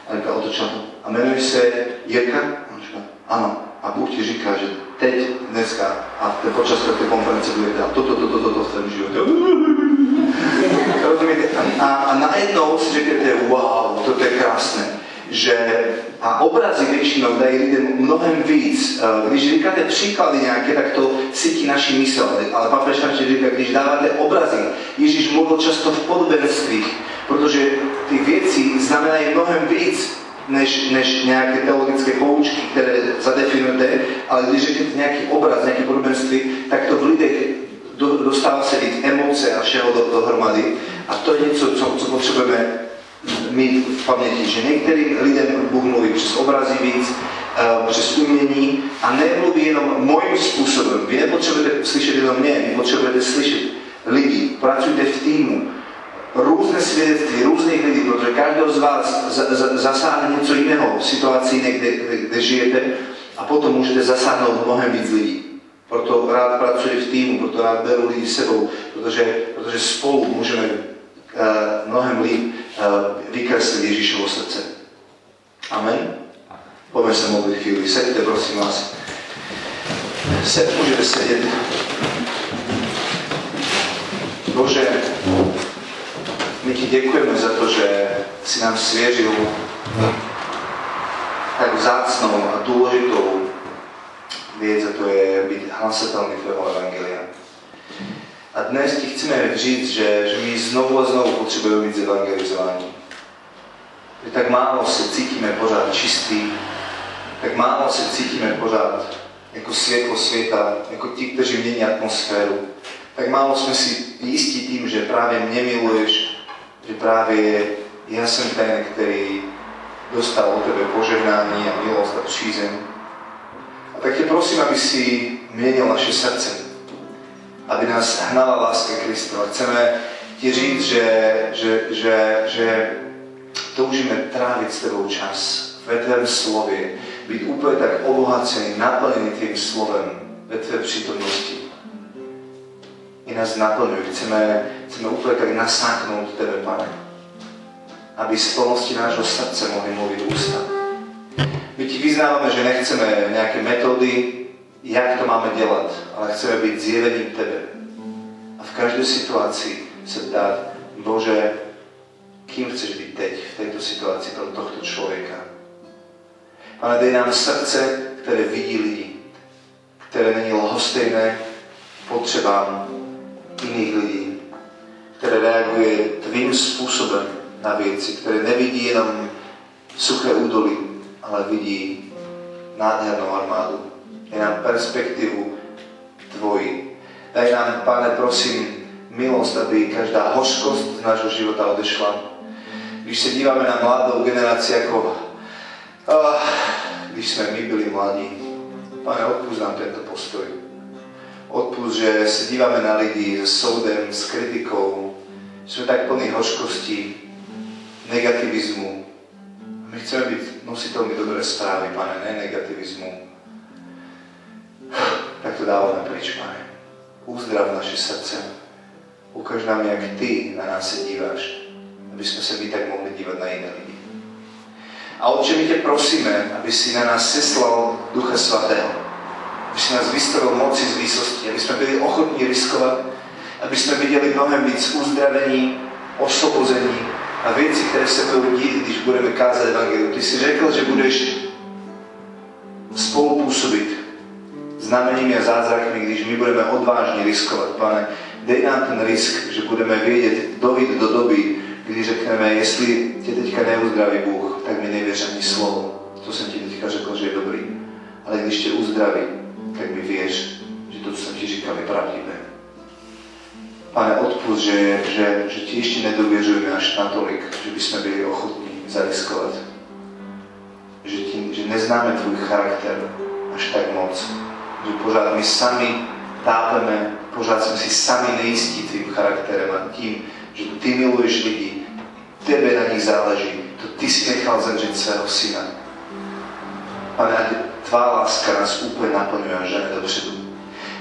a říká, otočila to. A jmenuje se Jirka? On říká, ano. A Bůh ti říká, že teď, dneska a ten počas té konference bude dát toto, toto, toto v tom životě. Rozumíte? A, a najednou si řeknete, wow, to je krásné. Že, a obrazy většinou dají lidem mnohem víc. Když říkáte příklady nějaké, tak to cítí naši mysl. Ale papež František říká, když dáváte obrazy, Ježíš mluvil často v podobenstvích, protože ty věci znamenají mnohem víc, než, než nějaké teologické poučky, které zadefinujete, ale když řeknete nějaký obraz, nějaké podobenství, tak to v lidech do, dostává se víc emoce a všeho do, dohromady. A to je něco, co, co potřebujeme mít v paměti, že některým lidem Bůh mluví přes obrazy víc, přes umění a nemluví jenom mojím způsobem. Vy nepotřebujete slyšet jenom mě, vy potřebujete slyšet lidi, pracujte v týmu. Různé svědectví, různých lidí, protože každého z vás zasáhne něco jiného v situaci, kde, kde žijete a potom můžete zasáhnout mnohem víc lidí. Proto rád pracuji v týmu, proto rád beru lidi s sebou, protože, protože spolu můžeme uh, mnohem líp uh, vykreslit Ježíšovo srdce. Amen? Pojďme se modlit chvíli. Seďte, prosím vás. Seď, můžete sedět. Bože, my ti děkujeme za to, že si nám svěřil tak vzácnou a důležitou věc, a to je být hlasatelný tvého evangelia. A dnes ti chceme říct, že, že my znovu a znovu potřebujeme být zevangelizování. Že tak málo se cítíme pořád čistý, tak málo se cítíme pořád jako světlo světa, jako ti, kteří mění atmosféru. Tak málo jsme si jistí tím, že právě mě miluješ, že právě já jsem ten, který dostal od tebe požehnání a milost a přízeň. A tak tě prosím, aby si měnil naše srdce, aby nás hnala láska Kristova. Chceme ti říct, že, že, že, že toužíme trávit s tebou čas ve tvém slově, být úplně tak obohacený, naplněný tvým slovem ve tvé přítomnosti. I nás naplňuj. Chceme, chceme úplně tak nasáknout tebe, Pane, aby z plnosti nášho srdce mohli mluvit ústa. My ti vyznáváme, že nechceme nějaké metody, jak to máme dělat, ale chceme být zjevením tebe. A v každé situaci se ptát, Bože, kým chceš být teď v této situaci pro tohto člověka. Pane, dej nám srdce, které vidí lidi, které není lhostejné potřebám iných lidí, které reaguje tvým způsobem na věci, které nevidí jenom suché údolí, ale vidí nádhernou armádu. Daj nám perspektivu tvoji. Daj nám, Pane, prosím, milost, aby každá hořkost z nášho života odešla. Když se díváme na mladou generaci jako oh, když jsme my byli mladí, Pane, odpust nám tento postoj. Odpust, že se díváme na lidi s soudem, s kritikou. Jsme tak plní hořkosti, negativismu. My chceme být nositelmi dobré správy, Pane, ne negativismu. Tak to dáváme pryč, Pane. Uzdrav naše srdce. Ukaž nám, jak ty na nás se díváš, aby jsme se my tak mohli dívat na jiné lidi. A Otče, my tě prosíme, aby si na nás seslal Ducha Svatého, aby si nás vystavil moci z výsosti, aby jsme byli ochotní riskovat, aby jsme viděli mnohem víc uzdravení, osvobození a věci, které se budou dít, když budeme kázat evangelium. Ty jsi řekl, že budeš spolupůsobit znameními a zázrakmi, když my budeme odvážně riskovat. Pane, dej nám ten risk, že budeme vědět dovít do doby, kdy řekneme, jestli tě teďka neuzdraví Bůh, tak mi nevěř ani slovo. To jsem ti teďka řekl, že je dobrý. Ale když tě uzdraví, tak mi věř, že to, co jsem ti říkal, je pravdivé. Pane, odpust, že, že, že ti ještě nedověřujeme až natolik, že bychom byli ochotní zariskovat. Že, ti, že neznáme tvůj charakter až tak moc. Že pořád my sami tápeme, pořád jsme si sami nejistí tvým charakterem a tím, že ty miluješ lidi, tebe na nich záleží, to ty si nechal zemřít svého syna. Pane, tvá láska nás úplně naplňuje a žene dopředu.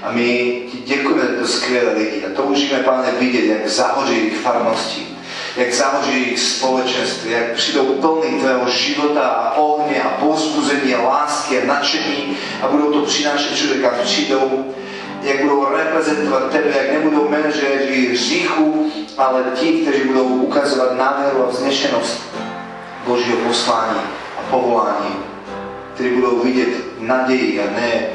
A my ti děkujeme za to skvělé lidi a toužíme, Pane, vidět, jak zahoří jejich farnosti, jak zahoří jejich společenství, jak přijdou plný tvého života a ohně a povzbuzení a lásky a nadšení a budou to přinášet všude, kam přijdou, jak budou reprezentovat tebe, jak nebudou manažeři hříchu, ale ti, kteří budou ukazovat nádheru a vznešenost Božího poslání a povolání, kteří budou vidět naději a ne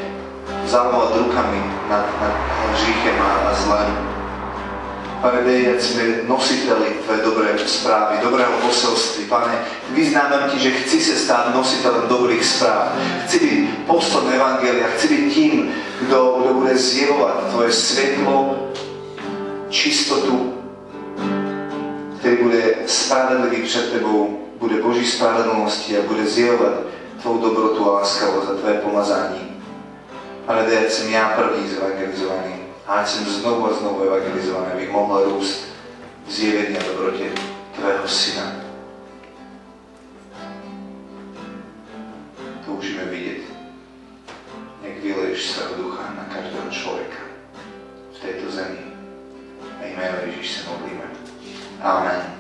zalmovat rukami nad, nad hříchem a zlem. Pane, dej, ať jsme nositeli tvé dobré zprávy, dobrého poselství. Pane, vyznávám ti, že chci se stát nositelem dobrých zpráv. Chci být poslem evangelia, chci být tím, kdo, kdo bude zjevovat tvoje světlo, čistotu, který bude spravedlivý před tebou, bude Boží spravedlnosti a bude zjevovat tvou dobrotu a láskavost a tvé pomazání. Pane, dej, ať jsem já první zevangelizovaný. A ať som znovu a znovu evangelizovaný, aby mohla rúst v zjevení a dobrote tvého syna. Toužíme vidieť, jak vyleješ svého ducha na každého. tohto človeka v tejto zemi. Amen. Ježíš, sa modlíme. Amen.